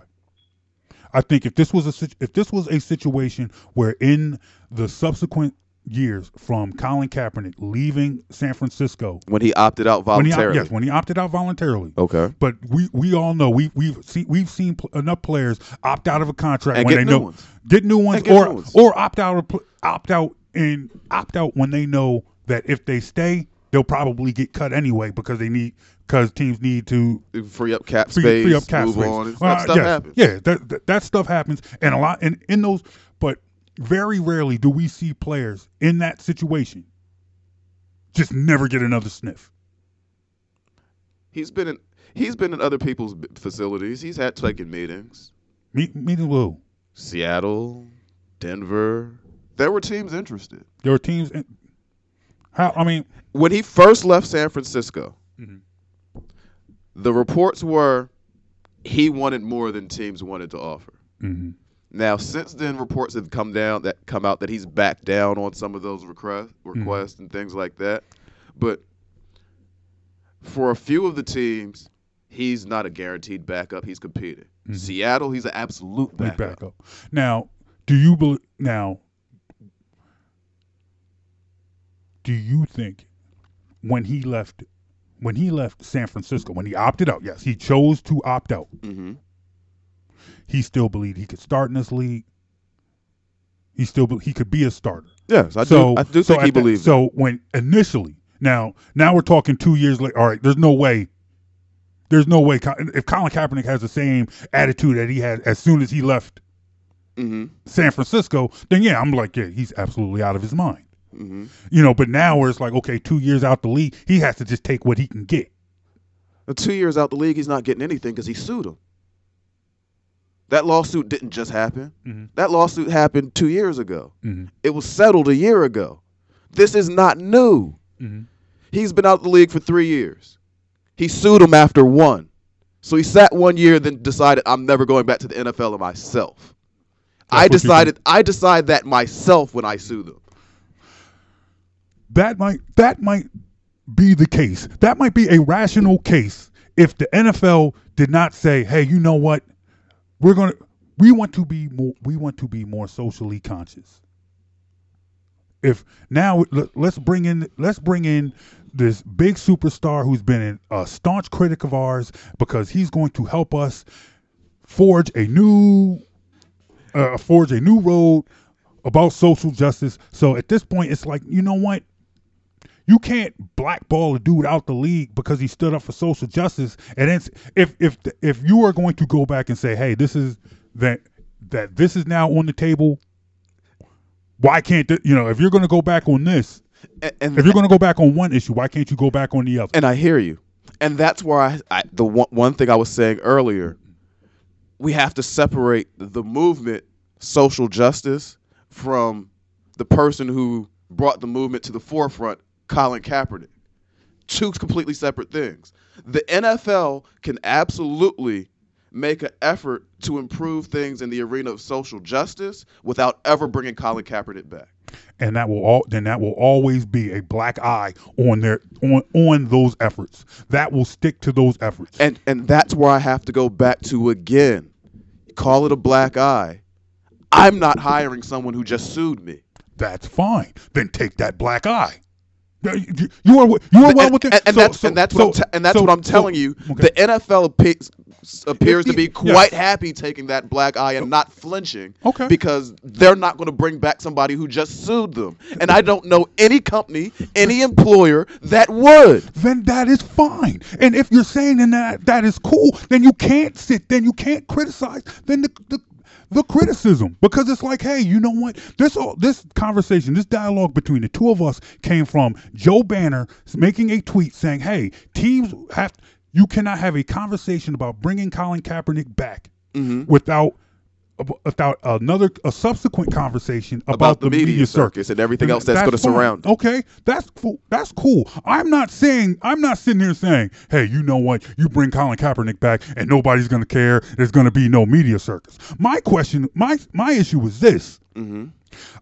I think if this was a if this was a situation where in the subsequent years from Colin Kaepernick leaving San Francisco, when he opted out voluntarily, when he, yes, when he opted out voluntarily. Okay, but we, we all know we we've seen we've seen enough players opt out of a contract and when get they new know ones. get new ones get or new ones. or opt out opt out and opt out when they know that if they stay, they'll probably get cut anyway because they need because teams need to free up cap free, space, free up cap move space. on. That uh, stuff yeah, happens. Yeah, that, that that stuff happens, and a lot and in those. But very rarely do we see players in that situation just never get another sniff. He's been in he's been in other people's facilities. He's had taken meetings. Meet, meeting who? Seattle, Denver. There were teams interested. There were teams. In, how I mean, when he first left San Francisco, mm-hmm. the reports were he wanted more than teams wanted to offer. Mm-hmm. Now, since then, reports have come down that come out that he's backed down on some of those request, requests mm-hmm. and things like that. But for a few of the teams, he's not a guaranteed backup. He's competing. Mm-hmm. Seattle, he's an absolute backup. backup. Now, do you believe? Now, do you think when he left, when he left San Francisco, when he opted out? Yes, he chose to opt out. Mm-hmm. He still believed he could start in this league. He still be, he could be a starter. Yes, I so, do. I do so think he that, believed. So when initially, now now we're talking two years later. All right, there's no way. There's no way if Colin Kaepernick has the same attitude that he had as soon as he left mm-hmm. San Francisco, then yeah, I'm like, yeah, he's absolutely out of his mind. Mm-hmm. You know, but now where it's like, okay, two years out the league, he has to just take what he can get. But two years out the league, he's not getting anything because he sued him. That lawsuit didn't just happen. Mm-hmm. That lawsuit happened two years ago. Mm-hmm. It was settled a year ago. This is not new. Mm-hmm. He's been out of the league for three years. He sued him after one. So he sat one year, then decided, I'm never going back to the N F L myself. That's I decided I decide that myself when I sue them. That might that might be the case. That might be a rational case if the N F L did not say, hey, you know what? We're gonna. We want to be more. We want to be more socially conscious. If now let's bring in. Let's bring in this big superstar who's been a staunch critic of ours because he's going to help us forge a new, uh, forge a new road about social justice. So at this point, it's like, you know what? You can't blackball a dude out the league because he stood up for social justice. And it's, if if if you are going to go back and say, "Hey, this is that that this is now on the table," why can't th- you know if you're going to go back on this, and, and if you're going to go back on one issue, why can't you go back on the other? And I hear you, and that's where I, I the one, one thing I was saying earlier, we have to separate the movement social justice from the person who brought the movement to the forefront. Colin Kaepernick. Two completely separate things. The N F L can absolutely make an effort to improve things in the arena of social justice without ever bringing Colin Kaepernick back. And that will all then that will always be a black eye on their on on those efforts. That will stick to those efforts. And and that's where I have to go back to again. Call it a black eye. I'm not hiring someone who just sued me. That's fine. Then take that black eye. You are you are well within, and that's and that's what I'm telling so, you. Okay. The N F L pe- appears to be quite yes. happy taking that black eye and not flinching, okay. because they're not going to bring back somebody who just sued them. And I don't know any company, any employer that would. Then that is fine. And if you're saying that that is cool, then you can't sit. Then you can't criticize. Then the. the The criticism, because it's like, hey, you know what? This all, this conversation, this dialogue between the two of us came from Joe Banner making a tweet saying, hey, teams have you cannot have a conversation about bringing Colin Kaepernick back mm-hmm. without without another a subsequent conversation about, about the, the media, media circus, circus and everything and else that's, that's going to surround. Okay, that's cool. That's cool. I'm not saying I'm not sitting here saying, hey, you know what? You bring Colin Kaepernick back and nobody's going to care. There's going to be no media circus. My question, my my issue was this: mm-hmm.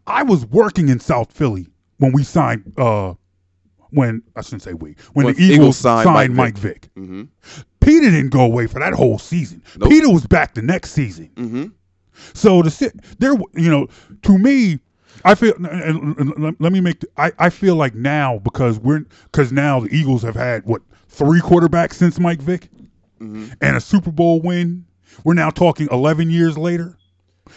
I was working in South Philly when we signed. Uh, when I shouldn't say we. When, when the Eagles, Eagles signed, signed Mike Vick, Mike Vick. Mm-hmm. Peter didn't go away for that whole season. Nope. Peter was back the next season. Mm-hmm. So to sit there, you know, to me, I feel. And, and let me make. The, I I feel like now because we're because now the Eagles have had what three quarterbacks since Mike Vick, mm-hmm. and a Super Bowl win. We're now talking eleven years later.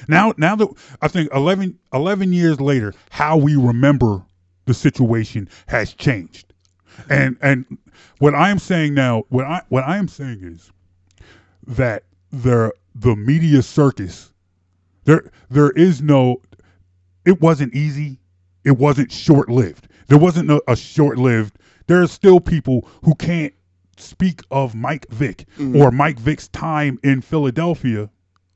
Now now that I think eleven, eleven years later, how we remember the situation has changed, and and what I am saying now, what I what I am saying is that the the media circus. There, there is no. It wasn't easy. It wasn't short-lived. There wasn't a, a short-lived. There are still people who can't speak of Mike Vick mm-hmm. or Mike Vick's time in Philadelphia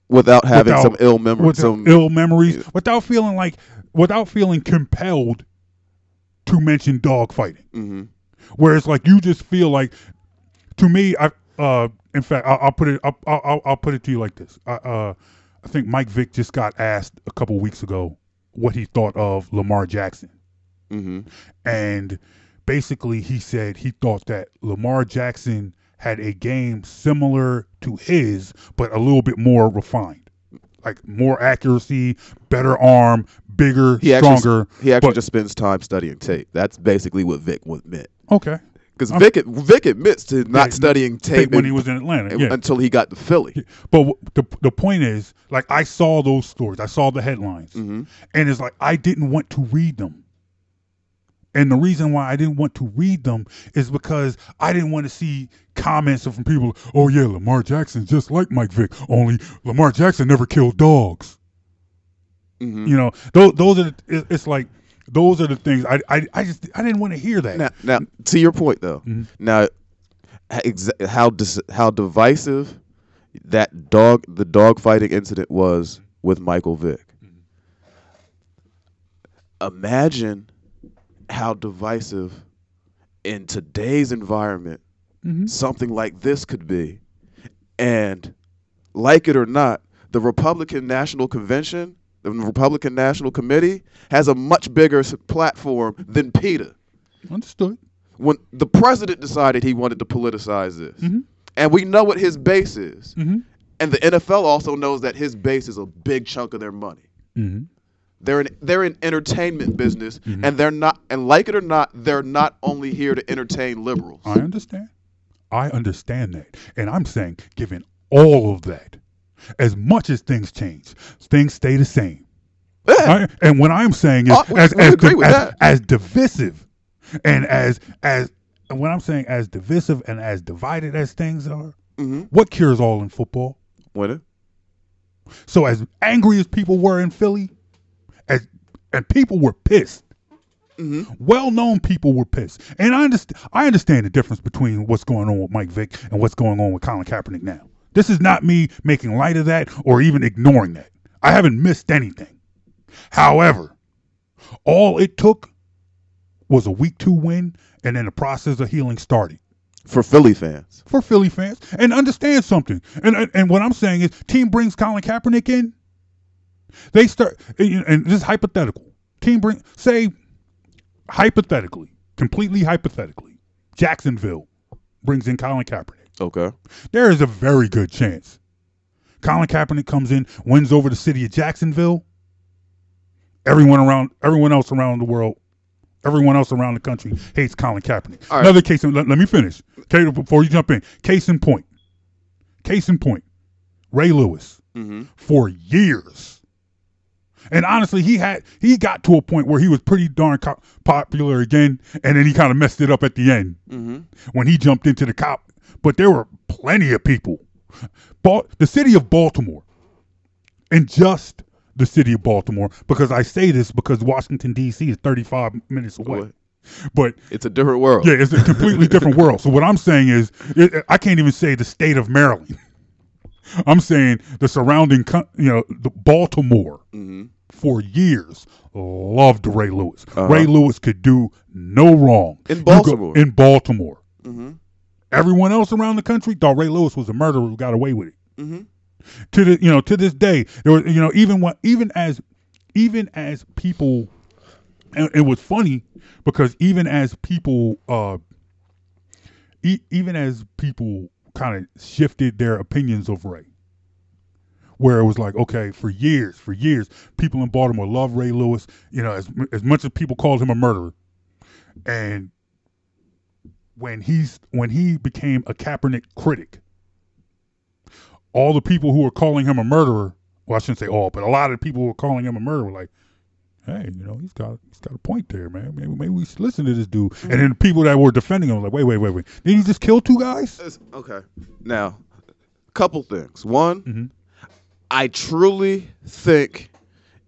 without having without, some ill memories, some ill memories, yeah. without feeling like, without feeling compelled to mention dogfighting. Mm-hmm. Whereas, like, you just feel like, to me, I uh, in fact, I, I'll put it, I'll, I'll, I'll put it to you like this. I, uh, I think Mike Vick just got asked a couple weeks ago what he thought of Lamar Jackson. Mm-hmm. And basically he said he thought that Lamar Jackson had a game similar to his, but a little bit more refined. Like more accuracy, better arm, bigger, he stronger. Actually, he actually but, just spends time studying tape. That's basically what Vic meant. Okay. Because Vic, Vic admits to not yeah, studying tape when and, he was in Atlanta yeah. until he got to Philly. But the the point is, like, I saw those stories. I saw the headlines. Mm-hmm. And it's like, I didn't want to read them. And the reason why I didn't want to read them is because I didn't want to see comments from people, oh, yeah, Lamar Jackson's just like Mike Vick, only Lamar Jackson never killed dogs. Mm-hmm. You know, those, those are the, it's like, those are the things I, I, I just I didn't want to hear that. Now, now to your point though, mm-hmm. now exa- how dis- how divisive that dog the dogfighting incident was with Michael Vick. Mm-hmm. Imagine how divisive in today's environment mm-hmm. something like this could be, and like it or not, the Republican National Convention. The Republican National Committee has a much bigger platform than PETA. Understood. When the president decided he wanted to politicize this, mm-hmm. and we know what his base is, mm-hmm. and the N F L also knows that his base is a big chunk of their money. Mm-hmm. They're in they're in entertainment business, mm-hmm. and they're not. And like it or not, they're not only here to entertain liberals. I understand. I understand that, and I'm saying, given all of that. As much as things change, things stay the same. Yeah. I, and what I'm saying is, uh, we, as, we as, agree with as, that. as divisive, and as as and what I'm saying, as divisive and as divided as things are, mm-hmm. what cures all in football? Winning. So as angry as people were in Philly, as and people were pissed. Mm-hmm. Well-known people were pissed, and I understand. I understand the difference between what's going on with Mike Vick and what's going on with Colin Kaepernick now. This is not me making light of that or even ignoring that. I haven't missed anything. However, all it took was a week two win, and then the process of healing started. For Philly fans. For Philly fans. And understand something. And and, and what I'm saying is, team brings Colin Kaepernick in. They start, and, and this is hypothetical. Team bring, say, hypothetically, completely hypothetically, Jacksonville brings in Colin Kaepernick. Okay. There is a very good chance Colin Kaepernick comes in, wins over the city of Jacksonville. Everyone around, everyone else around the world, everyone else around the country hates Colin Kaepernick. All right. Another case. Let, let me finish. Okay, before you jump in, case in point. Case in point. Ray Lewis mm-hmm. for years, and honestly, he had he got to a point where he was pretty darn co- popular again, and then he kind of messed it up at the end mm-hmm. when he jumped into the cop. But there were plenty of people. Ba- the city of Baltimore, and just the city of Baltimore, because I say this because Washington, D C is thirty-five minutes away. Boy. But it's a different world. Yeah, it's a completely different world. So what I'm saying is, it, I can't even say the state of Maryland. I'm saying the surrounding, co- you know, the Baltimore mm-hmm. for years loved Ray Lewis. Uh-huh. Ray Lewis could do no wrong. In Baltimore. Go, in Baltimore. Mm-hmm. Everyone else around the country thought Ray Lewis was a murderer who got away with it. Mm-hmm. To the you know to this day, there was, you know even what even as even as people, and it was funny because even as people uh, e- even as people kind of shifted their opinions of Ray, where it was like, okay, for years, for years, people in Baltimore loved Ray Lewis. You know, as as much as people called him a murderer, and. When he's when he became a Kaepernick critic, all the people who were calling him a murderer, well, I shouldn't say all, but a lot of the people who were calling him a murderer were like, hey, you know, he's got he's got a point there, man. Maybe, maybe we should listen to this dude. Mm-hmm. And then the people that were defending him were like, wait, wait, wait, wait. Did he just kill two guys? It's, okay. Now, couple things. One, mm-hmm. I truly think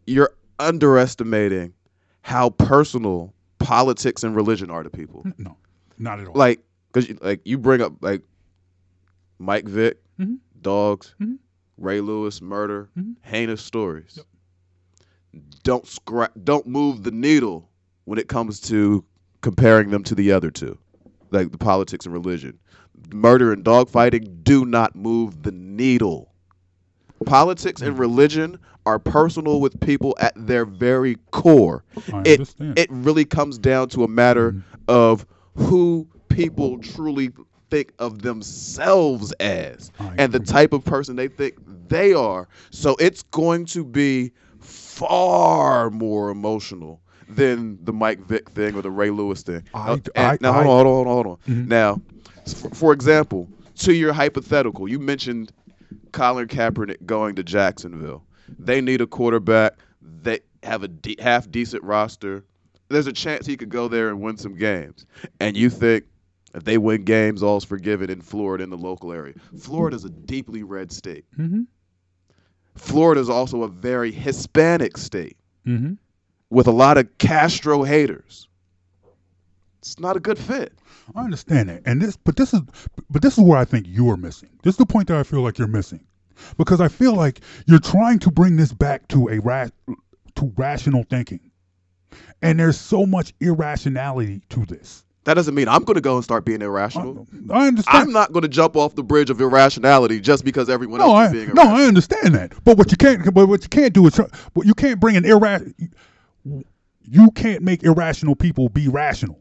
you're underestimating how personal politics and religion are to people. No. Not at all. Like Because, like, you bring up, like, Mike Vick, mm-hmm. Dogs, mm-hmm. Ray Lewis, murder, mm-hmm. heinous stories. Yep. Don't scra- Don't move the needle when it comes to comparing them to the other two, like the politics and religion. Murder and dogfighting do not move the needle. Politics and religion are personal with people at their very core. I it understand. It really comes down to a matter mm-hmm. of who people truly think of themselves as I and agree. The type of person they think they are. So it's going to be far more emotional than the Mike Vick thing or the Ray Lewis thing. I, now, I, now I, hold on, hold on, hold on. Mm-hmm. Now, for, for example, to your hypothetical, you mentioned Colin Kaepernick going to Jacksonville. They need a quarterback. They have a de- half decent roster. There's a chance he could go there and win some games. And you think if they win games, all's forgiven in Florida, in the local area. Florida's a deeply red state. Mm-hmm. Florida's also a very Hispanic state mm-hmm. with a lot of Castro haters. It's not a good fit. I understand that, and this, but this is, but this is where I think you are missing. This is the point that I feel like you're missing, because I feel like you're trying to bring this back to a ra- to rational thinking, and there's so much irrationality to this. That doesn't mean I'm going to go and start being irrational. I, I understand. I'm not going to jump off the bridge of irrationality just because everyone no, else I, is being irrational. No, I understand that, but what you can't, but what you can't do is, what you can't bring an irrational. You can't make irrational people be rational.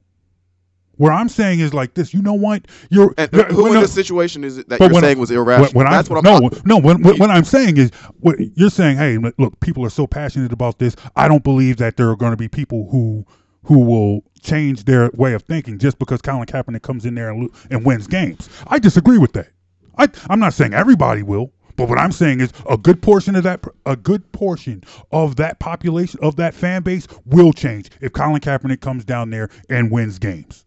What I'm saying is like this. You know what? You're and who in I, the situation is it that you're saying I, was irrational? When, when That's I, what I'm no, no. When, when, what I'm saying is, what you're saying, hey, look, people are so passionate about this. I don't believe that there are going to be people who who will change their way of thinking just because Colin Kaepernick comes in there and and wins games. I disagree with that. I, I'm not saying everybody will, but what I'm saying is a good portion of that a good portion of that population of that fan base will change if Colin Kaepernick comes down there and wins games.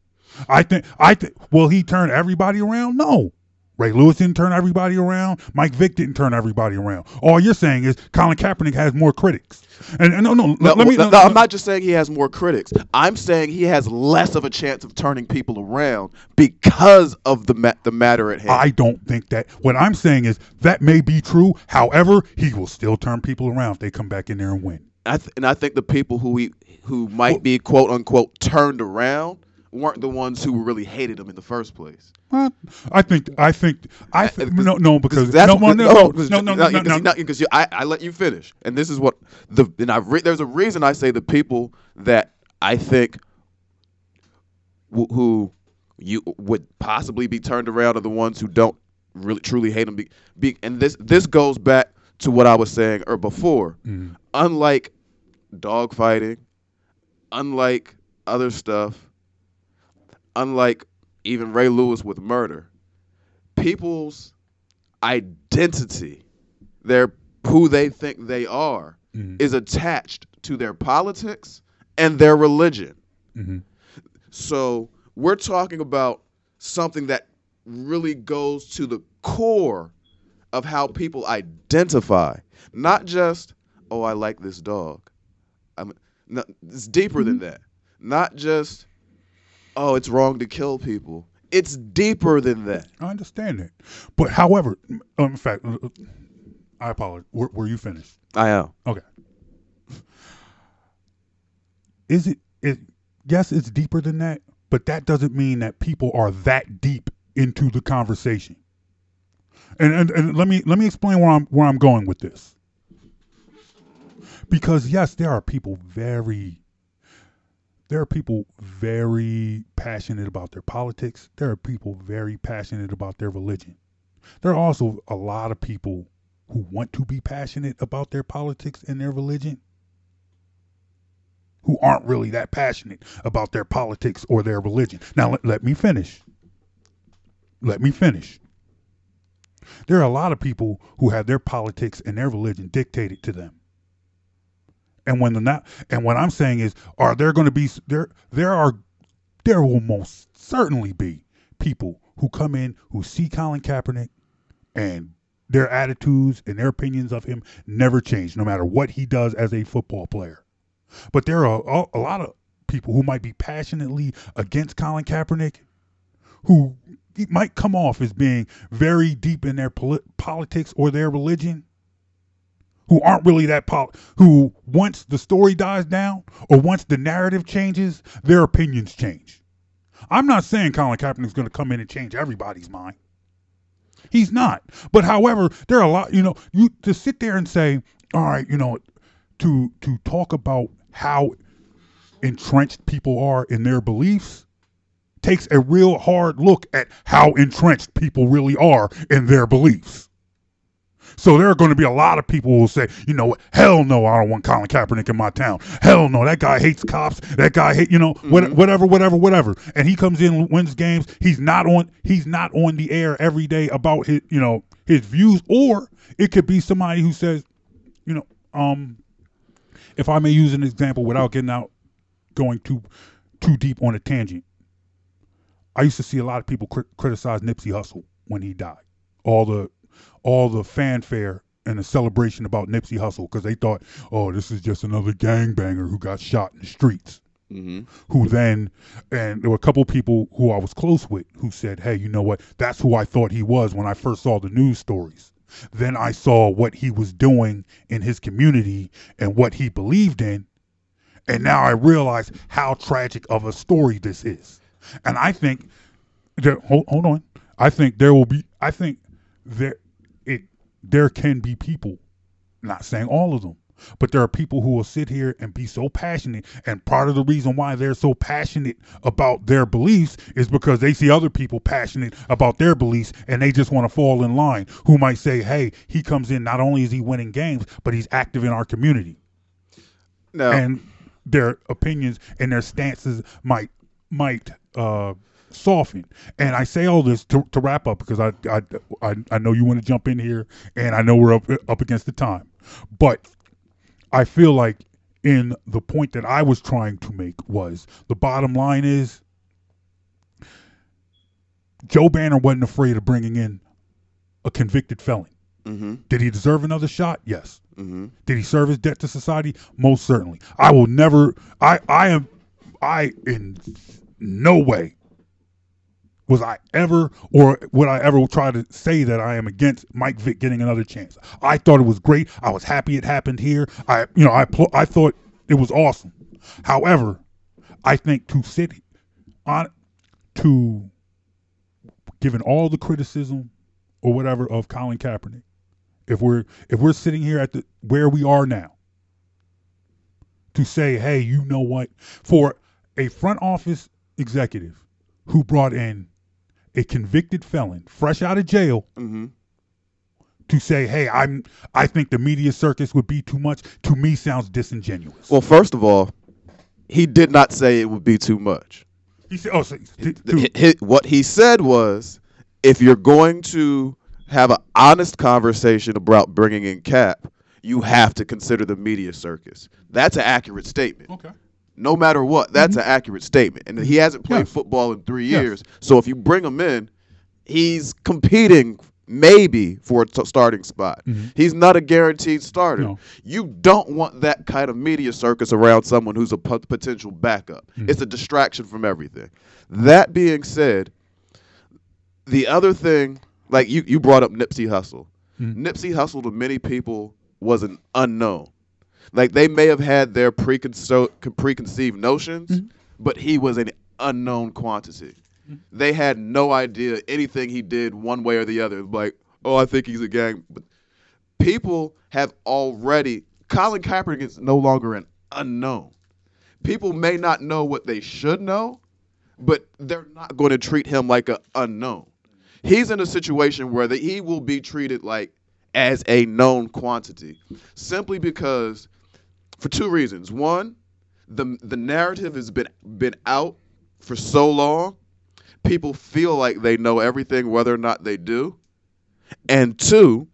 I think I think will he turn everybody around? No. Ray Lewis didn't turn everybody around. Mike Vick didn't turn everybody around. All you're saying is Colin Kaepernick has more critics. And, and no, no, no, let, let me, no, no, no, I'm not just saying he has more critics. I'm saying he has less of a chance of turning people around because of the ma- the matter at hand. I don't think that. What I'm saying is that may be true. However, he will still turn people around if they come back in there and win. I th- and I think the people who he, who might well, be quote unquote turned around weren't the ones who really hated him in the first place. Well, I think I think I th- no no because that's no one no no no no no because I I let you finish, and this is what the and I re, there's a reason I say the people that I think w- who you would possibly be turned around are the ones who don't really truly hate him. Be, be, and this this goes back to what I was saying or before. Mm. Unlike dogfighting, unlike other stuff. Unlike even Ray Lewis with murder, people's identity, their who they think they are, mm-hmm. is attached to their politics and their religion. Mm-hmm. So we're talking about something that really goes to the core of how people identify, not just, oh, I like this dog. I'm, no, it's deeper mm-hmm. than that. Not just, oh, it's wrong to kill people. It's deeper than that. I understand that. But however, um, in fact, I apologize. Were, were you finished? I am. Okay. Is it, it, yes, it's deeper than that, but that doesn't mean that people are that deep into the conversation. And and, and let me let me explain where I'm where I'm going with this. Because yes, there are people very There are people very passionate about their politics. There are people very passionate about their religion. There are also a lot of people who want to be passionate about their politics and their religion who aren't really that passionate about their politics or their religion. Now, let, let me finish. Let me finish. There are a lot of people who have their politics and their religion dictated to them. And when the not, and what I'm saying is, are there going to be there? There are, there will most certainly be people who come in who see Colin Kaepernick, and their attitudes and their opinions of him never change, no matter what he does as a football player. But there are a, a lot of people who might be passionately against Colin Kaepernick, who might come off as being very deep in their poli- politics or their religion, who aren't really that pol- who once the story dies down or once the narrative changes, their opinions change. I'm not saying Colin Kaepernick's going to come in and change everybody's mind. He's not. But however, there are a lot, you know, you to sit there and say, all right, you know, to to talk about how entrenched people are in their beliefs takes a real hard look at how entrenched people really are in their beliefs. So there are going to be a lot of people who will say, you know, hell no, I don't want Colin Kaepernick in my town. Hell no, that guy hates cops. That guy hate, you know, mm-hmm. whatever, whatever, whatever. And he comes in, wins games. He's not on. He's not on the air every day about his, you know, his views. Or it could be somebody who says, you know, um, if I may use an example without getting out, going too, too deep on a tangent. I used to see a lot of people cr- criticize Nipsey Hussle when he died. All the all the fanfare and the celebration about Nipsey Hussle, because they thought, oh, this is just another gangbanger who got shot in the streets. Mm-hmm. Who then, and there were a couple people who I was close with who said, hey, you know what? That's who I thought he was when I first saw the news stories. Then I saw what he was doing in his community and what he believed in. And now I realize how tragic of a story this is. And I think, that, hold, hold on, I think there will be, I think there, it, there can be people, not saying all of them, but there are people who will sit here and be so passionate. And part of the reason why they're so passionate about their beliefs is because they see other people passionate about their beliefs and they just want to fall in line, who might say, hey, he comes in, not only is he winning games, but he's active in our community. No. And their opinions and their stances might, might, uh, soften. And I say all this to, to wrap up, because I, I, I, I know you want to jump in here and I know we're up, up against the time, but I feel like in the point that I was trying to make was the bottom line is Joe Banner wasn't afraid of bringing in a convicted felon. Mm-hmm. Did he deserve another shot? Yes. Mm-hmm. Did he serve his debt to society? Most certainly. I will never, I, I am, I in no way was I ever, or would I ever try to say that I am against Mike Vick getting another chance. I thought it was great. I was happy it happened here. I, you know, I, pl- I thought it was awesome. However, I think to sit on, to given all the criticism or whatever of Colin Kaepernick, if we're, if we're sitting here at the, where we are now, to say, hey, you know what, for a front office executive who brought in a convicted felon, fresh out of jail, mm-hmm. to say, hey, I'm, I think the media circus would be too much, to me sounds disingenuous. Well, first of all, he did not say it would be too much. He said, oh, so, to, to, what he said was, if you're going to have an honest conversation about bringing in Cap, you have to consider the media circus. That's an accurate statement. Okay. No matter what, that's mm-hmm. an accurate statement. And he hasn't played yes. football in three yes. years. So if you bring him in, he's competing maybe for a t- starting spot. Mm-hmm. He's not a guaranteed starter. No. You don't want that kind of media circus around someone who's a p- potential backup. Mm-hmm. It's a distraction from everything. That being said, the other thing, like you, you brought up Nipsey Hussle. Mm-hmm. Nipsey Hussle to many people was an unknown. Like, they may have had their preconce- preconceived notions, mm-hmm. but he was an unknown quantity. Mm-hmm. They had no idea anything he did one way or the other. Like, oh, I think he's a gang. But people have already – Colin Kaepernick is no longer an unknown. People may not know what they should know, but they're not going to treat him like an unknown. He's in a situation where the, he will be treated like as a known quantity simply because – for two reasons. One, the the narrative has been been out for so long, people feel like they know everything, whether or not they do. And two,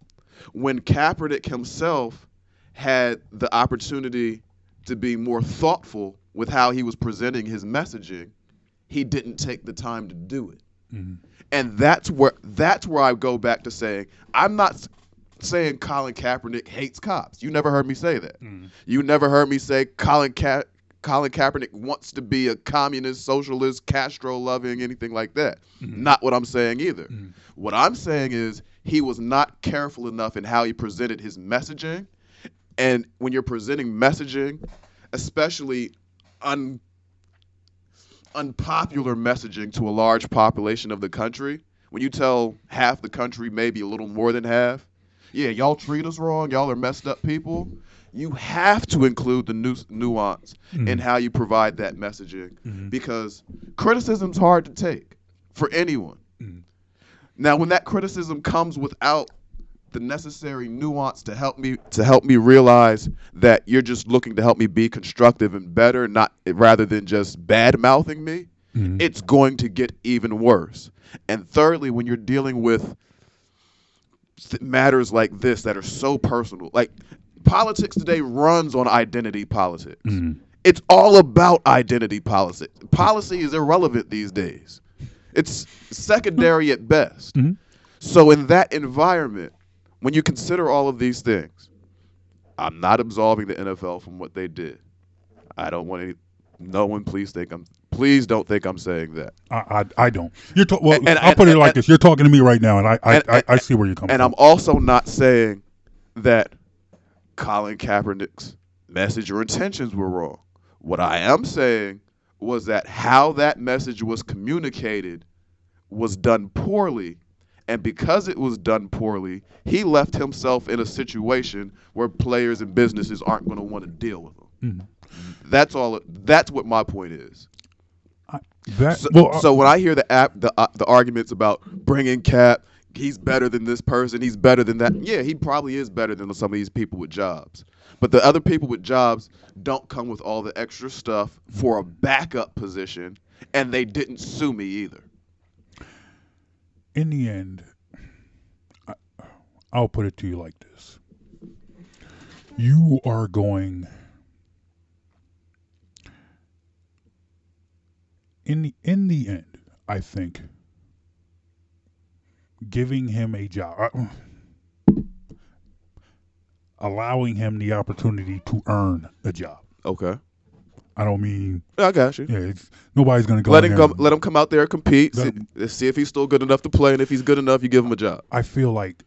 when Kaepernick himself had the opportunity to be more thoughtful with how he was presenting his messaging, he didn't take the time to do it. Mm-hmm. And that's where that's where I go back to saying, I'm not saying Colin Kaepernick hates cops. You never heard me say that. Mm. You never heard me say Colin Ka- Colin Kaepernick wants to be a communist, socialist, Castro-loving, anything like that. Mm-hmm. Not what I'm saying either. Mm-hmm. What I'm saying is he was not careful enough in how he presented his messaging. And when you're presenting messaging, especially un- unpopular messaging to a large population of the country, when you tell half the country, maybe a little more than half, yeah, y'all treat us wrong, y'all are messed up people, you have to include the nu- nuance mm-hmm. in how you provide that messaging mm-hmm. because criticism's hard to take for anyone. Mm-hmm. Now, when that criticism comes without the necessary nuance to help me to help me realize that you're just looking to help me be constructive and better, not rather than just bad-mouthing me, mm-hmm. it's going to get even worse. And thirdly, when you're dealing with th- matters like this that are so personal, like politics today runs on identity politics. Mm-hmm. It's all about identity policy. Policy is irrelevant these days. It's secondary at best. Mm-hmm. So in that environment, when you consider all of these things, I'm not absolving the N F L from what they did. I don't want any. No one, please think I'm. Please don't think I'm saying that. I I, I don't. You're ta- well. And, and, I'll and, put and, it like and, this. You're talking to me right now, and I and, I, I, I see where you're coming and from. And I'm also not saying that Colin Kaepernick's message or intentions were wrong. What I am saying was that how that message was communicated was done poorly, and because it was done poorly, he left himself in a situation where players and businesses aren't going to want to deal with him. Mm-hmm. That's all. That's what my point is. I, that, so, well, uh, so when I hear the app, the uh, the arguments about bringing Cap, he's better than this person, he's better than that. Yeah, he probably is better than some of these people with jobs. But the other people with jobs don't come with all the extra stuff for a backup position, and they didn't sue me either. In the end, I, I'll put it to you like this. You are going... In the, in the end, I think... giving him a job, allowing him the opportunity to earn a job. Okay. I don't mean. I got you. Yeah, it's, nobody's gonna go. Let him come. Let him come out there and compete. See, him, see if he's still good enough to play, and if he's good enough, you give him a job. I feel like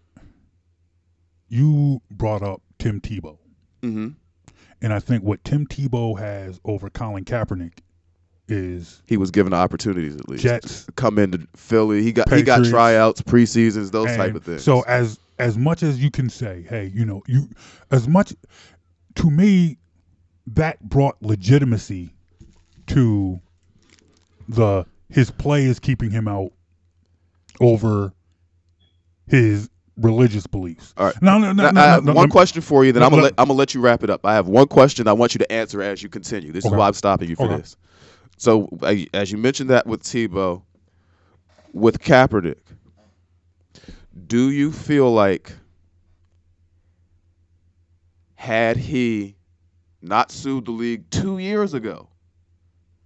you brought up Tim Tebow, mm-hmm. and I think what Tim Tebow has over Colin Kaepernick is he was given opportunities at least. Jets come into Philly. He got Patriots, he got tryouts, preseasons, those type of things. So as as much as you can say, hey, you know, you as much to me that brought legitimacy to the his play is keeping him out over his religious beliefs. All right. No, no, no. Now, no, I have no one no, question for you. Then no, I'm gonna let, I'm gonna let you wrap it up. I have one question I want you to answer as you continue. This okay. is why I'm stopping you for okay. this. So, as you mentioned that with Tebow, with Kaepernick, do you feel like had he not sued the league two years ago,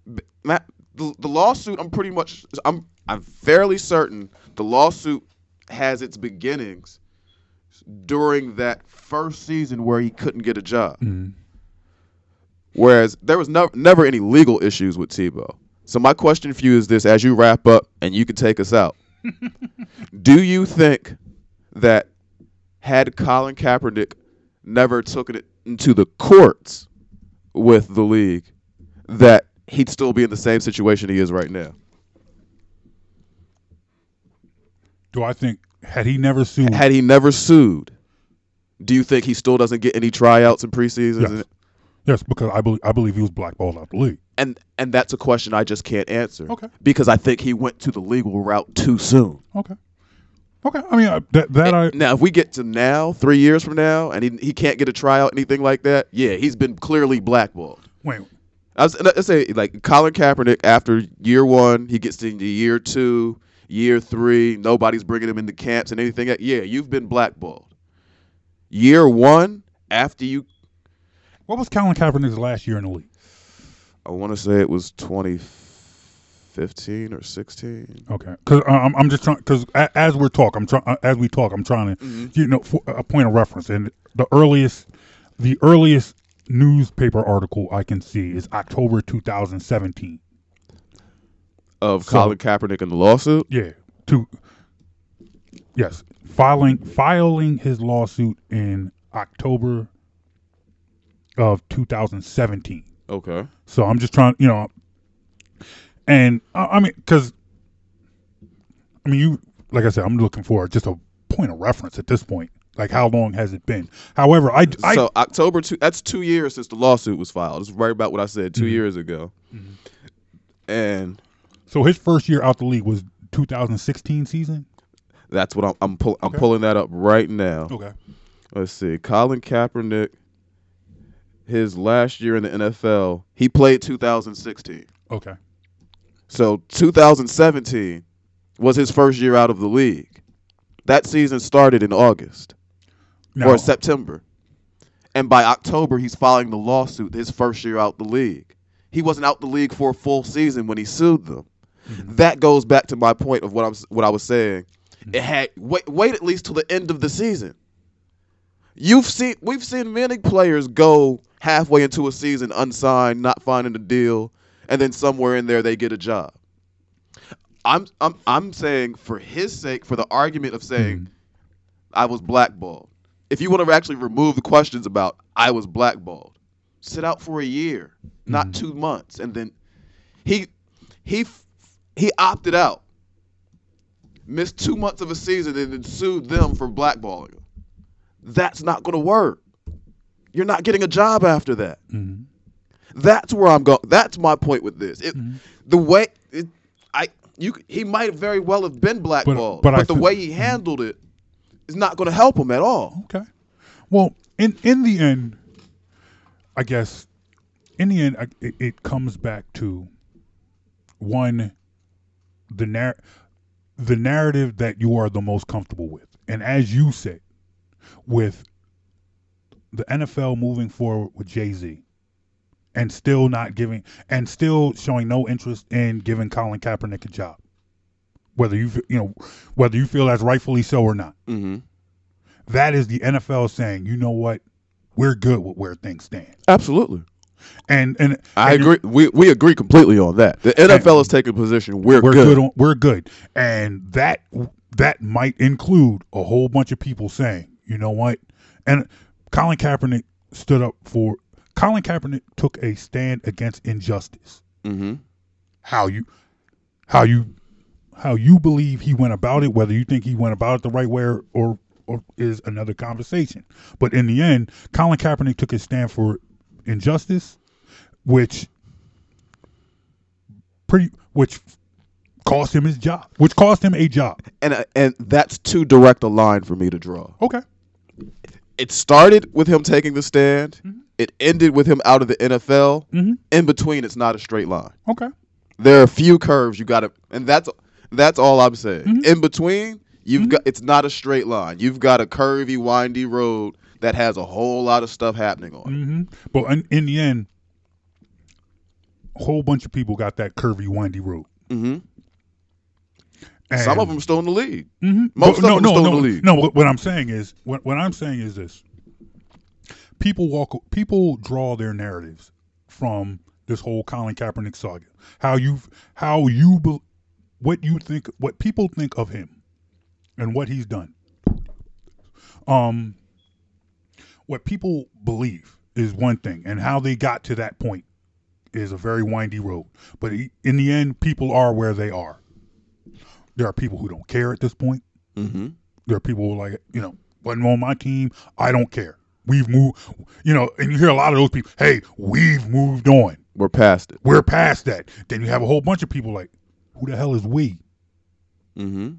the, the lawsuit, I'm pretty much, I'm, I'm fairly certain the lawsuit has its beginnings during that first season where he couldn't get a job. Mm-hmm. Whereas there was no, never any legal issues with Tebow. So my question for you is this, as you wrap up and you can take us out. Do you think that had Colin Kaepernick never taken it into the courts with the league, that he'd still be in the same situation he is right now? Do I think had he never sued? Had he never sued, do you think he still doesn't get any tryouts in preseasons? Yes. And, Yes, because I believe I believe he was blackballed out of the league, and and that's a question I just can't answer. Okay, because I think he went to the legal route too soon. Okay, okay. I mean I, that that and I now if we get to now three years from now and he he can't get a tryout anything like that, yeah, he's been clearly blackballed. Wait, I was let's say like Colin Kaepernick after year one, he gets into year two, year three, nobody's bringing him into camps and anything. Yeah, you've been blackballed. Year one after you. What was Colin Kaepernick's last year in the league? I want to say it was twenty fifteen or sixteen. Okay, because um, I'm just trying. Because as we're talk, I'm trying. As we talk, I'm trying to, mm-hmm. you know, for a point of reference. And the earliest, the earliest newspaper article I can see is October two thousand seventeen. Of so, Colin Kaepernick and the lawsuit? Yeah. To, yes. Filing filing his lawsuit in October of two thousand seventeen. Okay. So I'm just trying, you know, and I, I mean, because, I mean, you, like I said, I'm looking for just a point of reference at this point. Like, how long has it been? However, I, I so October two. That's two years since the lawsuit was filed. It's right about what I said two mm-hmm. years ago. Mm-hmm. And so his first year out the league was two thousand sixteen season. That's what I'm I'm, pull, I'm okay. pulling that up right now. Okay. Let's see. Colin Kaepernick. His last year in the N F L, he played two thousand sixteen. Okay. So two thousand seventeen was his first year out of the league. That season started in August. Now, or September. And by October, he's filing the lawsuit his first year out the league. He wasn't out the league for a full season when he sued them. Mm-hmm. That goes back to my point of what I was, what I was saying. Mm-hmm. It had wait, wait at least till the end of the season. You've seen we've seen many players go halfway into a season unsigned, not finding a deal, and then somewhere in there they get a job. I'm I'm I'm saying for his sake, for the argument of saying mm. I was blackballed. If you want to actually remove the questions about I was blackballed, sit out for a year, mm. not two months, and then he he he opted out, missed two months of a season, and then sued them for blackballing him. That's not going to work. You're not getting a job after that. Mm-hmm. That's where I'm going. That's my point with this. It, mm-hmm. The way it, I you he might very well have been blackballed, but, but, but the feel, way he handled mm-hmm. it is not going to help him at all. Okay. Well, in in the end, I guess in the end I, it, it comes back to one the nar- the narrative that you are the most comfortable with, and as you said. With the N F L moving forward with Jay-Z and still not giving and still showing no interest in giving Colin Kaepernick a job, whether you you know whether you feel that's rightfully so or not, mm-hmm. that is the N F L saying, you know what, we're good with where things stand. Absolutely, and and, and I agree. We we agree completely on that. The N F L has taken a position. We're, we're good. good on, we're good, and that that might include a whole bunch of people saying. You know what? And Colin Kaepernick stood up for Colin Kaepernick took a stand against injustice. Mm-hmm. How you how you how you believe he went about it, whether you think he went about it the right way or, or, or is another conversation. But in the end, Colin Kaepernick took his stand for injustice, which pretty which cost him his job, which cost him a job. And uh, and that's too direct a line for me to draw. Okay. It started with him taking the stand. Mm-hmm. It ended with him out of the N F L. Mm-hmm. In between, it's not a straight line. Okay. There are a few curves you got to, and that's that's all I'm saying. Mm-hmm. In between, you've mm-hmm. got it's not a straight line. You've got a curvy, windy road that has a whole lot of stuff happening on mm-hmm. it. But in, in the end, a whole bunch of people got that curvy, windy road. Mm-hmm. And some of them are still in the league. Mm-hmm. Most no, of them no, are still no, in the league. No, what, what I'm saying is, what, what I'm saying is this: people walk, people draw their narratives from this whole Colin Kaepernick saga. How you, how you, be, what you think, what people think of him, and what he's done. Um, what people believe is one thing, and how they got to that point is a very windy road. But he, in the end, people are where they are. There are people who don't care at this point. Mm-hmm. There are people who are like, you know, wasn't on my team. I don't care. We've moved, you know, and you hear a lot of those people, hey, we've moved on. We're past it. We're past that. Then you have a whole bunch of people like, who the hell is we? Mm-hmm.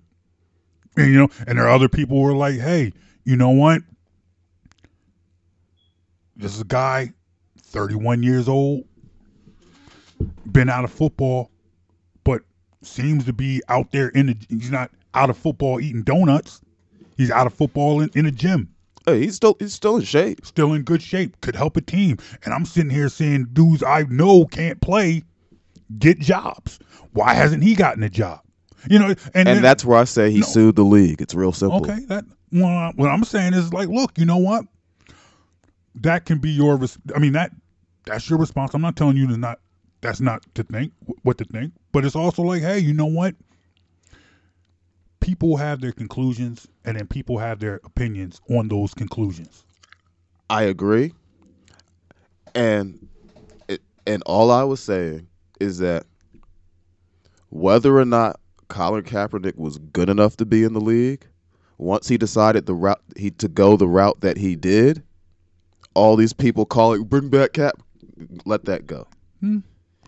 And, you know, and there are other people who are like, hey, you know what? This is a guy, thirty-one years old, been out of football. Seems to be out there in the. He's not out of football eating donuts. He's out of football in, in the gym. Hey, he's still he's still in shape. Still in good shape. Could help a team. And I'm sitting here seeing dudes I know can't play get jobs. Why hasn't he gotten a job? You know, and and then, that's where I say he no. sued the league. It's real simple. Okay, that well, what I'm saying is like, look, you know what? that can be your, I mean, that that's your response. I'm not telling you to not, that's not to think, what to think. But it's also like, hey, you know what? People have their conclusions, and then people have their opinions on those conclusions. I agree. And it, and all I was saying is that whether or not Colin Kaepernick was good enough to be in the league, once he decided the route he to go the route that he did, all these people calling, bring back Cap, let that go. Hmm.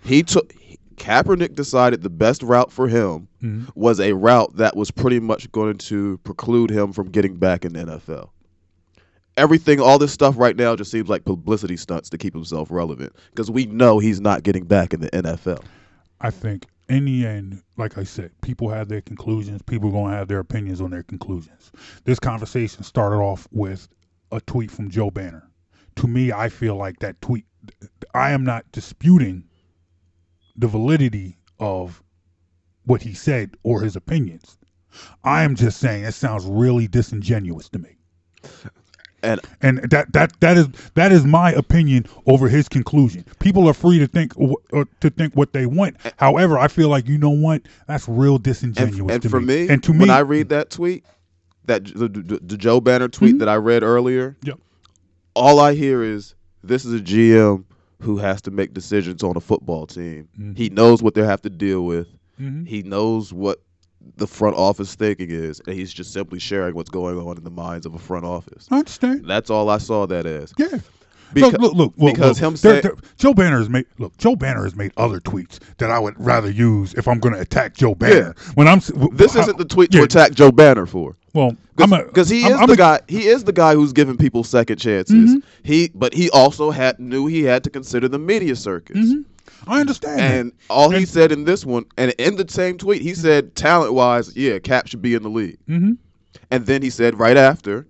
He took. Kaepernick decided the best route for him mm-hmm. was a route that was pretty much going to preclude him from getting back in the N F L. Everything, all this stuff right now just seems like publicity stunts to keep himself relevant because we know he's not getting back in the N F L. I think in the end, like I said, people have their conclusions. People are going to have their opinions on their conclusions. This conversation started off with a tweet from Joe Banner. To me, I feel like that tweet, I am not disputing the validity of what he said or his opinions. I am just saying that sounds really disingenuous to me. And and that that that is that is my opinion over his conclusion. People are free to think or, or to think what they want. However, I feel like, you know what? That's real disingenuous and, and to for me. me. And to me, when I read that tweet, that the, the, the Joe Banner tweet mm-hmm. that I read earlier, yep. all I hear is this is a G M who has to make decisions on a football team. Mm-hmm. He knows what they have to deal with. Mm-hmm. He knows what the front office thinking is, and he's just simply sharing what's going on in the minds of a front office. I understand. That's all I saw that as. Yeah. Because, look, look, look, because look, him saying Joe Banner has made look. Joe Banner has made other tweets that I would rather use if I'm going to attack Joe Banner. Yeah. When I'm w- this I, isn't the tweet yeah. to attack Joe Banner for. Well, because he is I'm, the I'm a, guy. He is the guy who's giving people second chances. Mm-hmm. He, but he also had knew he had to consider the media circus. Mm-hmm. I understand. And that. all and, he said in this one, and in the same tweet, he said talent wise, yeah, Cap should be in the league. Mm-hmm. And then he said right after,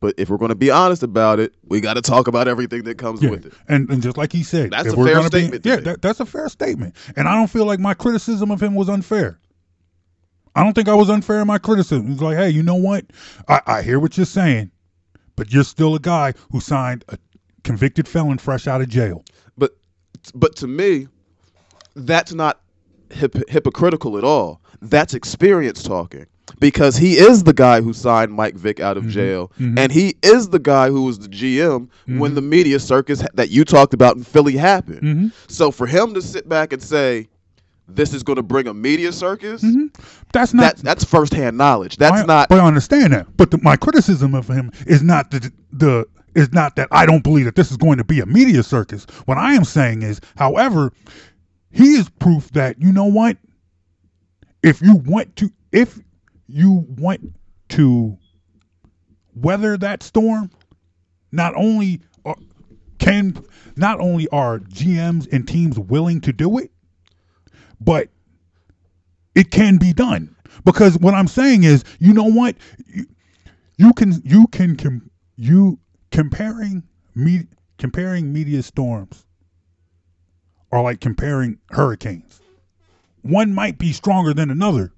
but if we're going to be honest about it, we got to talk about everything that comes yeah. with it. And, and just like he said, that's a fair statement. Be, yeah, that, that's a fair statement. And I don't feel like my criticism of him was unfair. I don't think I was unfair in my criticism. It's like, hey, you know what? I, I hear what you're saying, but you're still a guy who signed a convicted felon fresh out of jail. But, but to me, that's not hip, hypocritical at all. That's experience talking. Because he is the guy who signed Mike Vick out of mm-hmm. jail, mm-hmm. and he is the guy who was the G M mm-hmm. when the media circus that you talked about in Philly happened. Mm-hmm. So for him to sit back and say, this is going to bring a media circus, mm-hmm. that's not that, that's firsthand knowledge. That's I, not. But I understand that. But the, my criticism of him is not the the is not that I don't believe that this is going to be a media circus. What I am saying is, however, he is proof that, you know what, if you want to if you want to weather that storm, not only are, can not only are G Ms and teams willing to do it, but it can be done. Because what I'm saying is, you know what, you, you can you can com, you comparing me comparing media storms are like comparing hurricanes. One might be stronger than another.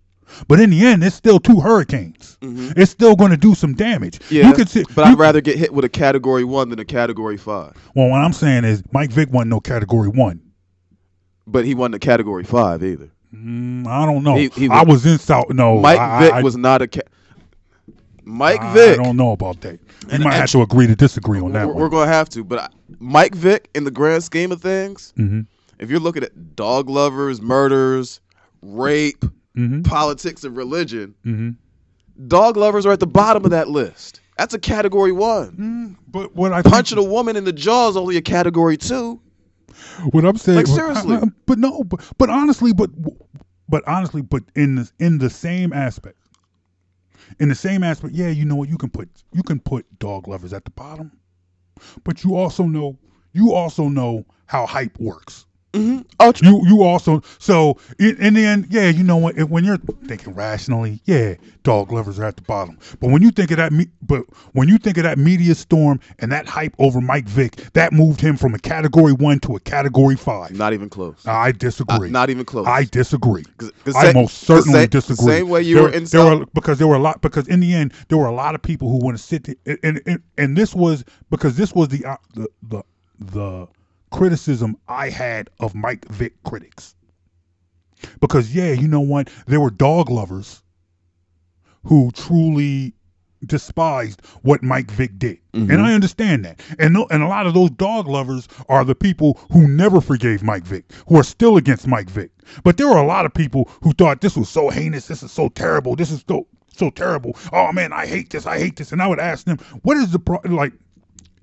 But in the end, it's still two hurricanes. Mm-hmm. It's still going to do some damage. Yeah, you could sit, but you, I'd rather get hit with a Category one than a Category five. Well, what I'm saying is Mike Vick wasn't no Category one. But he wasn't a Category five either. Mm, I don't know. He, he was, I was in South. No, Mike I, Vick I, was not a ca- Mike I, Vick. I don't know about that. We and, might and, have to agree to disagree on that we're, one. We're going to have to. But I, Mike Vick, in the grand scheme of things, mm-hmm. if you're looking at dog lovers, murders, rape, mm-hmm. politics and religion, mm-hmm. dog lovers are at the bottom of that list. That's a Category one. Mm, but what I punching think, a woman in the jaw is only a Category two. What I'm saying, like seriously, I, I, but no, but, but honestly, but but honestly, but in the, in the same aspect, in the same aspect, yeah, you know what, you can put you can put dog lovers at the bottom, but you also know you also know how hype works. Mm-hmm. Oh, true. You you also so it, in the end, yeah. You know when when you're thinking rationally, yeah, dog lovers are at the bottom. But when you think of that, me, but when you think of that media storm and that hype over Mike Vick, that moved him from a category one to a category five. Not even close. I disagree. Uh, not even close. I disagree. Cause, cause I that, most certainly that, disagree. Same way you there, were in there were, because there were a lot because in the end there were a lot of people who want to sit there, and, and and this was because this was the uh, the the. the criticism I had of Mike Vick critics, because yeah, you know what, there were dog lovers who truly despised what Mike Vick did, mm-hmm. and I understand that. And no, and a lot of those dog lovers are the people who never forgave Mike Vick, who are still against Mike Vick. But there were a lot of people who thought this was so heinous, this is so terrible, this is so so terrible. Oh man, I hate this, I hate this. And I would ask them, what is the pro- like?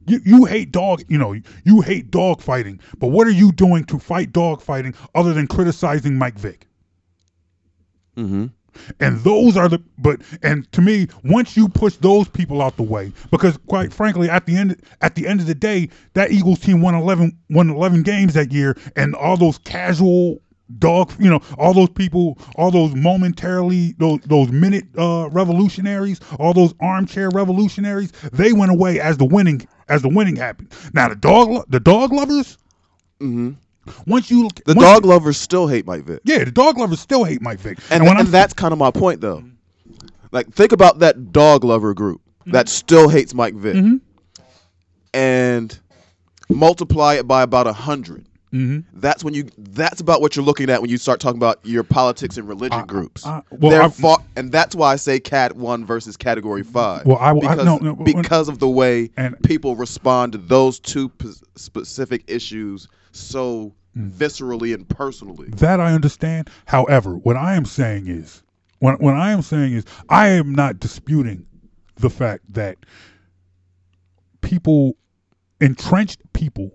You you hate dog, you know, you hate dog fighting, but what are you doing to fight dog fighting other than criticizing Mike Vick? Mm-hmm. And those are the, but, and to me, once you push those people out the way, because quite frankly, at the end, at the end of the day, that Eagles team won eleven, won eleven games that year, and all those casual dog, you know, all those people, all those momentarily, those those minute uh, revolutionaries, all those armchair revolutionaries, they went away as the winning. As the winning happened. Now the dog, the dog lovers. Mm-hmm. Once you look, the once dog you, lovers still hate Mike Vick. Yeah, the dog lovers still hate Mike Vick. And, and, and, and that's kind of my point, though. Like, think about that dog lover group mm-hmm. that still hates Mike Vick, mm-hmm. and multiply it by about a hundred. Mm-hmm. That's when you. That's about what you're looking at when you start talking about your politics and religion I, groups. I, I, well, fought, and that's why I say Cat One versus Category Five. Well, I, because, I, no, no, because of the way and, people respond to those two p- specific issues so mm-hmm. viscerally and personally. That I understand. However, what I am saying is, what, what I am saying is, I am not disputing the fact that people, entrenched people.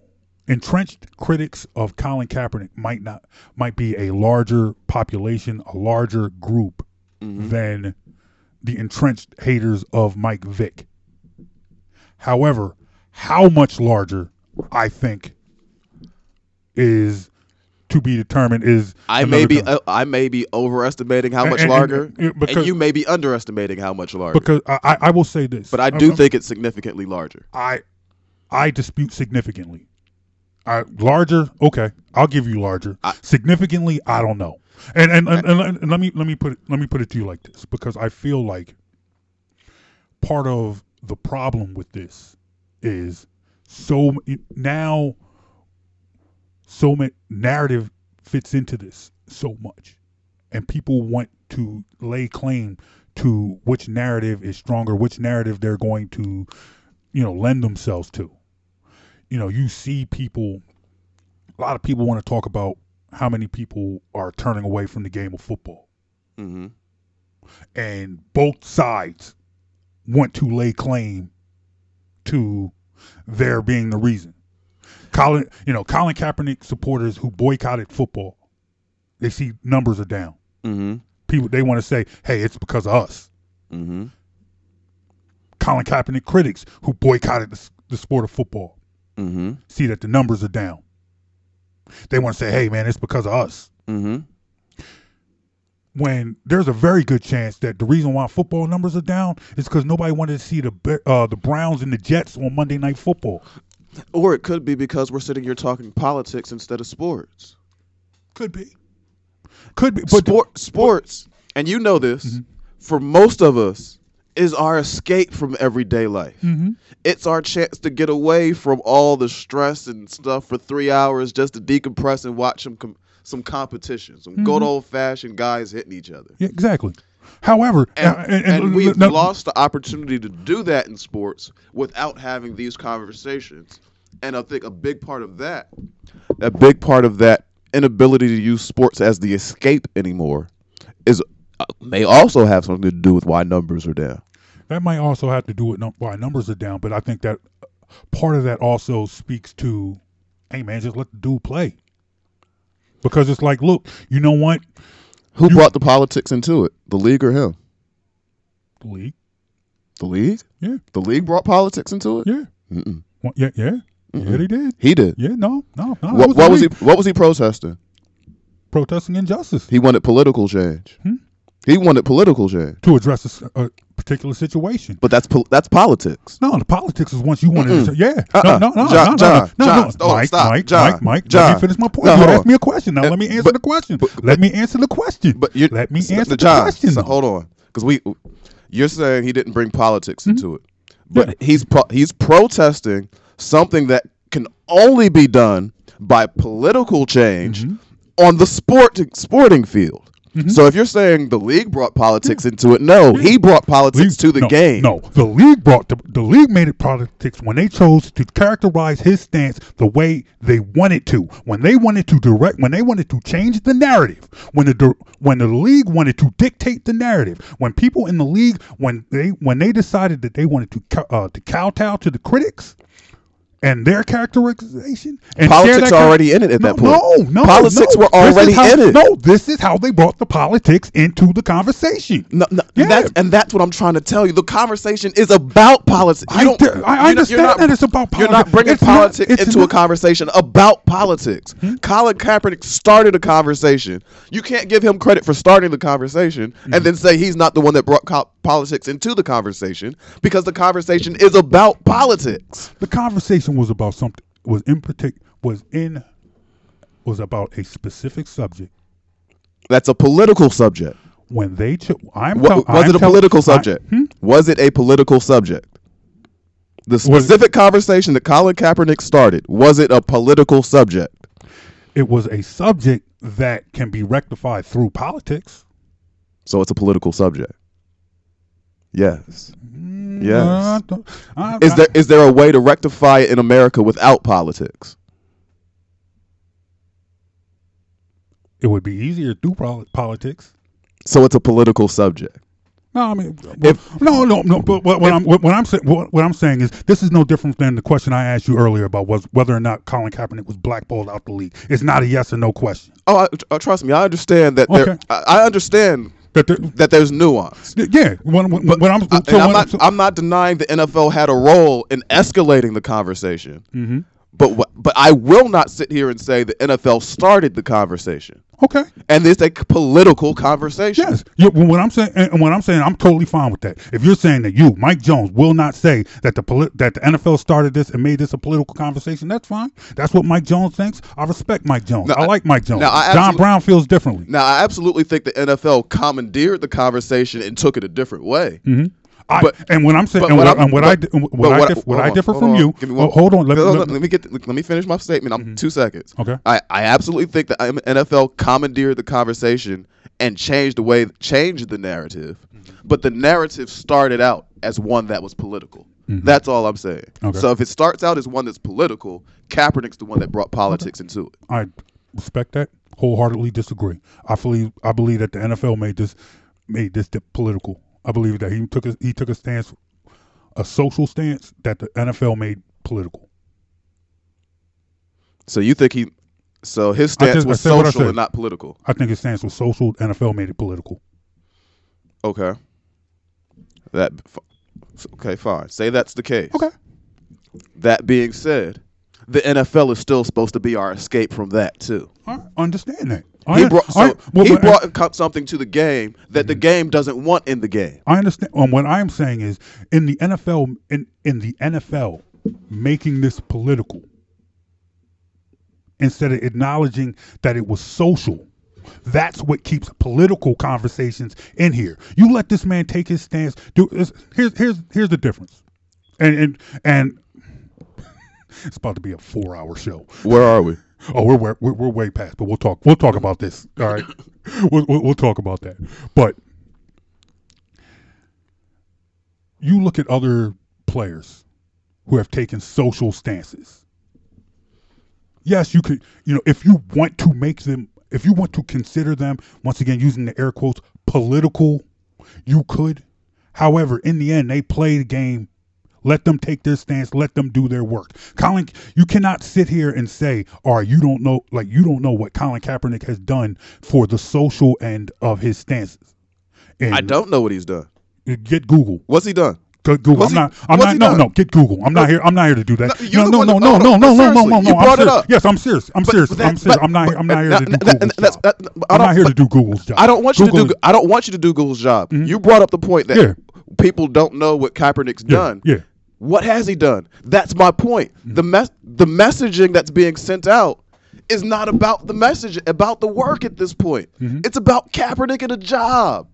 Entrenched critics of Colin Kaepernick might not might be a larger population, a larger group mm-hmm. than the entrenched haters of Mike Vick. However, how much larger I think is to be determined is I may be uh, I may be overestimating how and, much and, larger, and, and, because, and you may be underestimating how much larger. Because I, I, I will say this, but I do I'm, think it's significantly larger. I I dispute significantly. I, larger, okay. I'll give you larger. I, Significantly, I don't know. And and, and, and and let me let me put it let me put it to you like this, because I feel like part of the problem with this is so now so much narrative fits into this so much, and people want to lay claim to which narrative is stronger, which narrative they're going to, you know, lend themselves to. You know, you see people, a lot of people want to talk about how many people are turning away from the game of football. Mm-hmm. And both sides want to lay claim to there being the reason. Colin, you know, Colin Kaepernick supporters who boycotted football, they see numbers are down. Mm-hmm. People, they want to say, hey, it's because of us. Mm-hmm. Colin Kaepernick critics who boycotted the, the sport of football. Mm-hmm. See that the numbers are down. They want to say, hey, man, it's because of us. Mm-hmm. When there's a very good chance that the reason why football numbers are down is because nobody wanted to see the uh, the Browns and the Jets on Monday Night Football. Or it could be because we're sitting here talking politics instead of sports. Could be. Could be. But Sport, the, sports, but, and you know this, mm-hmm. for most of us, is our escape from everyday life. Mm-hmm. It's our chance to get away from all the stress and stuff for three hours just to decompress and watch some com- some competition, some mm-hmm. good old-fashioned guys hitting each other. Yeah, exactly. However, and, uh, and, and, and we've no, lost the opportunity to do that in sports without having these conversations. And I think a big part of that, a big part of that inability to use sports as the escape anymore is Uh, may also have something to do with why numbers are down. That might also have to do with num- why numbers are down, but I think that part of that also speaks to, hey, man, just let the dude play. Because it's like, look, you know what? Who you- brought the politics into it? The league or him? The league. The league? Yeah. The league brought politics into it? Yeah. Mm-mm. Well, yeah, yeah. Mm-hmm. Yeah, they did. He did. Yeah, no, no, no. What, what was he? What was he protesting? Protesting injustice. He wanted political change. Hmm? He wanted political change to address a, a particular situation. But that's po- that's politics. No, the politics is once you want to. Yeah. Uh-uh. No, no, no, John, no, no, John, no, no, John, no. John, Mike, Stop. Mike, John, Mike, Mike, John. Let me finish my point. No, you asked me a question. Now and, let me answer but, the question. But, but, let me answer the question. But let me answer the, the question. So, hold on, because we, you're saying he didn't bring politics mm-hmm. into it, but yeah. he's pro- he's protesting something that can only be done by political change mm-hmm. on the sport sporting field. Mm-hmm. So if you're saying the league brought politics yeah. into it, no, yeah. he brought politics league, to the no, game. No, the league brought the, the league made it politics when they chose to characterize his stance the way they wanted to. When they wanted to direct, when they wanted to change the narrative, when the when the league wanted to dictate the narrative, when people in the league when they when they decided that they wanted to uh, to kowtow to the critics. And their characterization and politics char- already in it at no, that point. No, no, politics no. were already how, in it. No, this is how they brought the politics into the conversation. No, no, yeah. that's, and that's what I'm trying to tell you. The conversation is about politics. You I, don't, I, I understand not, that it's about politics. You're not bringing it's politics not, into not. a conversation about politics. Hmm? Colin Kaepernick started a conversation. You can't give him credit for starting the conversation hmm. and then say he's not the one that brought co- politics into the conversation because the conversation is about politics. The conversation. was about something was in particular was in was about a specific subject that's a political subject when they cho- I'm tell- was I'm it a tell- political subject I, hmm? was it a political subject the specific conversation that Colin Kaepernick started was it a political subject it was a subject that can be rectified through politics so it's a political subject yes Yes. No, I I, is there is there a way to rectify it in America without politics? It would be easier through politics. So it's a political subject. No, I mean, well, if, no, no, no. But what, what if, I'm what I'm saying what, what I'm saying is this is no different than the question I asked you earlier about was whether or not Colin Kaepernick was blackballed out the league. It's not a yes or no question. Oh, I, uh, trust me, I understand that. Okay. There, I, I understand. That, there, that there's nuance. Yeah. When, when, when I'm, so I'm, not, so I'm not denying the N F L had a role in escalating the conversation. Mm-hmm. But wh- but I will not sit here and say the N F L started the conversation. Okay. And it's a political conversation. Yes. Yeah, what I'm saying, and what I'm saying, I'm totally fine with that. If you're saying that you, Mike Jones, will not say that the poli- that the N F L started this and made this a political conversation, that's fine. That's what Mike Jones thinks. I respect Mike Jones. Now, I like Mike Jones. Now, I Don Brown feels differently. Now, I absolutely think the N F L commandeered the conversation and took it a different way. Mm-hmm. I, but, and when I'm saying, and what, what, I'm, what, but, I, what, what I, dif- what I on, differ from on, you, well, hold on, let, no, no, let, no, let me get, the, let me finish my statement. I'm mm-hmm. two seconds. Okay. I, I absolutely think that N F L commandeered the conversation and changed the way, changed the narrative, mm-hmm. but the narrative started out as one that was political. Mm-hmm. That's all I'm saying. Okay. So if it starts out as one that's political, Kaepernick's the one that brought politics okay. into it. I respect that. Wholeheartedly disagree. I believe, I believe that the N F L made this, made this political. I believe that he took a, he took a stance, a social stance that the N F L made political. So you think he, so his stance think, was social and not political? I think his stance was social. N F L made it political. Okay. That okay, fine. Say that's the case. Okay. That being said, the N F L is still supposed to be our escape from that too. I understand that. He brought, so I, well, he brought something to the game that the game doesn't want in the game. I understand. Um, what I'm saying is, in the N F L, in, in the N F L, making this political instead of acknowledging that it was social. That's what keeps political conversations in here. You let this man take his stance. Do here's here's here's the difference, and and and it's about to be a four hour show. Where are we? Oh, we're, we're we're way past, but we'll talk. We'll talk about this. All right, we'll, we'll we'll talk about that. But you look at other players who have taken social stances. Yes, you could. You know, if you want to make them, if you want to consider them, once again using the air quotes, political, you could. However, in the end, they play the game. Let them take their stance. Let them do their work. Colin, you cannot sit here and say, "All right, you don't know, like you don't know what Colin Kaepernick has done for the social end of his stances." And I don't know what he's done. Get Google. What's he done? Go Google. Was I'm he, not. I'm not. No, done? no. Get Google. I'm no. not here. I'm not here to do that. No, no, no, no, no, no, no, no, no, no. You brought it up. Yes, I'm serious. I'm serious. I'm serious. I'm not. I'm not here to do Google's job. I'm not here to do Google's job. I don't want you to do. I don't want you to do Google's job. You brought up the point that people don't know what Kaepernick's done. Yeah. What has he done? That's my point. Mm-hmm. The mes- the messaging that's being sent out is not about the message, about the work at this point. Mm-hmm. It's about Kaepernick and a job.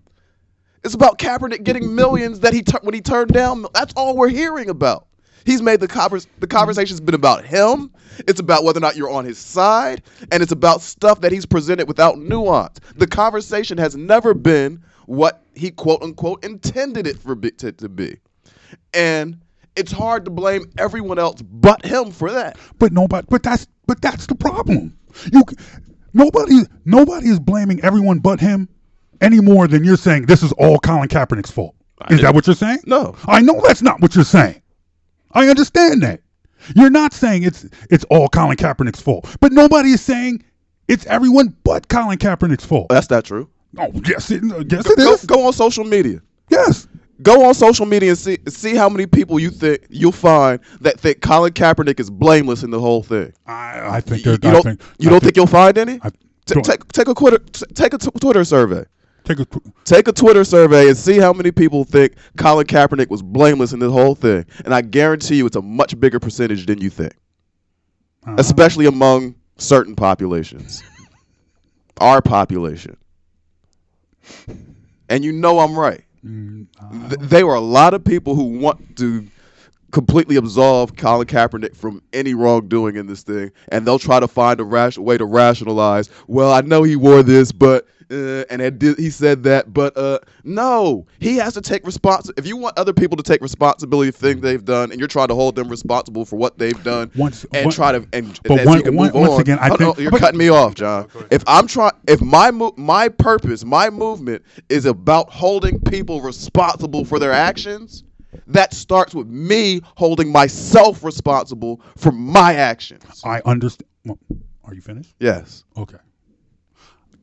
It's about Kaepernick getting millions that he t- when he turned down. That's all we're hearing about. He's made the converse- the conversation's been about him. It's about whether or not you're on his side, and it's about stuff that he's presented without nuance. The conversation has never been what he quote unquote intended it for be- to, to be, and it's hard to blame everyone else but him for that. But nobody. But that's. But that's the problem. You. Nobody. Nobody is blaming everyone but him any more than you're saying this is all Colin Kaepernick's fault. I is didn't. that what you're saying? No. I know that's not what you're saying. I understand that. You're not saying it's it's all Colin Kaepernick's fault. But nobody is saying it's everyone but Colin Kaepernick's fault. That's not true. Oh yes. It, yes go, it is. Go, go on social media. Yes. Go on social media and see see how many people you think you'll find that think Colin Kaepernick is blameless in the whole thing. I, I think you, you don't. I think, you I don't think, think you'll find any. I, T- take take a Twitter take a t- Twitter survey. Take a tw- take a Twitter survey and see how many people think Colin Kaepernick was blameless in this whole thing. And I guarantee you, it's a much bigger percentage than you think, uh-huh. especially among certain populations. Our population. And you know I'm right. Mm, uh, Th- they were a lot of people who want to completely absolve Colin Kaepernick from any wrongdoing in this thing, and they'll try to find a rash- way to rationalize, well, I know he wore this, but, uh, and it did- he said that, but, uh, no, he has to take responsibility. If you want other people to take responsibility for things they've done, and you're trying to hold them responsible for what they've done, once, and one, try to, and, but and one, you can one, move once on, again, I oh, think, no, you're but, cutting me off, John. If I'm trying, if my, mo- my purpose, my movement is about holding people responsible for their actions, that starts with me holding myself responsible for my actions. I understand. Are you finished? Yes. Okay.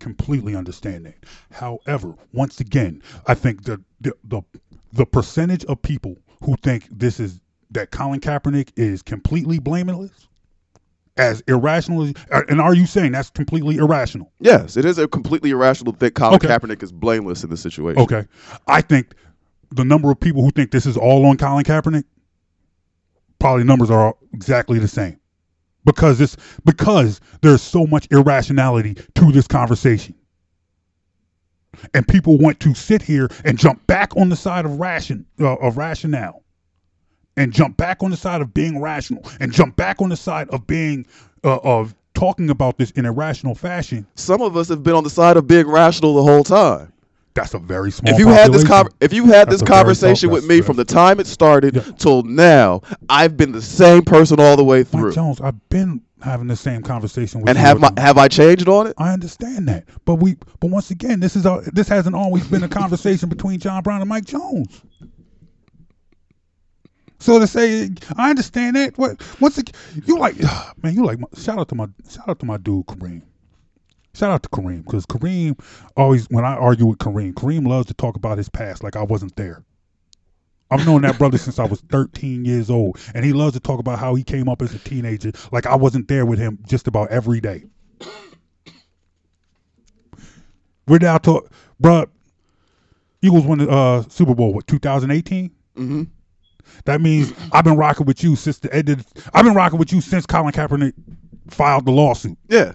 Completely understand that. However, once again, I think the the the, the percentage of people who think this is that Colin Kaepernick is completely blameless, as irrational as, and are you saying that's completely irrational? Yes, it is a completely irrational thing. Colin okay. Kaepernick is blameless in this situation. Okay, I think. The number of people who think this is all on Colin Kaepernick, probably numbers are exactly the same, because it's because there's so much irrationality to this conversation, and people want to sit here and jump back on the side of ration uh, of rationale, and jump back on the side of being rational, and jump back on the side of being uh, of talking about this in a rational fashion. Some of us have been on the side of being rational the whole time. That's a very small. If you population. had this con- if you had that's this conversation small, with me from the time it started yeah. till now, I've been the same person all the way through. Mike Jones, I've been having the same conversation with. And you have my, have I changed on it? I understand that, but we but once again, this is a, this hasn't always been a conversation between John Brown and Mike Jones. So to say, I understand that. What once again, you like man, you like my, shout out to my shout out to my dude Kareem. Shout out to Kareem, because Kareem always, when I argue with Kareem, Kareem loves to talk about his past like I wasn't there. I've known that brother since I was thirteen years old, and he loves to talk about how he came up as a teenager like I wasn't there with him just about every day. We're now talking, bro, Eagles won the uh, Super Bowl, what, two thousand eighteen? Mm-hmm. That means I've been rocking with you since the end of, I've been rocking with you since Colin Kaepernick filed the lawsuit. Yeah.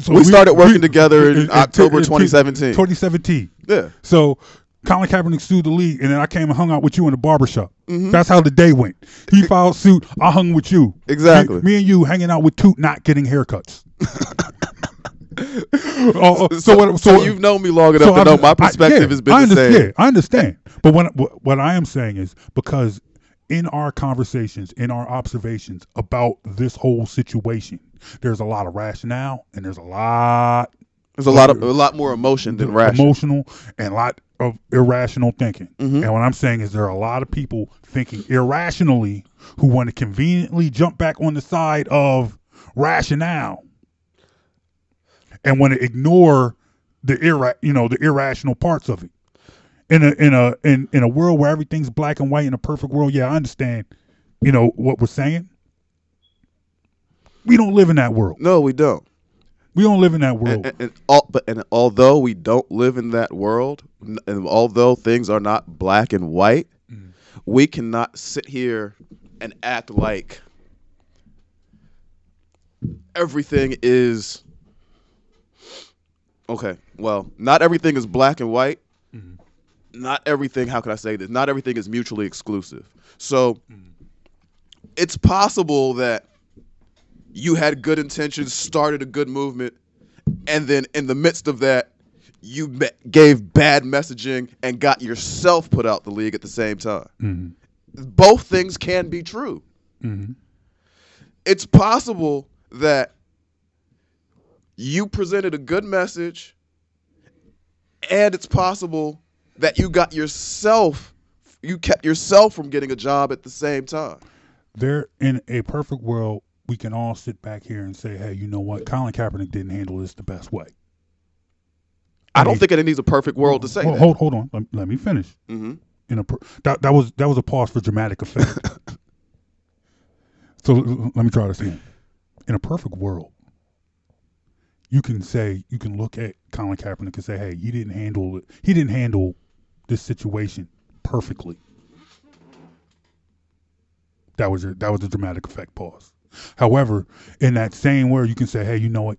So we, we started working we, together in it, it, October it, it, twenty seventeen. twenty seventeen. Yeah. So Colin Kaepernick sued the league, and then I came and hung out with you in the barbershop. Mm-hmm. That's how the day went. He filed suit. I hung with you. Exactly. Me, me and you hanging out with Toot, not getting haircuts. uh, so, so, what, so, so you've known me long enough so to I, know my perspective I, yeah, has been I the same. Yeah, I understand. But when, what, what I am saying is because in our conversations, in our observations about this whole situation, there's a lot of rationale, and there's a lot. There's a lot of a lot more emotion than rational. Emotional and a lot of irrational thinking. Mm-hmm. And what I'm saying is there are a lot of people thinking irrationally who want to conveniently jump back on the side of rationale and want to ignore the irra- you know, the irrational parts of it. in a in a in, in a world where everything's black and white, in a perfect world, yeah, I understand, you know, what we're saying. We don't live in that world. No, we don't. We don't live in that world. And, and, and, but, and although we don't live in that world, and although things are not black and white, mm. we cannot sit here and act like everything is okay. Well, not everything is black and white. Mm-hmm. Not everything, how can I say this? Not everything is mutually exclusive. So mm-hmm. it's possible that you had good intentions, started a good movement, and then in the midst of that, you me- gave bad messaging and got yourself put out the league at the same time. Mm-hmm. Both things can be true. Mm-hmm. It's possible that you presented a good message, and it's possible that you got yourself, you kept yourself from getting a job at the same time. They're in a perfect world. We can all sit back here and say, hey, you know what? Colin Kaepernick didn't handle this the best way. I, I don't mean, think it needs a perfect world to say hold, that. Hold, hold on. Let, let me finish. Mm-hmm. In a, that, that, was, that was a pause for dramatic effect. So let me try this again. In a perfect world, you can say, you can look at Colin Kaepernick and say, hey, he didn't handle it. He didn't handle this situation perfectly. That was your, that was the dramatic effect pause. However, in that same word, you can say, hey, you know what?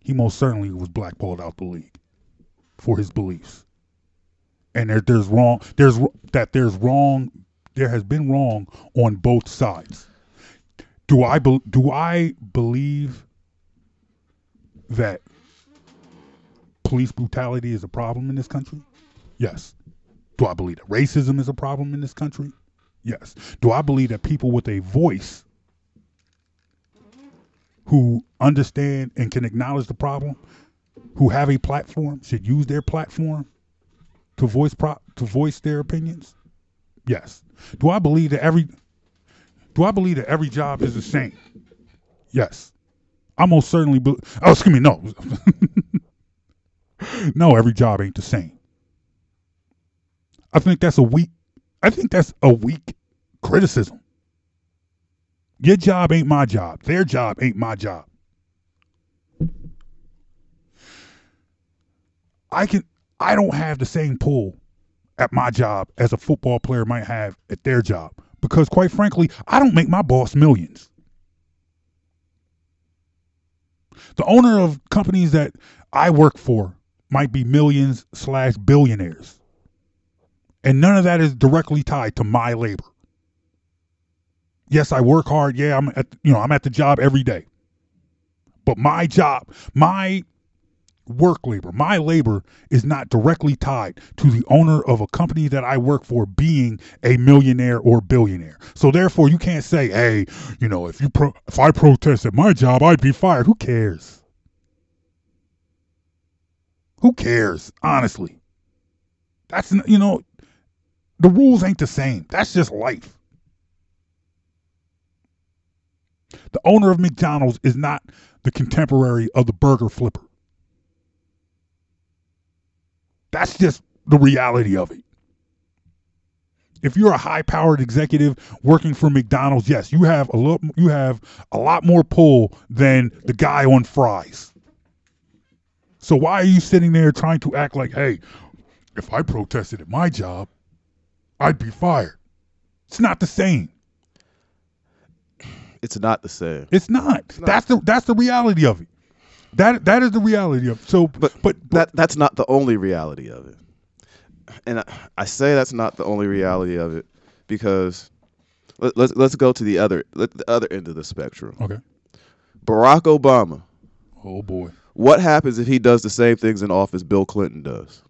He most certainly was blackballed out the league for his beliefs. And there, there's wrong, there's that there's wrong, there has been wrong on both sides. Do I be, do I believe that police brutality is a problem in this country? Yes. Do I believe that racism is a problem in this country? Yes. Do I believe that people with a voice who understand and can acknowledge the problem, who have a platform, should use their platform to voice pro- to voice their opinions? Yes. Do I believe that every do I believe that every job is the same? Yes. I most certainly be- oh, excuse me, no. No, every job ain't the same. I think that's a weak I think that's a weak criticism. Your job ain't my job. Their job ain't my job. I can. I don't have the same pull at my job as a football player might have at their job because, quite frankly, I don't make my boss millions. The owner of companies that I work for might be millions slash billionaires, and none of that is directly tied to my labor. Yes, I work hard. Yeah, I'm at, you know, I'm at the job every day. But my job, my work labor, my labor is not directly tied to the owner of a company that I work for being a millionaire or billionaire. So therefore, you can't say, hey, you know, if you pro- if I protest at my job, I'd be fired. Who cares? Who cares? Honestly, that's, you know, the rules ain't the same. That's just life. The owner of McDonald's is not the contemporary of the burger flipper. That's just the reality of it. If you're a high-powered executive working for McDonald's, yes, you have a lot, you have a lot more pull than the guy on fries. So why are you sitting there trying to act like, hey, if I protested at my job, I'd be fired? It's not the same. It's not the same. It's not. It's not. That's the that's the reality of it. That that is the reality of it. So, but, but, but that that's not the only reality of it. And I, I say that's not the only reality of it because let, let's let's go to the other let, the other end of the spectrum. Okay. Barack Obama. Oh boy. What happens if he does the same things in office Bill Clinton does?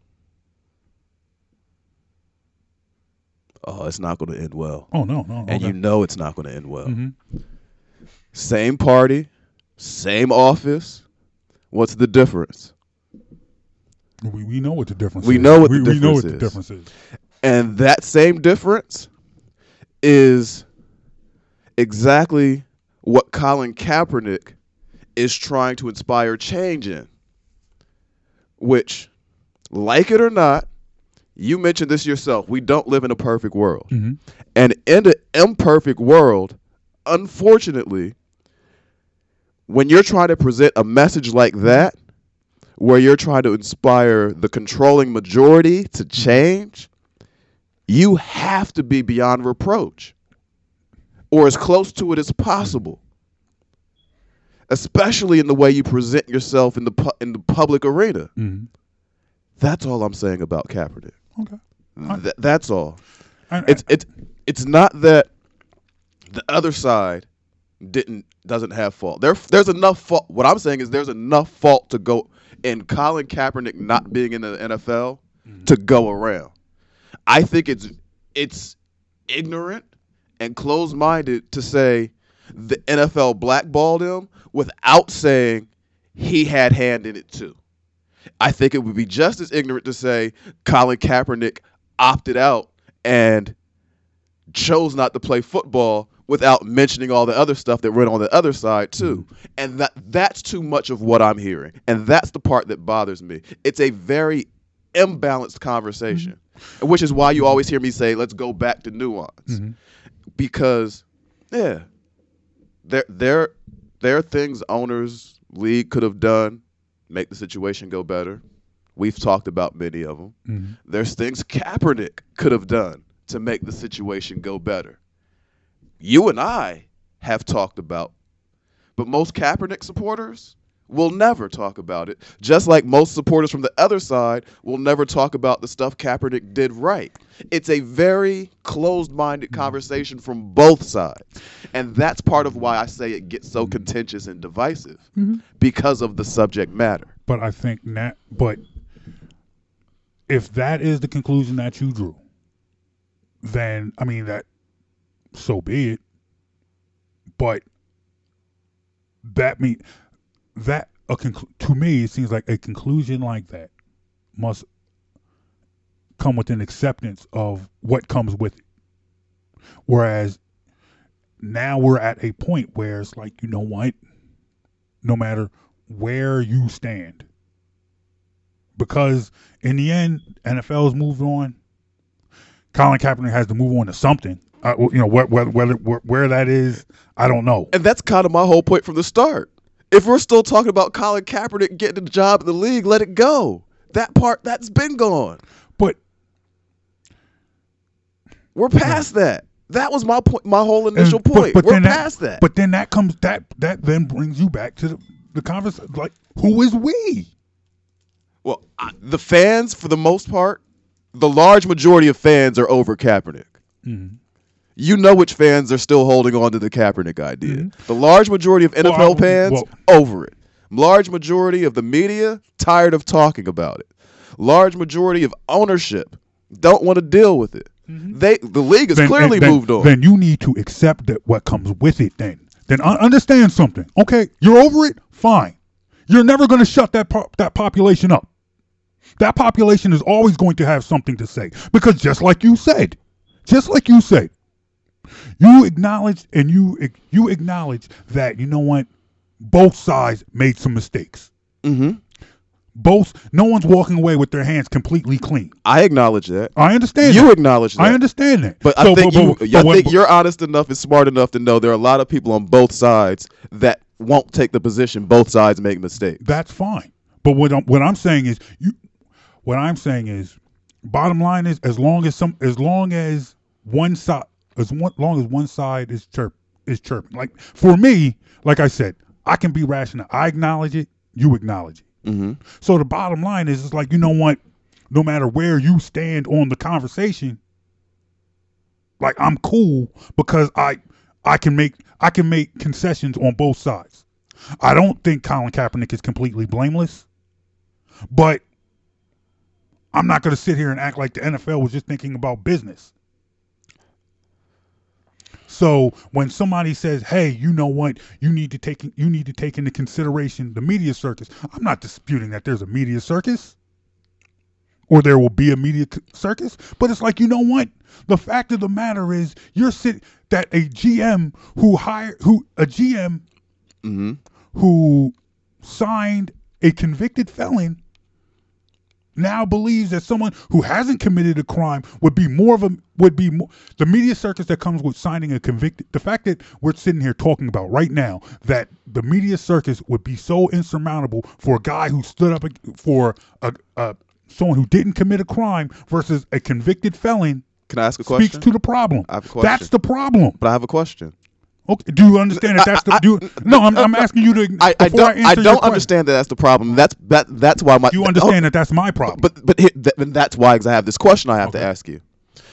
Oh, it's not going to end well. Oh no, no. And okay. You know it's not going to end well. Mm-hmm. Same party, same office. What's the difference? We we know what the difference we is. We know what the we, difference we know what is. the difference is. And that same difference is exactly what Colin Kaepernick is trying to inspire change in, which, like it or not, you mentioned this yourself. We don't live in a perfect world. Mm-hmm. And in an imperfect world, unfortunately, when you're trying to present a message like that, where you're trying to inspire the controlling majority to change, you have to be beyond reproach or as close to it as possible, especially in the way you present yourself in the pu- in the public arena. Mm-hmm. That's all I'm saying about Kaepernick. Okay, right. Th- that's all. all right. It's it's it's not that the other side didn't doesn't have fault. There there's enough fault. What I'm saying is there's enough fault to go in Colin Kaepernick not being in the N F L mm-hmm. to go around. I think it's it's ignorant and closed-minded to say the N F L blackballed him without saying he had hand in it too. I think it would be just as ignorant to say Colin Kaepernick opted out and chose not to play football without mentioning all the other stuff that went on the other side too. And that that's too much of what I'm hearing. And that's the part that bothers me. It's a very imbalanced conversation, mm-hmm. which is why you always hear me say, let's go back to nuance. Mm-hmm. Because, yeah, there, there, there are things owners, league could have done, make the situation go better. We've talked about many of them. Mm-hmm. There's things Kaepernick could have done to make the situation go better. You and I have talked about, but most Kaepernick supporters will never talk about it, just like most supporters from the other side will never talk about the stuff Kaepernick did right. It's a very closed-minded conversation from both sides, and that's part of why I say it gets so contentious and divisive mm-hmm. because of the subject matter. But I think that, but if that is the conclusion that you drew, then, I mean, that, so be it. But that means... That a conclu- to me, it seems like a conclusion like that must come with an acceptance of what comes with it. Whereas now we're at a point where it's like, you know what? No matter where you stand, because in the end, N F L's moved on. Colin Kaepernick has to move on to something. Uh, you know, wh- wh- whether wh- where that is, I don't know. And that's kind of my whole point from the start. If we're still talking about Colin Kaepernick getting a job in the league, let it go. That part, that's been gone. But we're past yeah. that. That was my point, my whole initial and, point. But, but we're past that, that. But then that comes that that then brings you back to the, the conversation. Like, who is we? Well, I, the fans, for the most part, the large majority of fans are over Kaepernick. Mm-hmm. You know which fans are still holding on to the Kaepernick idea. Mm-hmm. The large majority of N F L well, I, fans, well, over it. Large majority of the media, tired of talking about it. Large majority of ownership, don't want to deal with it. Mm-hmm. They, the league has then, clearly then, moved on. Then you need to accept that what comes with it then. Then understand something. Okay, you're over it? Fine. You're never going to shut that po- that population up. That population is always going to have something to say. Because just like you said, just like you said, You acknowledge and you you acknowledge that, you know what, both sides made some mistakes. Mm-hmm. Both, no one's walking away with their hands completely clean. I acknowledge that. I understand you that. You acknowledge that. I understand that. But so, I think, but, you, but, I but, think but, you're honest enough and smart enough to know there are a lot of people on both sides that won't take the position both sides make mistakes. That's fine. But what I'm, what I'm saying is, you, what I'm saying is, bottom line is, as long as some, as long as one side, As one, long as one side is chirp is chirping. Like, for me, like I said, I can be rational. I acknowledge it. You acknowledge it. Mm-hmm. So the bottom line is, it's like, you know what? No matter where you stand on the conversation, like, I'm cool because I I can make I can make concessions on both sides. I don't think Colin Kaepernick is completely blameless, but I'm not going to sit here and act like the N F L was just thinking about business. So when somebody says, "Hey, you know what? You need to take you need to take into consideration the media circus." I'm not disputing that there's a media circus, or there will be a media circus, but it's like, you know what? The fact of the matter is, you're sit that a G M who hired who a G M mm-hmm. who signed a convicted felon now believes that someone who hasn't committed a crime would be more of a would be more, the media circus that comes with signing a convicted. The fact that we're sitting here talking about right now that the media circus would be so insurmountable for a guy who stood up for a, a someone who didn't commit a crime versus a convicted felon. Can I ask a question? Speaks to the problem. I have a question. That's the problem. But I have a question. Okay. Do you understand that that's the? I, I, do you, no, I'm, I'm asking you to. I, I don't. I, I don't understand that that's the problem. That's that. That's why my. You understand oh, that that's my problem. But but, but that, that's why I have this question I have okay. to ask you,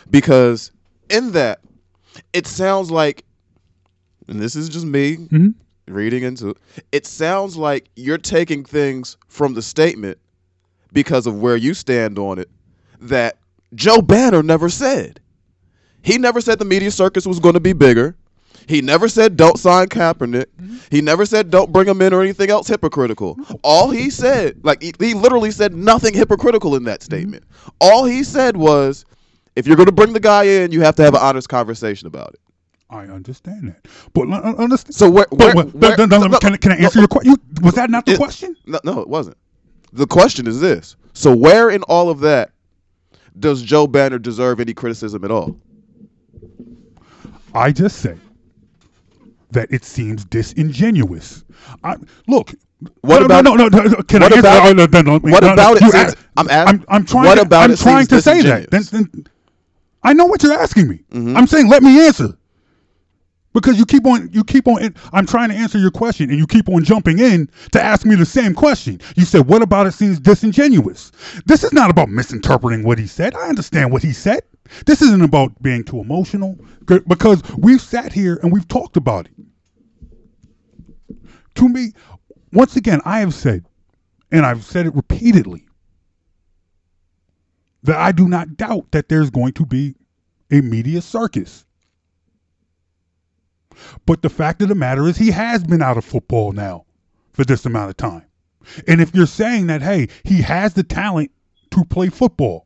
because in that, it sounds like, and this is just me mm-hmm. reading into it. It sounds like you're taking things from the statement because of where you stand on it that Joe Banner never said. He never said the media circus was going to be bigger. He never said don't sign Kaepernick. Mm-hmm. He never said don't bring him in or anything else hypocritical. No. All he said, like he, he literally said nothing hypocritical in that statement. Mm-hmm. All he said was, if you're going to bring the guy in, you have to have an honest conversation about it. I understand that, but uh, understand. So where? where, but, where, where no, no, no, can, can I answer no, your question? Was that not the it, question? No, no, it wasn't. The question is this: so where in all of that does Joe Banner deserve any criticism at all? I just said that it seems disingenuous. I, look, what no, about no, no, no, no, can what I about, answer? It? Oh, no, no, no, what no, about no, it? Ask, I'm, I'm, I'm trying. What to, about I'm it trying to say that. Then, then, I know what you're asking me. Mm-hmm. I'm saying, let me answer, because you keep on, you keep on. I'm trying to answer your question, and you keep on jumping in to ask me the same question. You said, "What about it seems disingenuous?" This is not about misinterpreting what he said. I understand what he said. This isn't about being too emotional, because we've sat here and we've talked about it. To me, once again, I have said, and I've said it repeatedly, that I do not doubt that there's going to be a media circus. But the fact of the matter is he has been out of football now for this amount of time. And if you're saying that, hey, he has the talent to play football,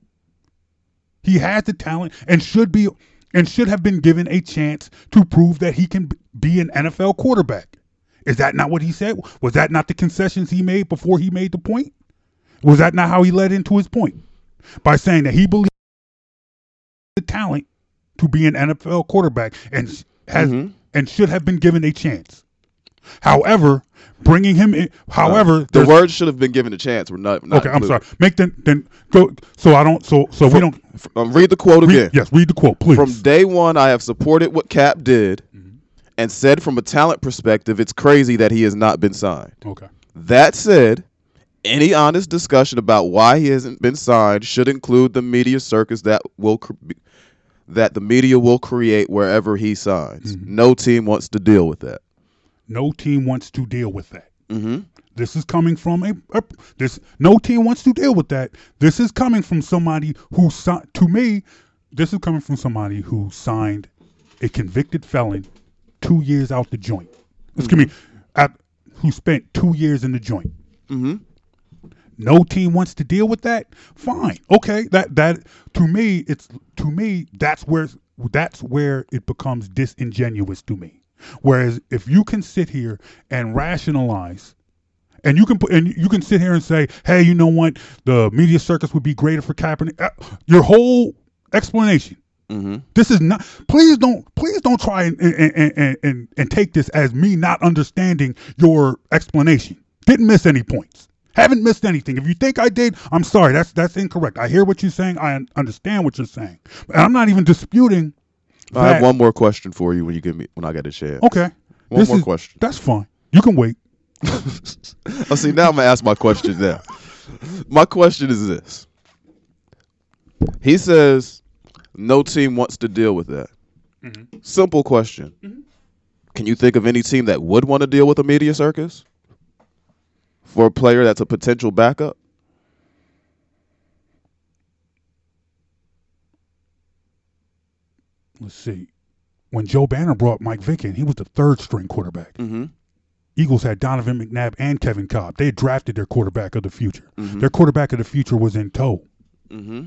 he has the talent and should be and should have been given a chance to prove that he can be an N F L quarterback. Is that not what he said? Was that not the concessions he made before he made the point? Was that not how he led into his point? By saying that he believes the talent to be an N F L quarterback and has mm-hmm. and should have been given a chance. However, bringing him in, however, uh, the words should have been given a chance. We're not, not okay. I'm sorry. Make the, then go. So I don't. So so from, we don't. Um, read the quote read, again. Yes, read the quote, please. From day one, I have supported what Cap did, mm-hmm. and said from a talent perspective, it's crazy that he has not been signed. Okay. That said, any honest discussion about why he hasn't been signed should include the media circus that will. Cre- that the media will create wherever he signs. Mm-hmm. No team wants to deal with that. No team wants to deal with that. Mm-hmm. This is coming from a, a this. No team wants to deal with that. This is coming from somebody who signed. To me, this is coming from somebody who signed a convicted felon two years out the joint. Excuse mm-hmm. me, I, who spent two years in the joint. Mm-hmm. No team wants to deal with that. Fine, okay. That that to me, it's to me that's where that's where it becomes disingenuous to me. Whereas if you can sit here and rationalize, and you can put, and you can sit here and say, hey, you know what, the media circus would be greater for Kaepernick. Your whole explanation. Mm-hmm. This is not. Please don't. Please don't try and and, and and and take this as me not understanding your explanation. Didn't miss any points. Haven't missed anything. If you think I did, I'm sorry. That's that's incorrect. I hear what you're saying. I understand what you're saying. And I'm not even disputing. That. I have one more question for you when you give me when I get a chance. Okay. One this more is, question. That's fine. You can wait. Oh, see, now I'm gonna ask my question now. My question is this. He says no team wants to deal with that. Mm-hmm. Simple question. Mm-hmm. Can you think of any team that would want to deal with a media circus for a player that's a potential backup? Let's see. When Joe Banner brought Mike Vick in, he was the third string quarterback. Mm-hmm. Eagles had Donovan McNabb and Kevin Cobb. They had drafted their quarterback of the future. Mm-hmm. Their quarterback of the future was in tow. Mm-hmm.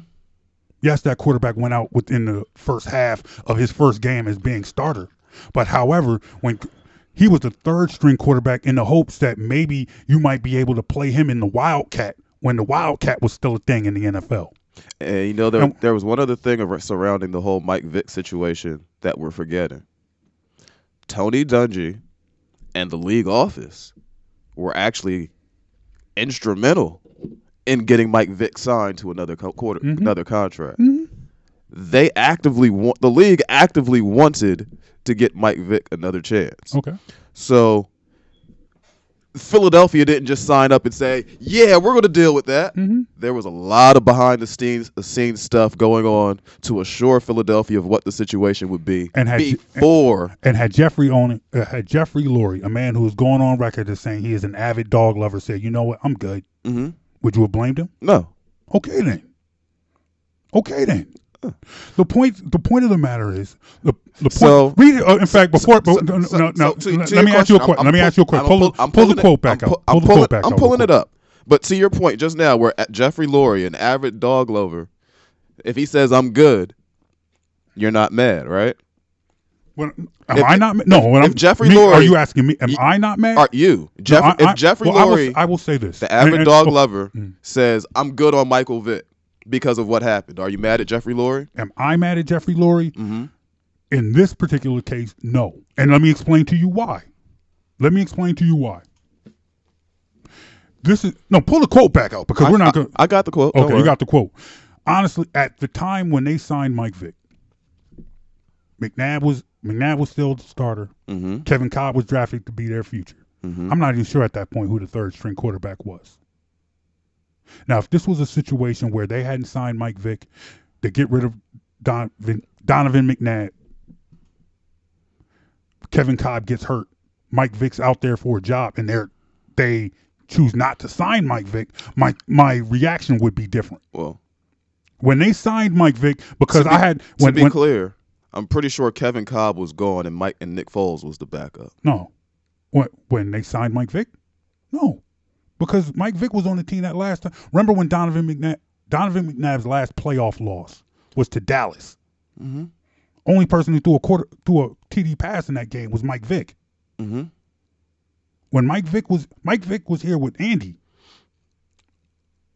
Yes, that quarterback went out within the first half of his first game as being starter. But however, when he was the third string quarterback in the hopes that maybe you might be able to play him in the Wildcat when the Wildcat was still a thing in the N F L. And, you know, there, and, there was one other thing surrounding the whole Mike Vick situation that we're forgetting. Tony Dungy and the league office were actually instrumental in getting Mike Vick signed to another co- quarter, mm-hmm. another contract. Mm-hmm. They actively wa- the league actively wanted to get Mike Vick another chance. Okay. So Philadelphia didn't just sign up and say, yeah, we're going to deal with that. Mm-hmm. There was a lot of behind-the-scenes stuff going on to assure Philadelphia of what the situation would be and had, before. And, and had Jeffrey on, uh, had Jeffrey Lurie, a man who was going on record as saying he is an avid dog lover, said, you know what, I'm good. Mm-hmm. Would you have blamed him? No. Okay, then. Okay, then. The point, the point of the matter is, the the point. So, read, uh, in fact, before so, so, no, no, no so, to, let, to let me question, ask you a question. Let me ask you a question. Pull, pull, pull the quote back up. I'm pulling, I'm pulling it up. But to your point just now, where Jeffrey Lurie, an avid dog lover, if he says I'm good, you're not mad, right? Well, am if, I not mad? No. When if I'm, Jeffrey me, Lurie, are you asking me? Am you, I not mad? Are you? Jeff, no, I, if Jeffrey well, Lurie, I will, I will say this: the avid and, and, dog oh, lover mm. says I'm good on Michael Vick. Because of what happened. Are you mad at Jeffrey Lurie? Am I mad at Jeffrey Lurie? Mm-hmm. In this particular case, no. And let me explain to you why. Let me explain to you why. This is no pull the quote back out because I, we're not going. I got the quote. Okay, you got the quote. Honestly, at the time when they signed Mike Vick, McNabb was McNabb was still the starter. Mm-hmm. Kevin Cobb was drafted to be their future. Mm-hmm. I'm not even sure at that point who the third string quarterback was. Now, if this was a situation where they hadn't signed Mike Vick to get rid of Don, Donovan McNabb, Kevin Cobb gets hurt, Mike Vick's out there for a job, and they they choose not to sign Mike Vick, my my reaction would be different. Well, when they signed Mike Vick, because be, I had when, to be when, clear, I'm pretty sure Kevin Cobb was gone and Mike and Nick Foles was the backup. No, when when they signed Mike Vick, no. Because Mike Vick was on the team that last time. Remember when Donovan McNabb, Donovan McNabb's last playoff loss was to Dallas. Mm-hmm. Only person who threw a quarter, threw a T D pass in that game was Mike Vick. Mm-hmm. When Mike Vick was Mike Vick was here with Andy.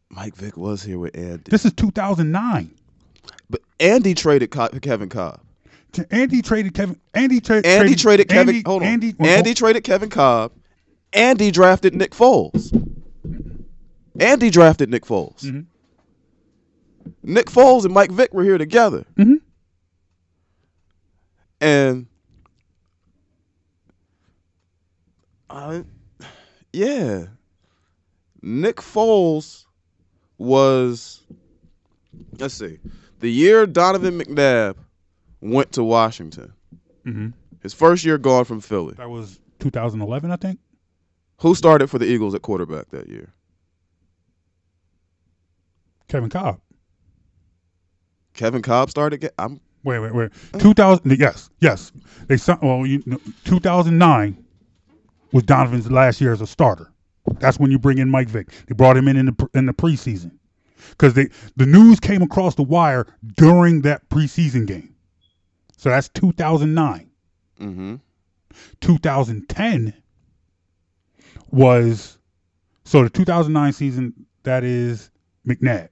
Mike Vick was here with Andy. This is two thousand nine. But Andy traded Kevin Cobb. Andy traded Kevin. Andy, tra- Andy traded, traded Kevin. Andy, hold on. Andy, well, Andy traded Kevin Cobb. Andy drafted Nick Foles. Andy drafted Nick Foles. Mm-hmm. Nick Foles and Mike Vick were here together. Mm-hmm. And, I, yeah, Nick Foles was, let's see, the year Donovan McNabb went to Washington. Mm-hmm. His first year gone from Philly. That was two thousand eleven, I think. Who started for the Eagles at quarterback that year? Kevin Cobb. Kevin Cobb started. Get, I'm wait, wait, wait. Two thousand. Yes, yes. They well, you know, two thousand nine was Donovan's last year as a starter. That's when you bring in Mike Vick. They brought him in in the in the preseason because they the news came across the wire during that preseason game. So that's two thousand nine. Mm-hmm. Two thousand ten was so the two thousand nine season. That is McNabb.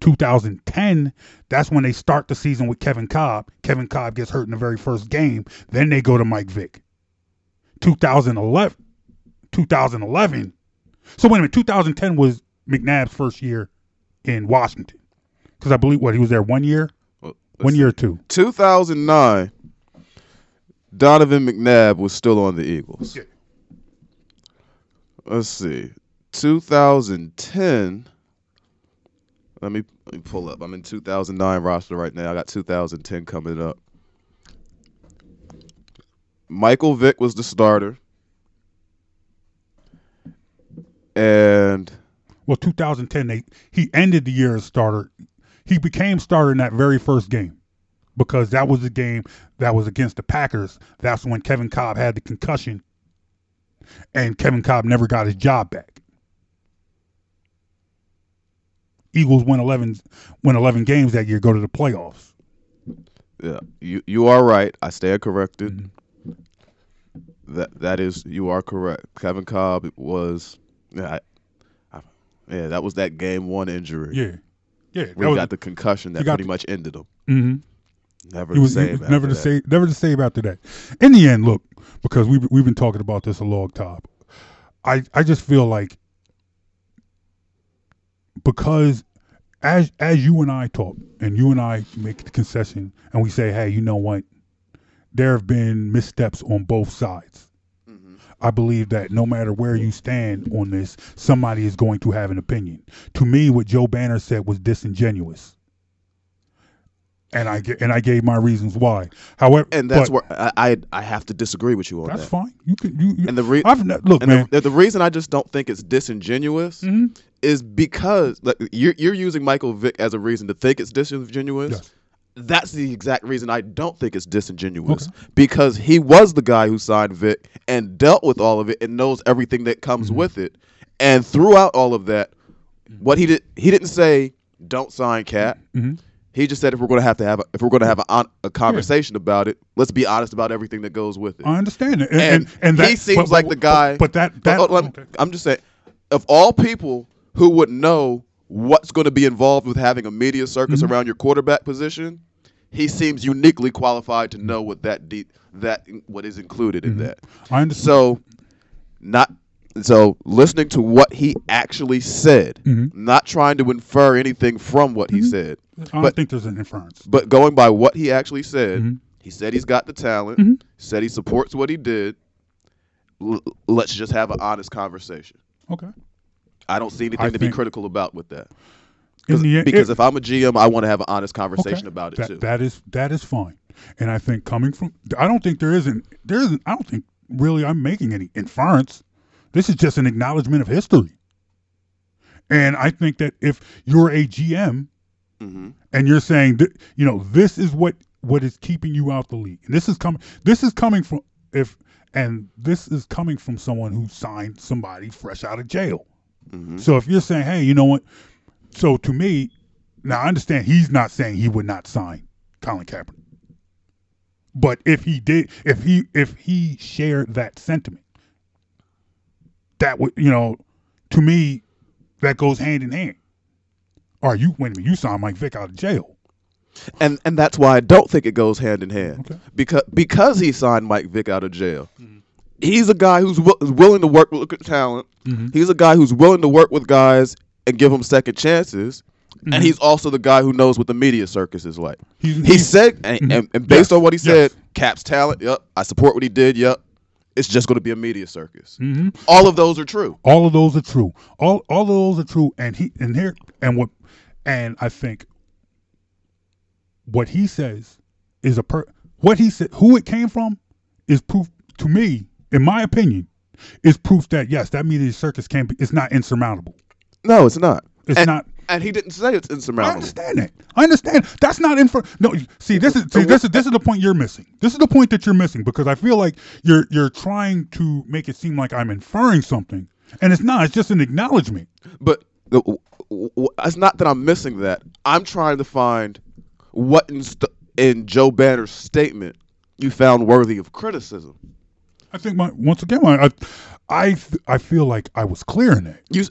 two thousand ten, that's when they start the season with Kevin Cobb. Kevin Cobb gets hurt in the very first game. Then they go to Mike Vick. two thousand eleven. two thousand eleven. So wait a minute. two thousand ten was McNabb's first year in Washington. Because I believe, what, he was there one year? Well, one year or two. two thousand nine, Donovan McNabb was still on the Eagles. Yeah. Let's see. two thousand ten... Let me, let me pull up. I'm in two thousand nine roster right now. I got two thousand ten coming up. Michael Vick was the starter. And well, two thousand ten, they, he ended the year as starter. He became starter in that very first game because that was the game that was against the Packers. That's when Kevin Cobb had the concussion, and Kevin Cobb never got his job back. Eagles win eleven, win eleven games that year, go to the playoffs. Yeah, you you are right. I stand corrected. Mm-hmm. That that is you are correct. Kevin Cobb was. I, I, Yeah, that was that game one injury. Yeah. Yeah. That we was, got the concussion that pretty the, much ended him. Mm-hmm. Never the same after never that. Never the same after that. In the end, look, because we've, we've been talking about this a long time, I, I just feel like because as as you and I talk and you and I make the concession and we say, hey, you know what? There have been missteps on both sides. Mm-hmm. I believe that no matter where you stand on this, somebody is going to have an opinion. To me, what Joe Banner said was disingenuous. And I and I gave my reasons why. However, and that's but, where I, I I have to disagree with you on that's that. That's fine. You can you, you and the re- I've not, look, and man. The, the reason I just don't think it's disingenuous mm-hmm. is because like, you're you're using Michael Vick as a reason to think it's disingenuous. Yes. That's the exact reason I don't think it's disingenuous okay. because he was the guy who signed Vic and dealt with all of it and knows everything that comes mm-hmm. with it. And throughout all of that, what he did he didn't say don't sign Cat. Mm-hmm. He just said if we're going to have to have a, if we're going to have a, a conversation yeah. about it, let's be honest about everything that goes with it. I understand it, and, and, and that, he seems but, like the guy. But, but that, that but, oh, okay. I'm just saying, of all people who would know what's going to be involved with having a media circus mm-hmm. around your quarterback position, he seems uniquely qualified to know what that de- that what is included in mm-hmm. that. I understand. So, not so listening to what he actually said, mm-hmm. not trying to infer anything from what mm-hmm. he said. I don't but, think there's an inference. But going by what he actually said, mm-hmm. he said he's got the talent, mm-hmm. said he supports what he did. L- let's just have an honest conversation. Okay. I don't see anything I to be critical about with that. The, because it, if I'm a G M, I want to have an honest conversation okay, about it that, too. That is that is fine, and I think coming from, I don't think there isn't there isn't. I don't think really I'm making any inference. This is just an acknowledgement of history, and I think that if you're a G M mm-hmm. and you're saying that, you know, this is what, what is keeping you out the league, and this is coming this is coming from if and this is coming from someone who signed somebody fresh out of jail. Mm-hmm. So if you're saying, hey, you know what? So to me, now I understand he's not saying he would not sign Colin Kaepernick. But if he did, if he if he shared that sentiment, that would, you know, to me, that goes hand in hand. All right, you wait a minute, you signed Mike Vick out of jail. And and that's why I don't think it goes hand in hand. Okay. Because because he signed Mike Vick out of jail. Mm-hmm. He's a guy who's w- willing to work with talent. Mm-hmm. He's a guy who's willing to work with guys and give them second chances. Mm-hmm. And he's also the guy who knows what the media circus is like. He, he said, and, mm-hmm. and, and based yes. on what he said, yes. Cap's talent, yep. I support what he did, yep. It's just going to be a media circus. Mm-hmm. All of those are true. All of those are true. All all of those are true. And he and here and what and I think what he says is a per what he said who it came from is proof to me. In my opinion, it's proof that, yes, that media circus can't be, it's not insurmountable. No, it's not. It's and, not. And he didn't say it's insurmountable. I understand that. I understand. That's not infer. No, see, this is see, this is this is the point you're missing. This is the point that you're missing because I feel like you're you're trying to make it seem like I'm inferring something, and it's not. It's just an acknowledgement. But the, it's not that I'm missing that. I'm trying to find what in, st- in Joe Banner's statement you found worthy of criticism. I think my once again, my, I, I, I feel like I was clear in that. You,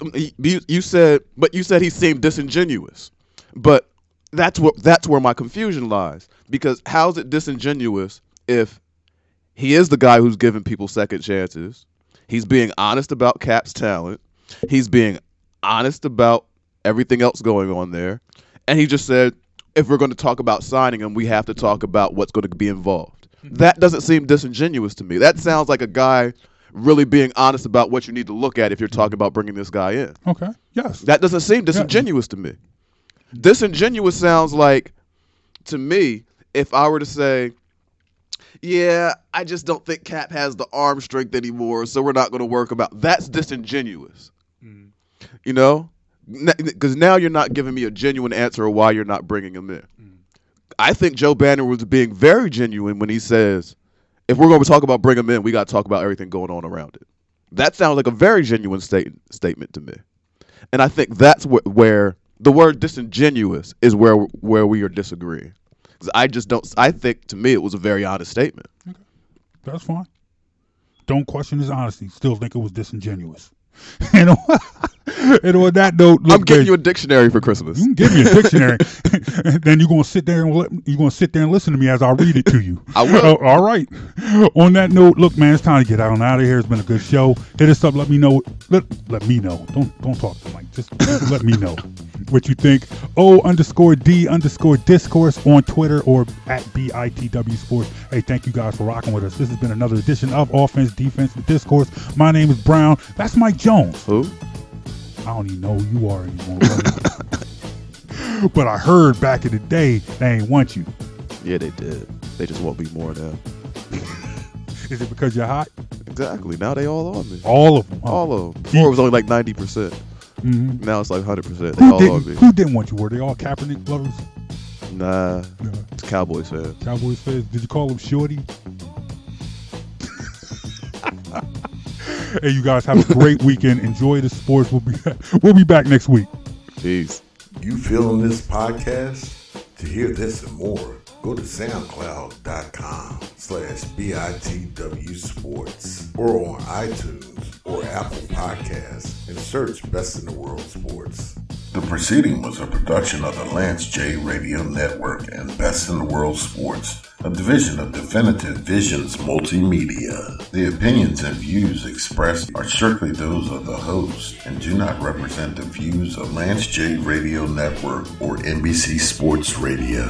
you, you said, but you said he seemed disingenuous, but that's what that's where my confusion lies. Because how's it disingenuous if he is the guy who's giving people second chances? He's being honest about Cap's talent. He's being honest about everything else going on there, and he just said, if we're going to talk about signing him, we have to talk about what's going to be involved. That doesn't seem disingenuous to me. That sounds like a guy really being honest about what you need to look at if you're talking about bringing this guy in. Okay, yes. That doesn't seem disingenuous yeah. to me. Disingenuous sounds like, to me, if I were to say, yeah, I just don't think Cap has the arm strength anymore, so we're not going to work about. That's disingenuous. Mm. You know? Because now you're not giving me a genuine answer of why you're not bringing him in. Mm. I think Joe Banner was being very genuine when he says, if we're going to talk about bring him in, we got to talk about everything going on around it. That sounds like a very genuine state- statement to me. And I think that's wh- where the word disingenuous is where where we are disagreeing. Because I just don't, I think to me it was a very honest statement. Okay. That's fine. Don't question his honesty. Still think it was disingenuous. And, And on that note, look, I'm getting you a dictionary for Christmas. You can give me a dictionary. Then you're gonna sit there and let, you're gonna sit there and listen to me as I read it to you. I will. Uh, all right. On that note, look, man, it's time to get out and out of here. It's been a good show. Hit us up. Let me know. Let let me know. Don't don't talk to Mike. Just let me know what you think. O underscore D underscore discourse on Twitter or at B I T W Sports. Hey, thank you guys for rocking with us. This has been another edition of Offense, Defense, and Discourse. My name is Brown. That's Mike Jones. Who? I don't even know who you are anymore, brother. But I heard back in the day they ain't want you. Yeah, they did. They just want me more now. Is it because you're hot? Exactly. Now they all on me. All of them. Huh? All of them. Before it was only like ninety percent. Mm-hmm. Now it's like hundred percent. They all on me. Who didn't want you? Were they all Kaepernick lovers? Nah. nah. It's Cowboys fans. Cowboys fans. Did you call them Shorty? Hey, you guys have a great weekend. Enjoy the sports. We'll be we'll be back next week. Peace. You feeling this podcast? To hear this and more, go to soundcloud.com slash BITW Sports or on iTunes or Apple Podcasts and search Best in the World Sports. The preceding was a production of the Lanj Radio Network and Best in the World Sports, a division of Definitive Visions Multimedia. The opinions and views expressed are strictly those of the host and do not represent the views of Lanj Radio Network or N B C Sports Radio.